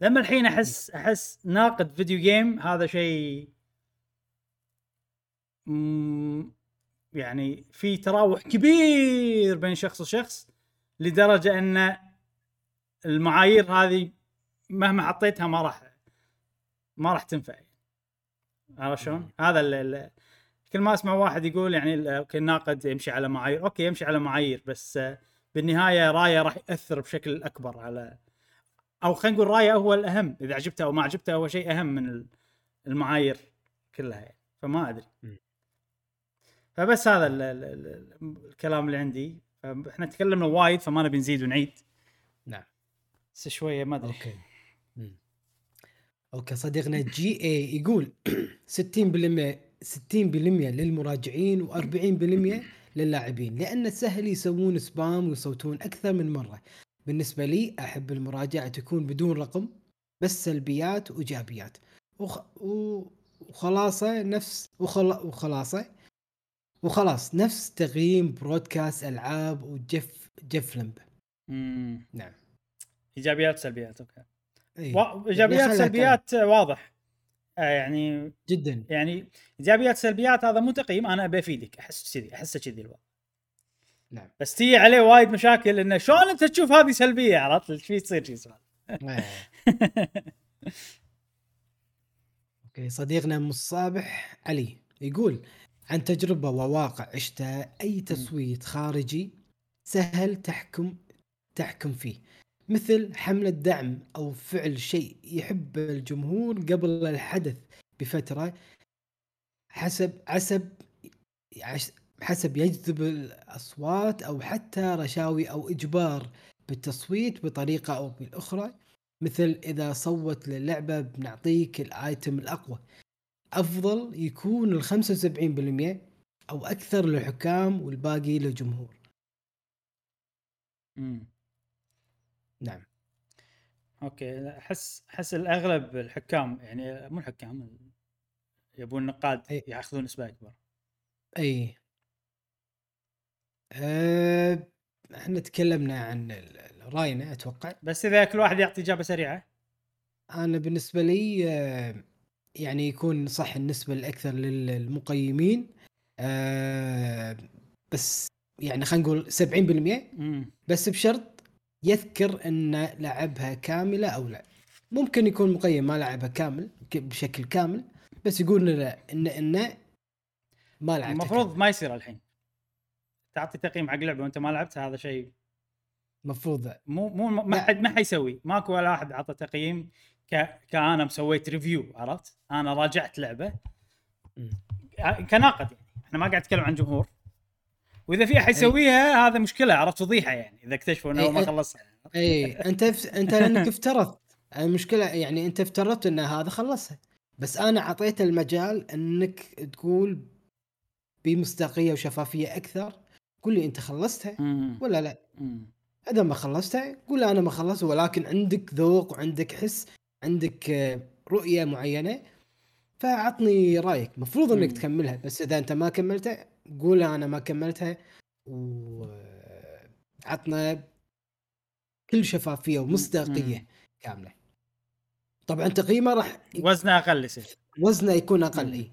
لما الحين احس ناقد فيديو جيم هذا شيء يعني في تراوح كبير بين شخص وشخص لدرجه ان المعايير هذه مهما حطيتها ما راح تنفع. عرفت شلون؟ هذا كل ما اسمع واحد يقول يعني اوكي الناقد يمشي على معايير، اوكي يمشي على معايير بس بالنهايه رايه راح ياثر بشكل اكبر على، او خلينا نقول رايه هو الاهم، اذا عجبته او ما عجبته هو شيء اهم من المعايير كلها يعني. فما ادري فبس هذا الكلام اللي عندي. احنا تكلمنا وايد فما نبي نزيد ونعيد. نعم بس شويه ما ادري. اوكي صديقنا جي اي يقول 60% للمراجعين و40% للاعبين، لأن سهل يسوون سبام ويصوتون أكثر من مرة. بالنسبة لي أحب المراجعة تكون بدون رقم، بس سلبيات وإيجابيات وخلاصة نفس وخلاص نفس تقييم برودكاست ألعاب وجيف لمب. نعم إيجابيات سلبيات. أوكي إيجابيات سلبيات واضح يعني جدا، يعني ايجابيات سلبيات هذا مو تقييم. انا ابي افيدك احس كذي الوضع. نعم بس تي عليه وايد مشاكل انه شلون انت تشوف هذه سلبيه. عرفت ايش يصير شيء سؤال. اوكي صديقنا مصابح علي يقول عن تجربه وواقع عشتها، اي تصويت خارجي سهل تحكم فيه، مثل حملة دعم أو فعل شيء يحب الجمهور قبل الحدث بفترة حسب يجذب الأصوات، أو حتى رشاوي أو إجبار بالتصويت بطريقة أو بالأخرى، مثل إذا صوت للعبة بنعطيك الآيتم الأقوى. أفضل يكون 75% أو أكثر للحكام والباقي للجمهور. نعم اوكي احس الاغلب الحكام، يعني مو الحكام يبون نقاد ياخذون نسبه اكبر. اي احنا تكلمنا عن راينا اتوقع. بس اذا كل واحد يعطي اجابه سريعه، انا بالنسبه لي يعني يكون صح النسبه الاكثر للمقيمين، بس يعني خلينا نقول 70%، بس بشرط يذكر أن لعبها كاملة أو لا. ممكن يكون مقيم ما لعبها كامل بشكل كامل، بس يقول لنا إن ما لعبها. المفروض ما يصير الحين تعطي تقييم حق لعبة وأنت ما لعبتها، هذا شيء مفروض مو ما حيسوي. ماكو ولا واحد عطى تقييم كأنا مسويت ريفيو. عرفت أنا راجعت لعبة كناقد يعني. إحنا ما قاعد نتكلم عن جمهور، واذا في احد يسويها هذا مشكله. عرفت وضيحه يعني اذا اكتشفوا انه ما خلصها. اي انت لانك افترضت المشكله، يعني انت افترضت ان هذا خلصها، بس انا اعطيت المجال انك تقول بمصداقيه وشفافيه اكثر. قل لي انت خلصتها ولا لا. اذا ما خلصتها قول انا ما خلصت، ولكن عندك ذوق وعندك حس، عندك رؤيه معينه، فاعطني رايك. مفروض انك تكملها، بس اذا انت ما كملتها قول أنا ما كملتها، وعطنا كل شفافية ومصداقية كاملة. طبعا تقييمه راح وزنه أقل، وزنه يكون أقل. إيه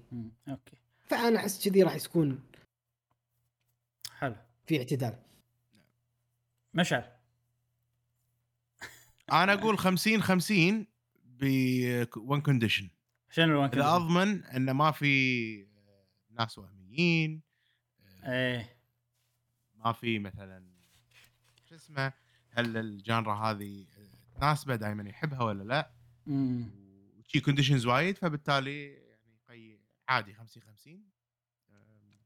أوكي. فأنا أحس كذي راح يكون حلو في اعتدال. مشعل أنا أقول 50-50 ب1 كونديشن. شنو ال1؟ إذا أضمن أن ما في ناس وهميين، ما في مثلا شو اسمه، هل الجانرا هذه تناسبه دائما يحبها ولا لا، وشي كونديشنز وايد. فبالتالي يعني عادي 50-50،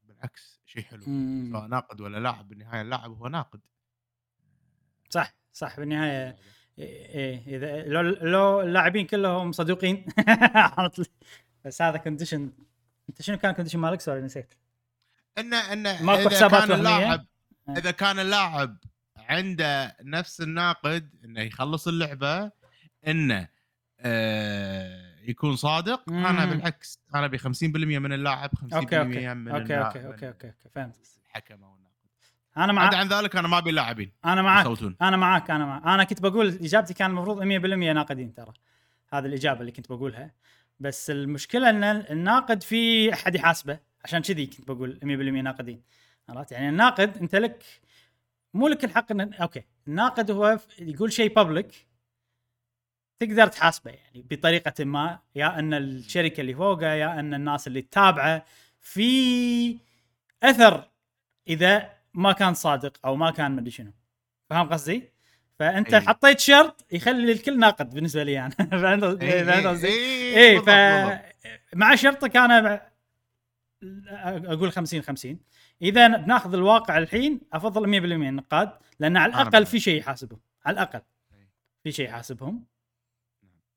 بالعكس شيء حلو. سواء ناقد ولا لاعب، بالنهايه اللاعب هو ناقد. صح بالنهايه إيه إذا لو اللاعبين كلهم صدوقين بس هذا كونديشن. أنت شنو كان كونديشن مالك؟ سوري نسيت. إنه ماكو حسابات وهمية. إذا كان اللاعب عنده نفس الناقد إنه يخلص اللعبة إنه يكون صادق. أنا بالعكس أنا ب 50% من اللاعب 50% من أوكي فهمت. الحكم أو الناقد. أنا معك. عن ذلك أنا ما أبي اللاعبين. أنا معك. يصوتون. أنا كنت بقول إجابتي كان المفروض 100% ناقدين ترى. هذا الإجابة اللي كنت بقولها. بس المشكلة إن الناقد في أحد يحاسبه، عشان كذي كنت بقول 100% ناقدين. عرفت يعني الناقد أنت لك مو لك الحق إن أوكي الناقد هو يقول شيء بابليك تقدر تحاسبه يعني بطريقة ما، يا أن الشركة اللي فوقه يا أن الناس اللي تتابعه في أثر إذا ما كان صادق أو ما كان مدري شنو. فهم قصدي؟ فأنت حطيت شرط يخلي الكل ناقد بالنسبة لي يعني. فأنت قصدي؟ إيه فمع شرطك أنا أقول 50-50. إذا بناخذ الواقع الحين أفضل 100% النقاد، لأن على الأقل في شيء يحاسبهم، على الأقل في شيء يحاسبهم.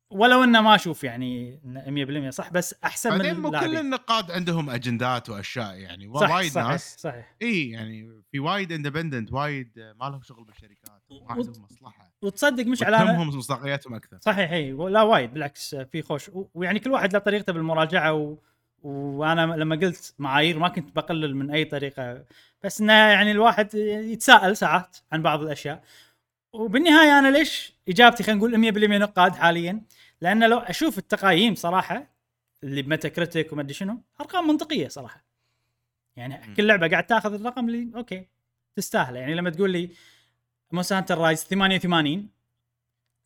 ولو إنه ما أشوف يعني 100% صح، بس أحسن من اللاعبين. كل النقاد عندهم أجندات وأشياء يعني وايد ناس. صحيح. إيه يعني في وايد إندبندنت، وايد ما لهم شغل بالشركات، ما عندهم مصلحة. وتصدق مش على همهم مصداقيتهم أكثر. صحيح إيه لا وايد بالعكس في خوش ويعني كل واحد له طريقته بالمراجعة وأنا لما قلت معايير ما كنت بقلل من أي طريقة، بس إنه يعني الواحد يتساءل ساعات عن بعض الأشياء. وبالنهاية أنا ليش إجابتي خلينا نقول 100% نقاد حاليا، لأن لو أشوف التقايم صراحة اللي بميتا كريتيك وما أدري شنو أرقام منطقية صراحة يعني كل لعبة قاعد تأخذ الرقم اللي أوكي تستاهله. يعني لما تقول لي مونستر هانتر رايز 88،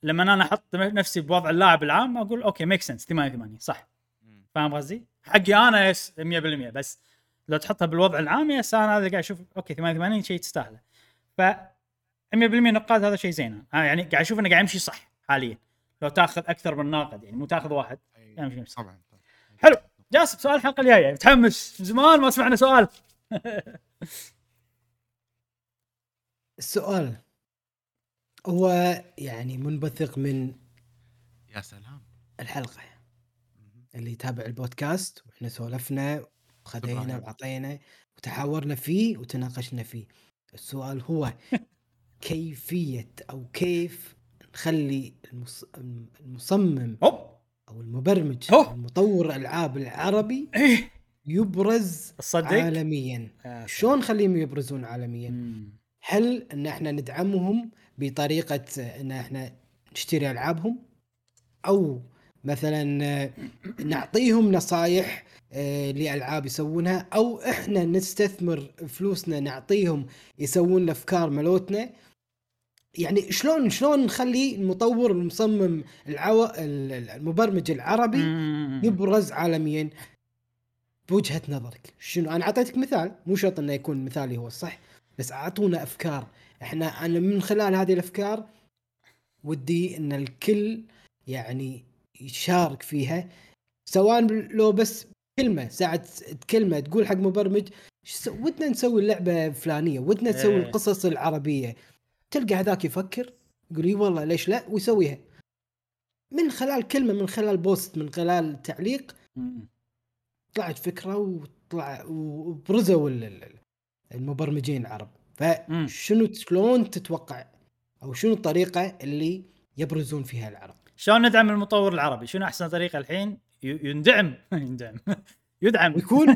لما أنا أحط نفسي بوضع اللاعب العام أقول أوكي ميك سنس 88 صح. فاهم قصدي؟ حقي أنا 100%، بس لو تحطها بالوضع العام يا أنا هذا قاعد أشوف أوكي 88 شيء تستاهله. ف 100% نقاد هذا شيء زين يعني قاعد اشوف انه قاعد يمشي صح حاليا. لو تاخذ اكثر من ناقد يعني مو تاخذ واحد يمشي صح. طبعا حلو جاسم، سؤال الحلقه الجايه متحمس، زمان ما سمعنا سؤال. السؤال هو يعني منبثق من يا سلام الحلقه اللي يتابع البودكاست، واحنا سولفنا وخذينا وعطينا وتحاورنا فيه وتناقشنا فيه. السؤال هو كيفية أو كيف نخلي المصمم أو المبرمج المطور العاب العربي يبرز عالمياً. شلون نخليهم يبرزون عالمياً؟ هل إن إحنا ندعمهم بطريقة إن إحنا نشتري ألعابهم، أو مثلاً نعطيهم نصائح لألعاب يسوونها، أو إحنا نستثمر فلوسنا نعطيهم يسوون أفكار ملوتنا؟ يعني شلون نخلي المطور المصمم المبرمج العربي يبرز عالميا بوجهة نظرك؟ شنو انا اعطيتك مثال، مو شرط انه يكون مثالي هو الصح، بس اعطونا افكار احنا من خلال هذه الافكار ودي ان الكل يعني يشارك فيها، سواء لو بس كلمة ساعة كلمة تقول حق مبرمج ودنا نسوي اللعبة فلانية، ودنا نسوي القصص العربية، تلقى هذاك يفكر يقول اي والله ليش لا ويسويها من خلال كلمة، من خلال بوست، من خلال تعليق. طلعت فكرة وبرزوا المبرمجين العرب. فشنو شلون تتوقع او شنو الطريقة اللي يبرزون فيها العرب؟ شلون ندعم المطور العربي؟ شنو احسن طريقة الحين يدعم ويكون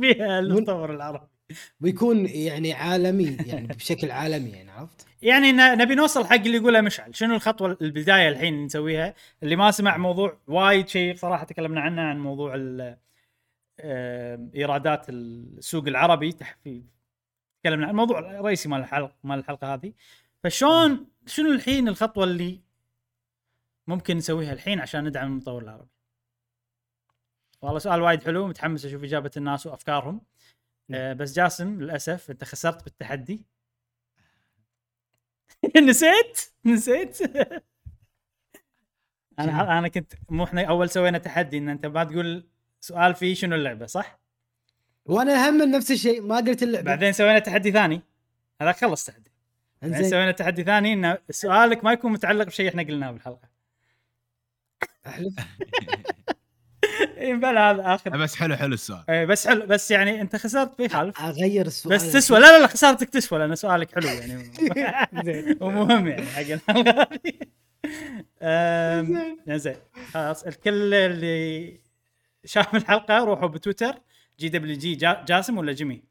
فيها المطور العربي ويكون يعني عالمي، يعني بشكل عالمي يعني. عرفت يعني نبي نوصل حق اللي يقولها مشعل، شنو الخطوة البداية الحين نسويها؟ اللي ما سمع موضوع وايد شيء صراحة تكلمنا عنه، عن موضوع إيرادات السوق العربي تكلمنا عن الموضوع الرئيسي مال الحلقة هذه. فشون شنو الحين الخطوة اللي ممكن نسويها الحين عشان ندعم المطور العربي؟ والله سؤال وايد حلو، متحمس أشوف إجابة الناس وأفكارهم. بس جاسم للأسف أنت خسرت بالتحدي. نسيت أنا كنت مو إحنا أول سوينا تحدي إن أنت ما تقول سؤال فيه شنو اللعبة صح، وأنا هم نفس الشيء ما قلت اللعبة، بعدين سوينا تحدي ثاني هذا خلص تحدي، يعني سوينا تحدي ثاني إن سؤالك ما يكون متعلق بشيء إحنا قلناه بالحلقة. أحلف. ينبال هذا آخر. بس حلو حلو السؤال. إيه بس حلو بس يعني أنت خسرت في حلف. أغير السؤال. بس تسوى لا لا لا خسارتك تسوى لأن سؤالك حلو يعني. ومهم يعني حقنا. زين خلاص الكل اللي شاف الحلقة روحوا بتويتر جي دبليو جي جاسم ولا جيمي؟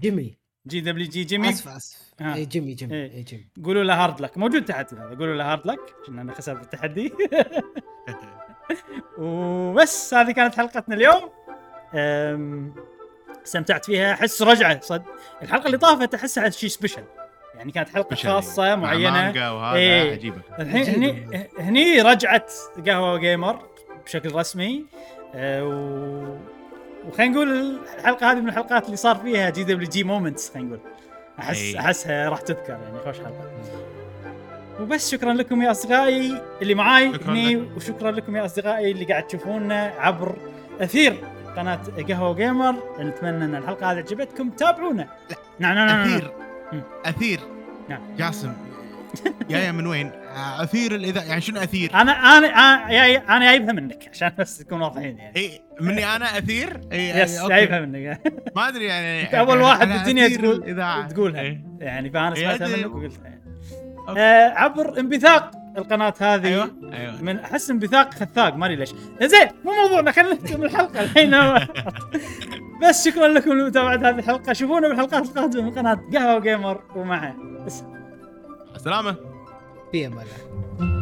جيمي. جي دبليو جي جيمي اسف اي جيمي جيمي اي جيمي قولوا له هارد لك موجود تحت هذا قولوا له هارد لك عشان انا خسرت التحدي وبس هذه كانت حلقتنا اليوم استمتعت فيها احس رجعه صد الحلقه اللي طافت احسها شيء سبيشل يعني كانت حلقه خاصه معينه اي عجيبه الحين هني رجعت قهوه جيمر بشكل رسمي وخلينا نقول الحلقه هذه من الحلقات اللي صار فيها جي دبليو جي مومنتس خلينا نقول احسها راح تذكر يعني خوش حلقه وبس شكرا لكم يا اصدقائي اللي معاي هني وشكرا لكم يا اصدقائي اللي قاعد تشوفونا عبر اثير قناه قهوه جيمر نتمنى ان الحلقه هذه عجبتكم تابعونا نعم نعم اثير اثير نعم جاسم جايه من وين اثير الاذاعه يعني شنو اثير انا جايبها منك عشان بس تكون واضحين يعني اي مني انا اثير اي جايبها منك ما ادري يعني اول واحد بالدنيا تقولها إيه؟ يعني فانا سمعتها منك وقلتها عبر انبثاق القناه هذه أيوة. من احس انبثاق خثاق ما ادري ليش زين مو موضوعنا خلينا نكمل الحلقه الحين بس شكرا لكم لمتابعه هذه الحلقه شوفونا بالحلقات القادمه من قناه قهوه جيمر ومعه السلامه في أمان الله.